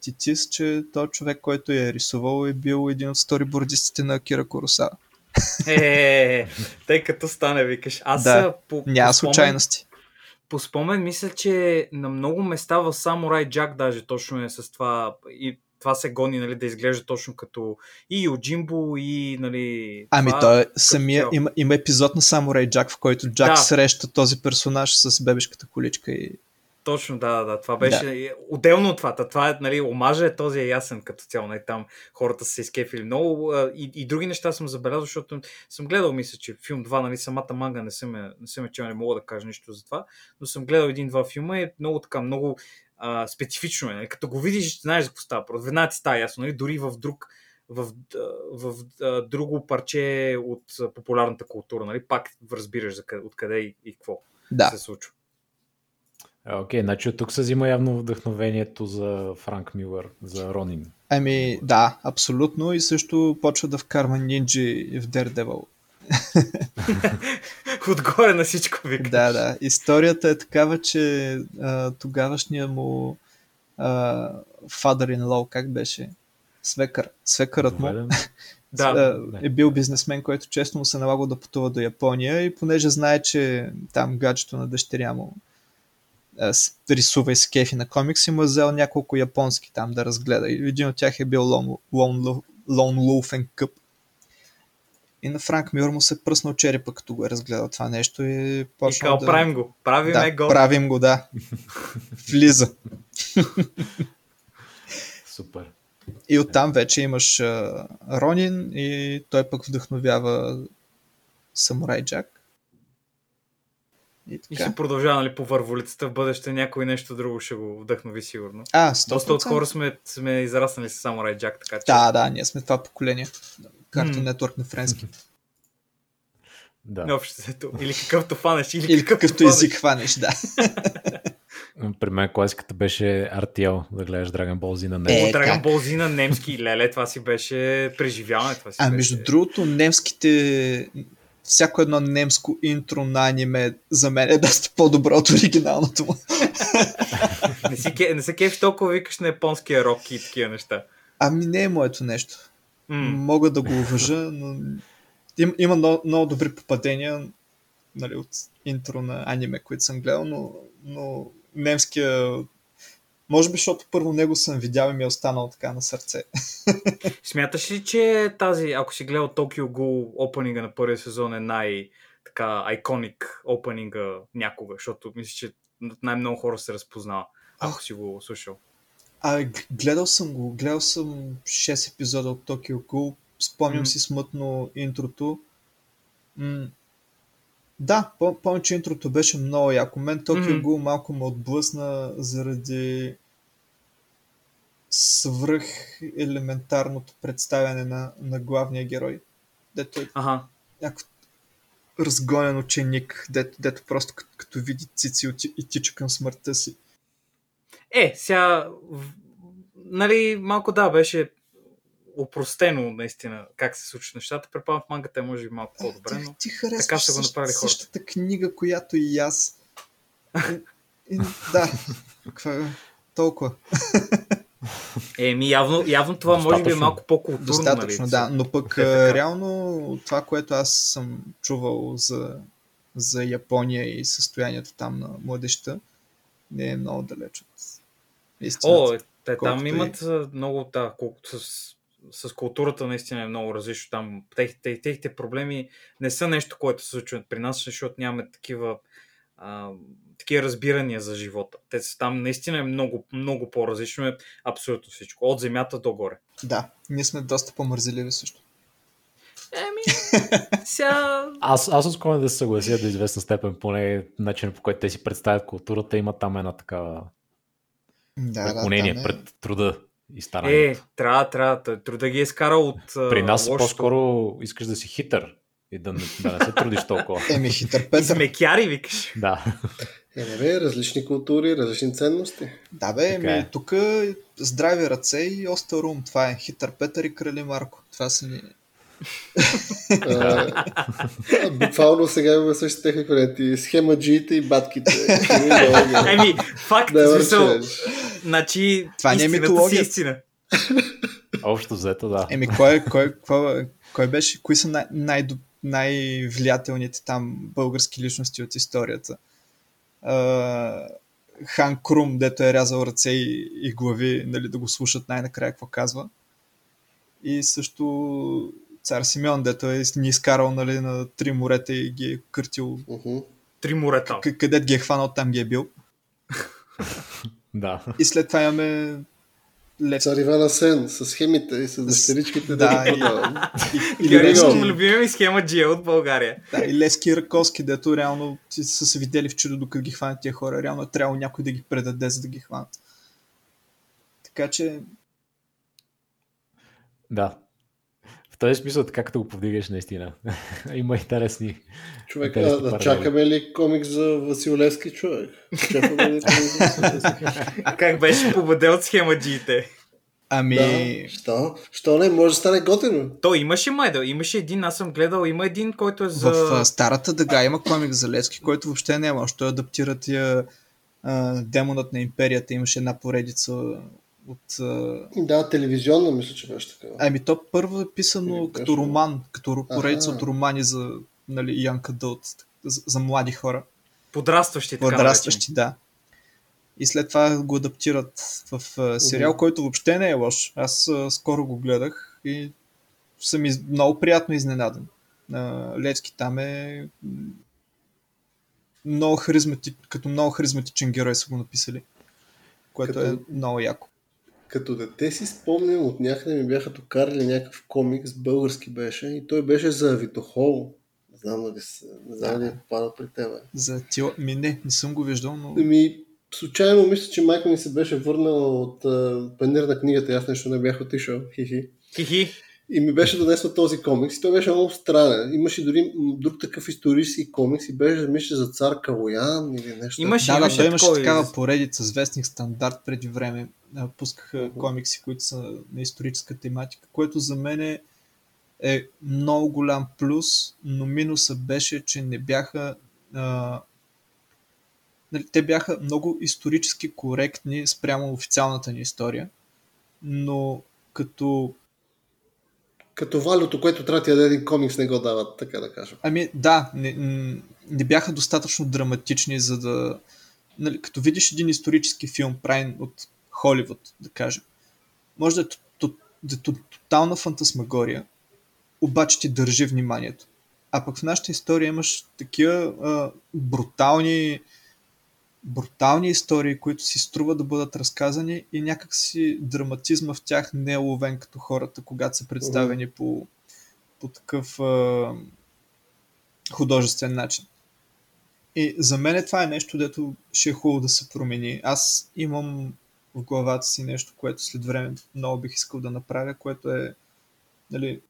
Титис, че той човек, който я е рисувал, е бил един от сторибордистите на Акира Куросава. Тъй като стане, викаш. Няма случайности. По спомен, мисля, че на много места в Самурай Джак даже точно е с това... Това се гони, нали, да изглежда точно като и Юджимбо, и, нали... той самия... Има епизод на Самурай Джак, в който Джак среща този персонаж с бебешката количка и... Точно, да. Това беше... Отделно от това. Това е, нали, омажа е този е ясен като цяло. Нали, там хората са изкефили много. И други неща съм забелязал, защото съм гледал, мисля, че филм 2, нали, самата манга не съм чел, не мога да кажа нищо за това, но съм гледал 1-2 филма и е много специфично е. Нали? Като го видиш, знаеш за какво става. Веднага ти става ясно. Нали? Дори в друго парче от популярната култура. Нали? Пак разбираш откъде и какво се случва. Окей, значи тук се взима явно вдъхновението за Франк Милър, за Ронин. Да, абсолютно. И също почва да вкарва нинджи в Daredevil. Отгоре на всичко, викаш. Да. Историята е такава, че тогавашния му father-in-law, как беше? Свекърът му е бил бизнесмен, който често му се налагал да пътува до Япония и понеже знае, че там гаджето на дъщеря му рисува и скефи на комикси, му е взел няколко японски там да разгледа. И един от тях е бил Lone Wolf and Cub. И на Франк Мюр му се пръснал черепа, като го е разгледал това нещо и почнал да... правим го. Правим го, да. Влиза. Супер. И оттам вече имаш Ронин и той пък вдъхновява Самурай Джак. И ще продължава, нали, по върволицата в бъдеще, някой нещо друго ще го вдъхнови сигурно. Доста от хора сме израснали с Самурай Джак, така че... Да, ние сме това поколение. Cartoon Network на френски. Да. Или какъвто фанеш, или какъвто език хванеш, да. При мен класиката беше RTL, да гледаш Dragon Ball Z на немски. Dragon Ball Z на немски, леле, това си беше преживяване. Това си беше... между другото, немските... всяко едно немско интро на аниме за мен е доста по-добро от оригиналното му. Не се кефиш толкова, викаш на японския рок и такива неща. Ами не е моето нещо. Мога да го уважа, но има много добри попадения, нали, от интро на аниме, които съм гледал, но немския... Може би, защото първо него съм видял и ми е останал така на сърце. Смяташ ли, че тази, ако си гледал Tokyo Ghoul, опенинга на първия сезон е най-така айконик опенинга някога, защото мисля, че най-много хора се разпознава, ако си го слушал. Гледал съм 6 епизода от Tokyo Ghoul, спомням си смътно интрото. Да, помня, че интрото беше много яко. Мен Tokyo Ghoul малко ме отблъсна заради свръх елементарното представяне на главния герой. Дето е някакъв разгонен ученик, дето просто като види цици и тича към смъртта си. Сега, нали, малко беше опростено наистина как се случват нещата. Препавам, в мангата е може и малко по-добре, но ти така ще го направи хората. Същата книга, която и аз. Да, толкова. Явно това достатъчно. Може би е малко по-културно. Достатъчно, да, но пък реално това, което аз съм чувал за Япония и състоянието там на младежта, не е много далеч от истината. Те там имат много, колкото с културата наистина е много различно. Там техните проблеми не са нещо, което се случва при нас, защото нямаме такива разбирания за живота. Те са там наистина е много, много по-различно е абсолютно всичко. От земята до горе. Да, ние сме доста по-мързеливи също. Сега... Аз отскомен да се съглася до известна степен, поне начин, по който те си представят културата, има там една такава преклонение пред труда. И трябва. Труда ги е изкарал от при нас лошото. По-скоро искаш да си хитър и да не се трудиш толкова. Хитър Петър. Смекяри, викаш. Да. Различни култури, различни ценности. Да бе, тук здрави ръце и остър ум. Това е Хитър Петър и Крали Марко. Това са ни... буквално сега имаме същите хакварети. Схемаджиите и батките. Факт, смисъл. Значи, това не е митология. Истина. Общо взето, да. Кой беше? Кои са най-влиятелните там български личности от историята? Хан Крум, дето е рязал ръце и глави, нали, да го слушат най-накрая какво казва. И също цар Симеон, дето е ни изкарал, нали, на три морета и ги е къртил. Три морета. Където ги е хванал, там ги е бил. Да. И след това имаме Цар Ивана Сен с схемите и с дъщеричките. Да, и Георги. Любими схема Джия от България. Да, и Левски и Раковски, дето реално са се видели в чудо, докато ги хванат тия хора. Реално е трябвало някой да ги предаде, за да ги хванат. Така че... Да. В този смисъл, така като го повдигаш наистина. Има интересни... Човек, да чакаме ли комикс за Васил Левски, човек? Чакаме ли комикс за Васил Левски? Как беше победел от схемаджиите? Да, що не? Може да стане готино. То имаше майдъл, имаше един, аз съм гледал, има един, който е за... В старата Дъга има комикс за Левски, който въобще не е мал. Той адаптира тия Демонът на империята, имаше една поредица... Да, телевизионно мисля, че беше така. То първо е писано като роман, като поредица от романи за, нали, Young Adult, за млади хора. Подрастващи, да. И след това го адаптират в сериал, който въобще не е лош. Аз скоро го гледах и съм много приятно изненадан. Левски там е като много харизматичен герой са го написали, което е много яко. Като дете си спомням, от някъде ми бяха докарали някакъв комикс, български беше, и той беше за Витохол. Знам ли се, не знам ли е попадал при тебе. За тио... Ми не, не съм го виждал, но... Случайно мисля, че майка ми се беше върнала от панер на книгата и аз нещо не бях отишъл. Хихи. И ми беше донесла този комикс и той беше много странен. Имаше дори друг такъв исторически комикс и беше мисля за цар Калоян или нещо. Имаше такава поредица с вестник стандарт преди време. Пускаха комикси, които са на историческа тематика, което за мен е много голям плюс, но минуса беше, че не бяха... Те бяха много исторически коректни спрямо официалната ни история, но като... Като валюто, което трябва да един комикс не го дават, така да кажем. Ами да, не бяха достатъчно драматични, за да... Нали, като видиш един исторически филм, правен от Холивуд, да кажем, може да е тотална фантасмагория, обаче ти държи вниманието. А пък в нашата история имаш такива брутални истории, които си струва да бъдат разказани и някакси драматизма в тях не е ловен като хората, когато са представени по такъв художествен начин. И за мен това е нещо, дето ще е хубаво да се промени. Аз имам в главата си нещо, което след време много бих искал да направя, което е нали,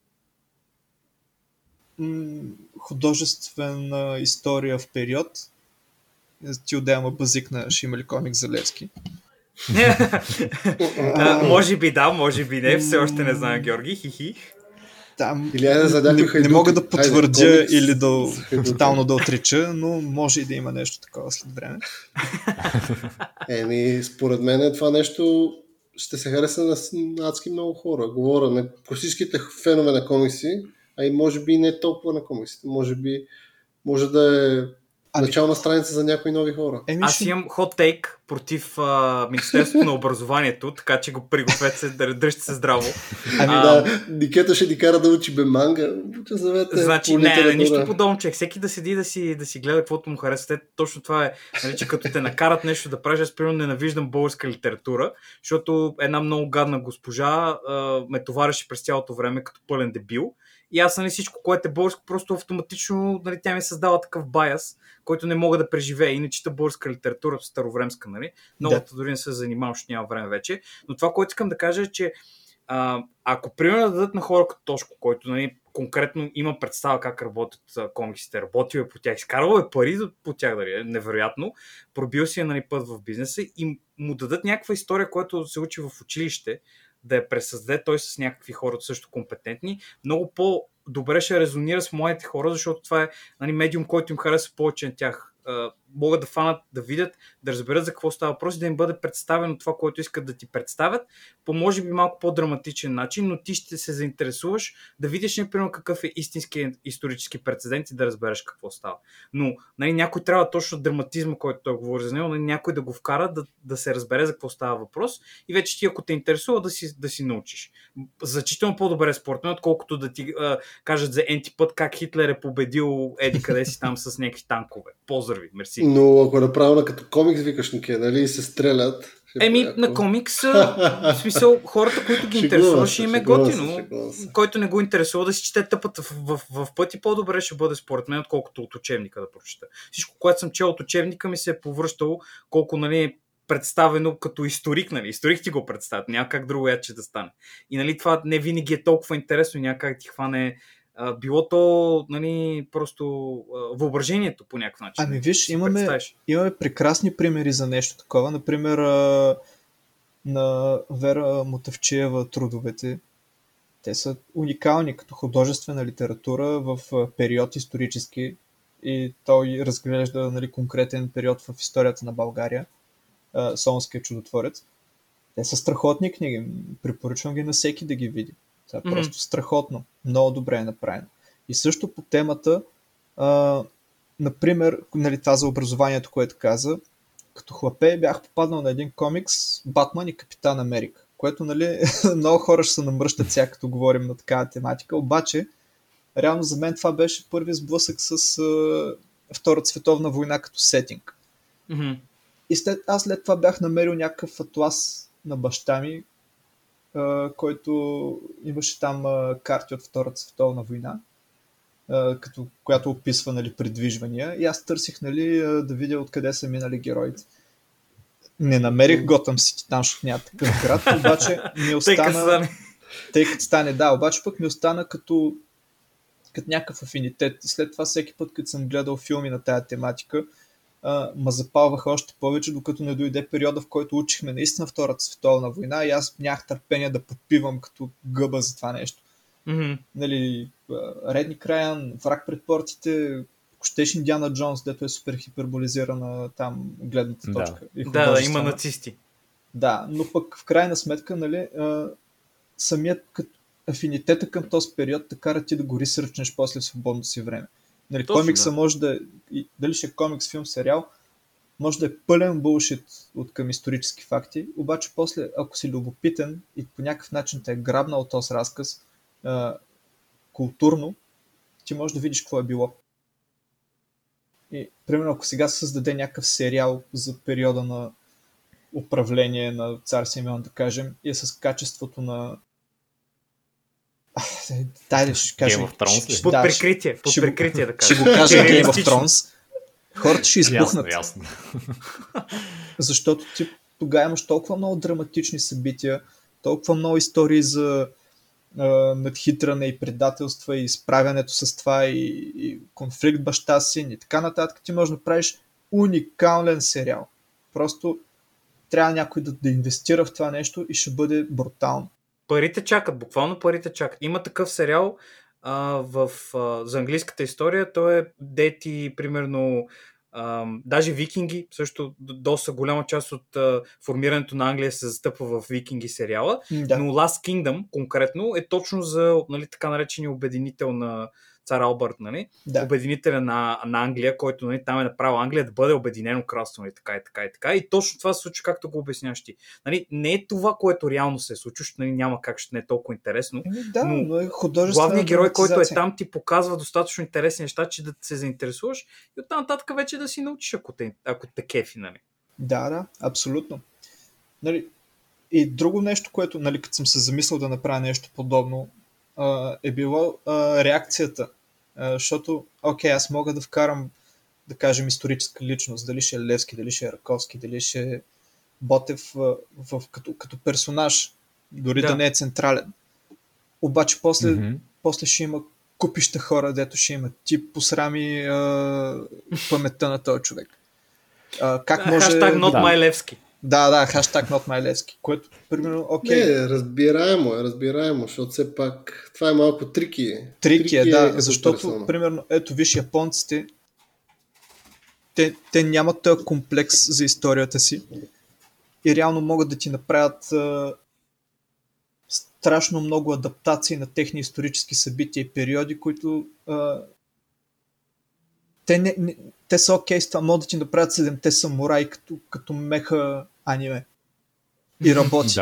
художествена история в период. Ти отдема базик на Шимали комик за Левски. Може би да, може би не. Все още не знам, Георги. Хихи. Не мога да потвърдя или да тотално да отрича, но може и да има нещо такова след време. Според мен това нещо ще се хареса на адски много хора. Говоря на класическите фенове на комикси, а и може би не толкова на комиксите. Може да е начална страница за някои нови хора. Аз имам hot take против Министерството на образованието, така че го пригответе се, да дръжте се здраво. Никето ще ни кара да учи бе манга. Значи, не, нищо подобно, човек. Всеки да седи да си гледа каквото му харесва. Точно това е, нали, че като те накарат нещо да правиш, аз примерно ненавиждам българска литература, защото една много гадна госпожа ме товареше през цялото време като пълен дебил. И аз нали всичко, което е българско, просто автоматично нали, тя ми създава такъв баяс, който не мога да преживея. Иначе чета българска литература старовремска, нали? Новата дори не се занимавам, защото няма време вече. Но това, което искам да кажа е, че ако примерно дадат на хора като Тошко, който нали, конкретно има представа как работят комиксите, работил е по тях, изкарвал е пари по тях, дали, е невероятно, пробил си е нали, път в бизнеса и му дадат някаква история, която се учи в училище, да я пресъздаде той с някакви хора също компетентни, много по-добре ще резонира с младите хора, защото това е нали, медиум, който им харесва повече на тях. Могат да фанат, да видят, да разберат за какво става въпрос и да им бъде представено това, което искат да ти представят, по може би малко по-драматичен начин, но ти ще се заинтересуваш да видиш, например, какъв е истински исторически прецедент и да разбереш какво става. Но нали, някой трябва точно драматизма, който той говори за него, нали, някой да го вкара, да се разбере за какво става въпрос и вече ти, ако те интересува, да си научиш. Значително по-добре е спортно, отколкото да ти кажат за енти път как Хитлер е победил еди къде си там с някакви танкове. Поздрави, мерси. Но ако направя като комикс, викаш Нике, нали, се стрелят. На комикс, в смисъл, хората, които ги интересува, ще им е готино. Който не го интересува да си чете тъпата в пъти, по-добре ще бъде според мен, отколкото от учебника да прочета. Всичко, което съм чел от учебника, ми се е повръщало колко, нали, представено като историк, нали, историк ти го представят, няма как друго яче да стане. И, нали, това не винаги е толкова интересно, няма как ти хване било то, нали, просто въображението по някакъв начин. Ами виж, имаме прекрасни примери за нещо такова. Например, на Вера Мутавчиева трудовете. Те са уникални като художествена литература в период исторически и той разглежда, нали, конкретен период в историята на България. Солнския чудотворец. Те са страхотни книги. Препоръчвам ги на всеки да ги види. Това е просто страхотно. Много добре е направено. И също по темата, например, нали, това за образованието, което каза, като хлапе бях попаднал на един комикс Батман и Капитан Америка, което, нали, много хора ще се намръщат сега, като говорим на такава тематика, обаче реално за мен това беше първи сблъсък с Втората световна война като сетинг. И аз след това бях намерил някакъв атлас на баща ми, който имаше там карти от Втората световна война, която описва, нали, придвижвания, и аз търсих, нали, да видя откъде са минали героите. Не намерих Готъм Сити, там ще няма такъв град, обаче ми остана... Тъй като стане, да, обаче пък ми остана като някакъв афинитет. И след това всеки път, като съм гледал филми на тая тематика, ма запалваха още повече, докато не дойде периода, в който учихме наистина Втората световна война и аз нямах търпение да попивам като гъба за това нещо. Mm-hmm. Нали, Редни Краян, Враг пред портите, щеш Индиана Джонс, дето е супер хиперболизирана там гледната точка. Да, да, има нацисти. Да, но пък в крайна сметка, нали, самият афинитета към този период те кара ти да го ресърчнеш после в свободното си време. Нали, комикса може да е, дали ще е комикс, филм, сериал, може да е пълен булшит от към исторически факти, обаче после, ако си любопитен и по някакъв начин те е грабнал този разказ културно, ти можеш да видиш какво е било. И, примерно, ако сега се създаде някакъв сериал за периода на управление на цар Симеон, да кажем, и е с качеството на... Дай, ще кажем... Game of Thrones ли? Под прикритие, да кажем. Ще го кажа Game of Thrones. Хората ще избухнат. Ясно. Защото ти тогава имаш толкова много драматични събития, толкова много истории за надхитране и предателства и справянето с това и конфликт баща син и така нататък, ти можеш да правиш уникален сериал. Просто трябва някой да инвестира в това нещо и ще бъде брутално. Парите чакат, буквално парите чакат. Има такъв сериал за английската история, той е дети, примерно даже Викинги, също доста голяма част от формирането на Англия се застъпва в Викинги сериала, да. Но Last Kingdom конкретно е точно за, нали, така наречения обединител на цар Албърт, нали? Да. Обединителя на Англия, който, нали, там е направил Англия да бъде обединено кралство, нали? така. И точно това се случва, както го обясняваш ти. Нали? Не е това, което реално се е случило, нали? Няма как, ще не е толкова интересно. Да, но е главният герой, който е там, ти показва достатъчно интересни неща, че да се заинтересуваш и оттам нататък вече да си научиш, ако те кефи, нали? Да, абсолютно. Нали, и друго нещо, което, нали, като съм се замислил да направя нещо подобно, е било реакцията, защото, окей, аз мога да вкарам, да кажем, историческа личност, дали ще е Левски, дали ще е Раковски, дали ще е Ботев като персонаж, дори да не е централен. Обаче после ще има купища хора, дето ще има ти посрами паметта на този човек. Как може... Hashtag not my Левски. Да, хаштаг not my Левски, което, примерно, окей. Не, разбираемо, защото все пак това е малко трики. Трики е, да, защото, персона. Примерно, ето, виж, японците, те нямат този комплекс за историята си и реално могат да ти направят страшно много адаптации на техни исторически събития и периоди, които... Те са окей с това, могат да ти направят 7-те самураи като меха аниме. И работи.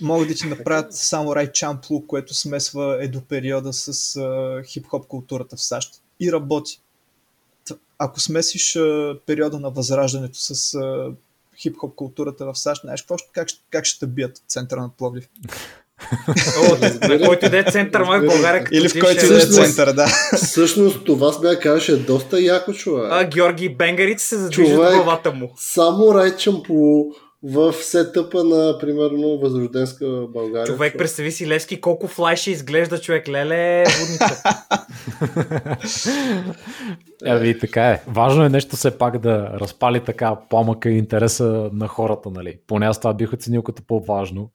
Могат да ти направят самурай чамплу, което смесва едо периода с хип-хоп културата в САЩ. И работи. Ако смесиш периода на възраждането с хип-хоп културата в САЩ, знаеш как ще те бият в центъра на Пловдив. На който иде център, май в България. Или в който иде център, да. Всъщност това с бях казваше доста яко, човек. Георги Бенгарите се задвижат в главата му. Само райчам в сетъпа на, примерно, възрожденска България. Човек, представи си Левски, колко флайше ще изглежда, човек. Леле, будница. Аби, така е. Важно е нещо все пак да разпали така пламъка и интереса на хората, нали. Поне аз това бих оценил като по-важно,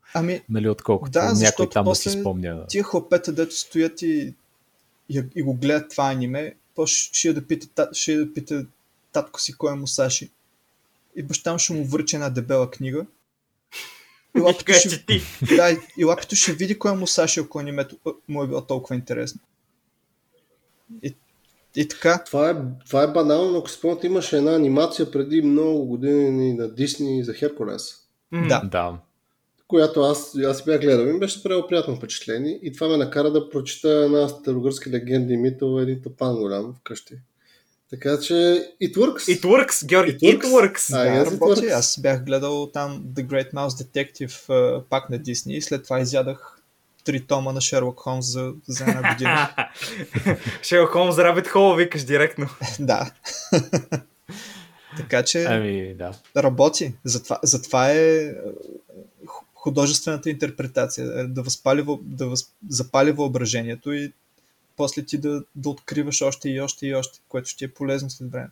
нали, отколкото някой там да си спомня. Тия хлопета, дето стоят и го гледат това аниме, ще я да пита татко си кой е Мусаши. И баща му ще му връча една дебела книга. И лапито ще види кой е Мусаши, ако анимето му е било толкова интересно. И така. Това е банално, но ако спомнят, имаше една анимация преди много години на Дисни за Херкулес. Да. Която аз бях гледал. Ми беше правило приятно впечатление и това ме накара да прочита една старогръцка легенда и митова, един тапан голям вкъщи. Така че it works. It works, Георги, it works. Да, работи. Аз бях гледал там The Great Mouse Detective пак на Disney и след това изядах 3 тома на Шерлок Холмс за една година. Шерлок Холмс Rabbit Hole викаш директно. Да. Така че да. Работи. Затова е художествената интерпретация. Да запали въображението и после ти да откриваш още и още и още, което ще ти е полезно след време.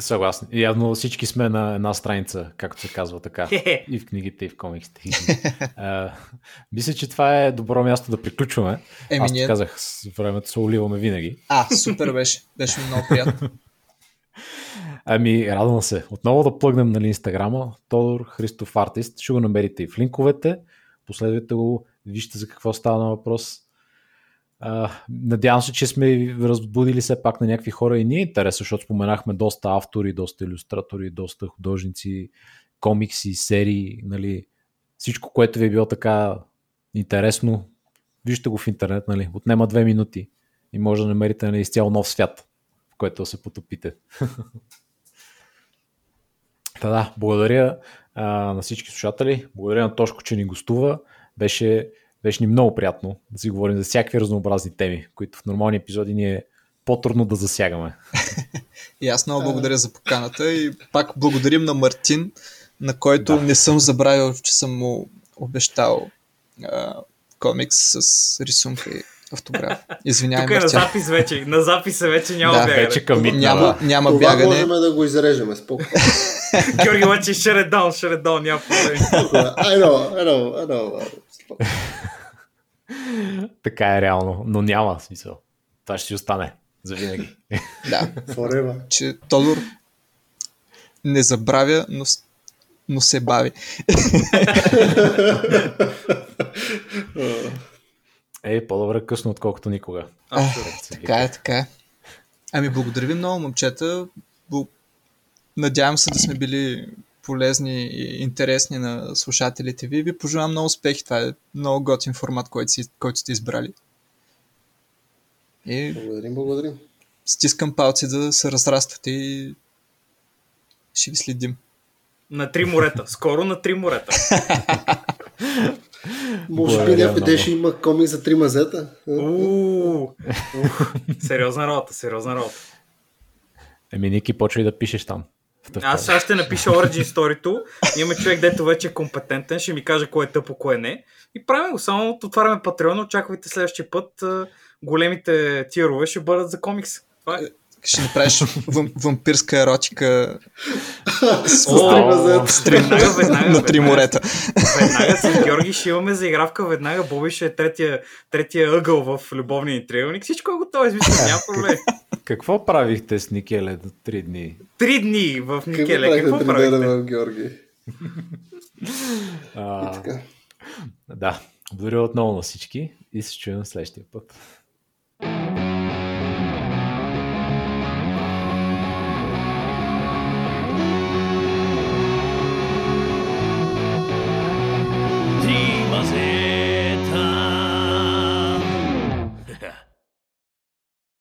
Съгласен. Явно всички сме на една страница, както се казва така. И в книгите, и в комиксите. Мисля, че това е добро място да приключваме. Аз ти казах, с времето се уливаме винаги. Супер беше. Беше много приятно. Радвам се. Отново да плъгнем на Инстаграма. Тодор Христов Артист. Ще го намерите и в линковете. Последвайте го. Вижте за какво става на въпрос. Надявам се, че сме разбудили все пак на някакви хора и ние интереса, защото споменахме доста автори, доста илюстратори, доста художници, комикси, серии, нали, всичко, което ви е било така интересно, вижте го в интернет, нали, отнема 2 минути и може да намерите изцяло нов свят, в който се потопите. Да, благодаря на всички слушатели, благодаря на Тошко, че ни гостува, беше ни много приятно да си говорим за всякакви разнообразни теми, които в нормални епизоди ни е по-трудно да засягаме. И аз много благодаря за поканата и пак благодарим на Мартин, на който не съм забравил, че съм му обещал комикс с рисунка и автограф. Извинявай, Мартин. Тук е на запис вече. На записа вече няма бягане. Вече към миг, няма това бягане. Можем да го изрежеме спокойно. Георги, лъчи, шередон, няма проблеми. I know. Така е реално, но няма смисъл. Това ще си остане завинаги. Да, че Тодор не забравя, но се бави. По-добре късно, отколкото никога. Така е. Благодаря ви много, момчета. Надявам се да сме били полезни и интересни на слушателите ви. Ви пожелавам много успехи. Това е много готин формат, който сте избрали. И благодарим. Стискам палци да се разраствате и ще ви следим. На 3 морета. Скоро на 3 морета. Може би някой ден ще има комик за 3 мазета. Сериозна работа. Ники, почвай да пишеш там. Аз сега ще напиша Origin Story-то. Имаме човек, дето вече е компетентен, ще ми каже кое е тъпо, кое не. И правим го, само отваряме Patreon, очаквайте следващия път големите тирове ще бъдат за комикс. Това е. Ще направиш вампирска еротика на 3 морета. Веднага с Георги ще имаме заигравка, веднага Боби ще е третия ъгъл в любовния ни триъгълник. Всичко е готово, измисля, няма проблем. Какво правихте с Никеле 3 дни? 3 дни в Никеле, какво правихте? В Георги. Да, благодаря отново на всички и се чуем следващия път.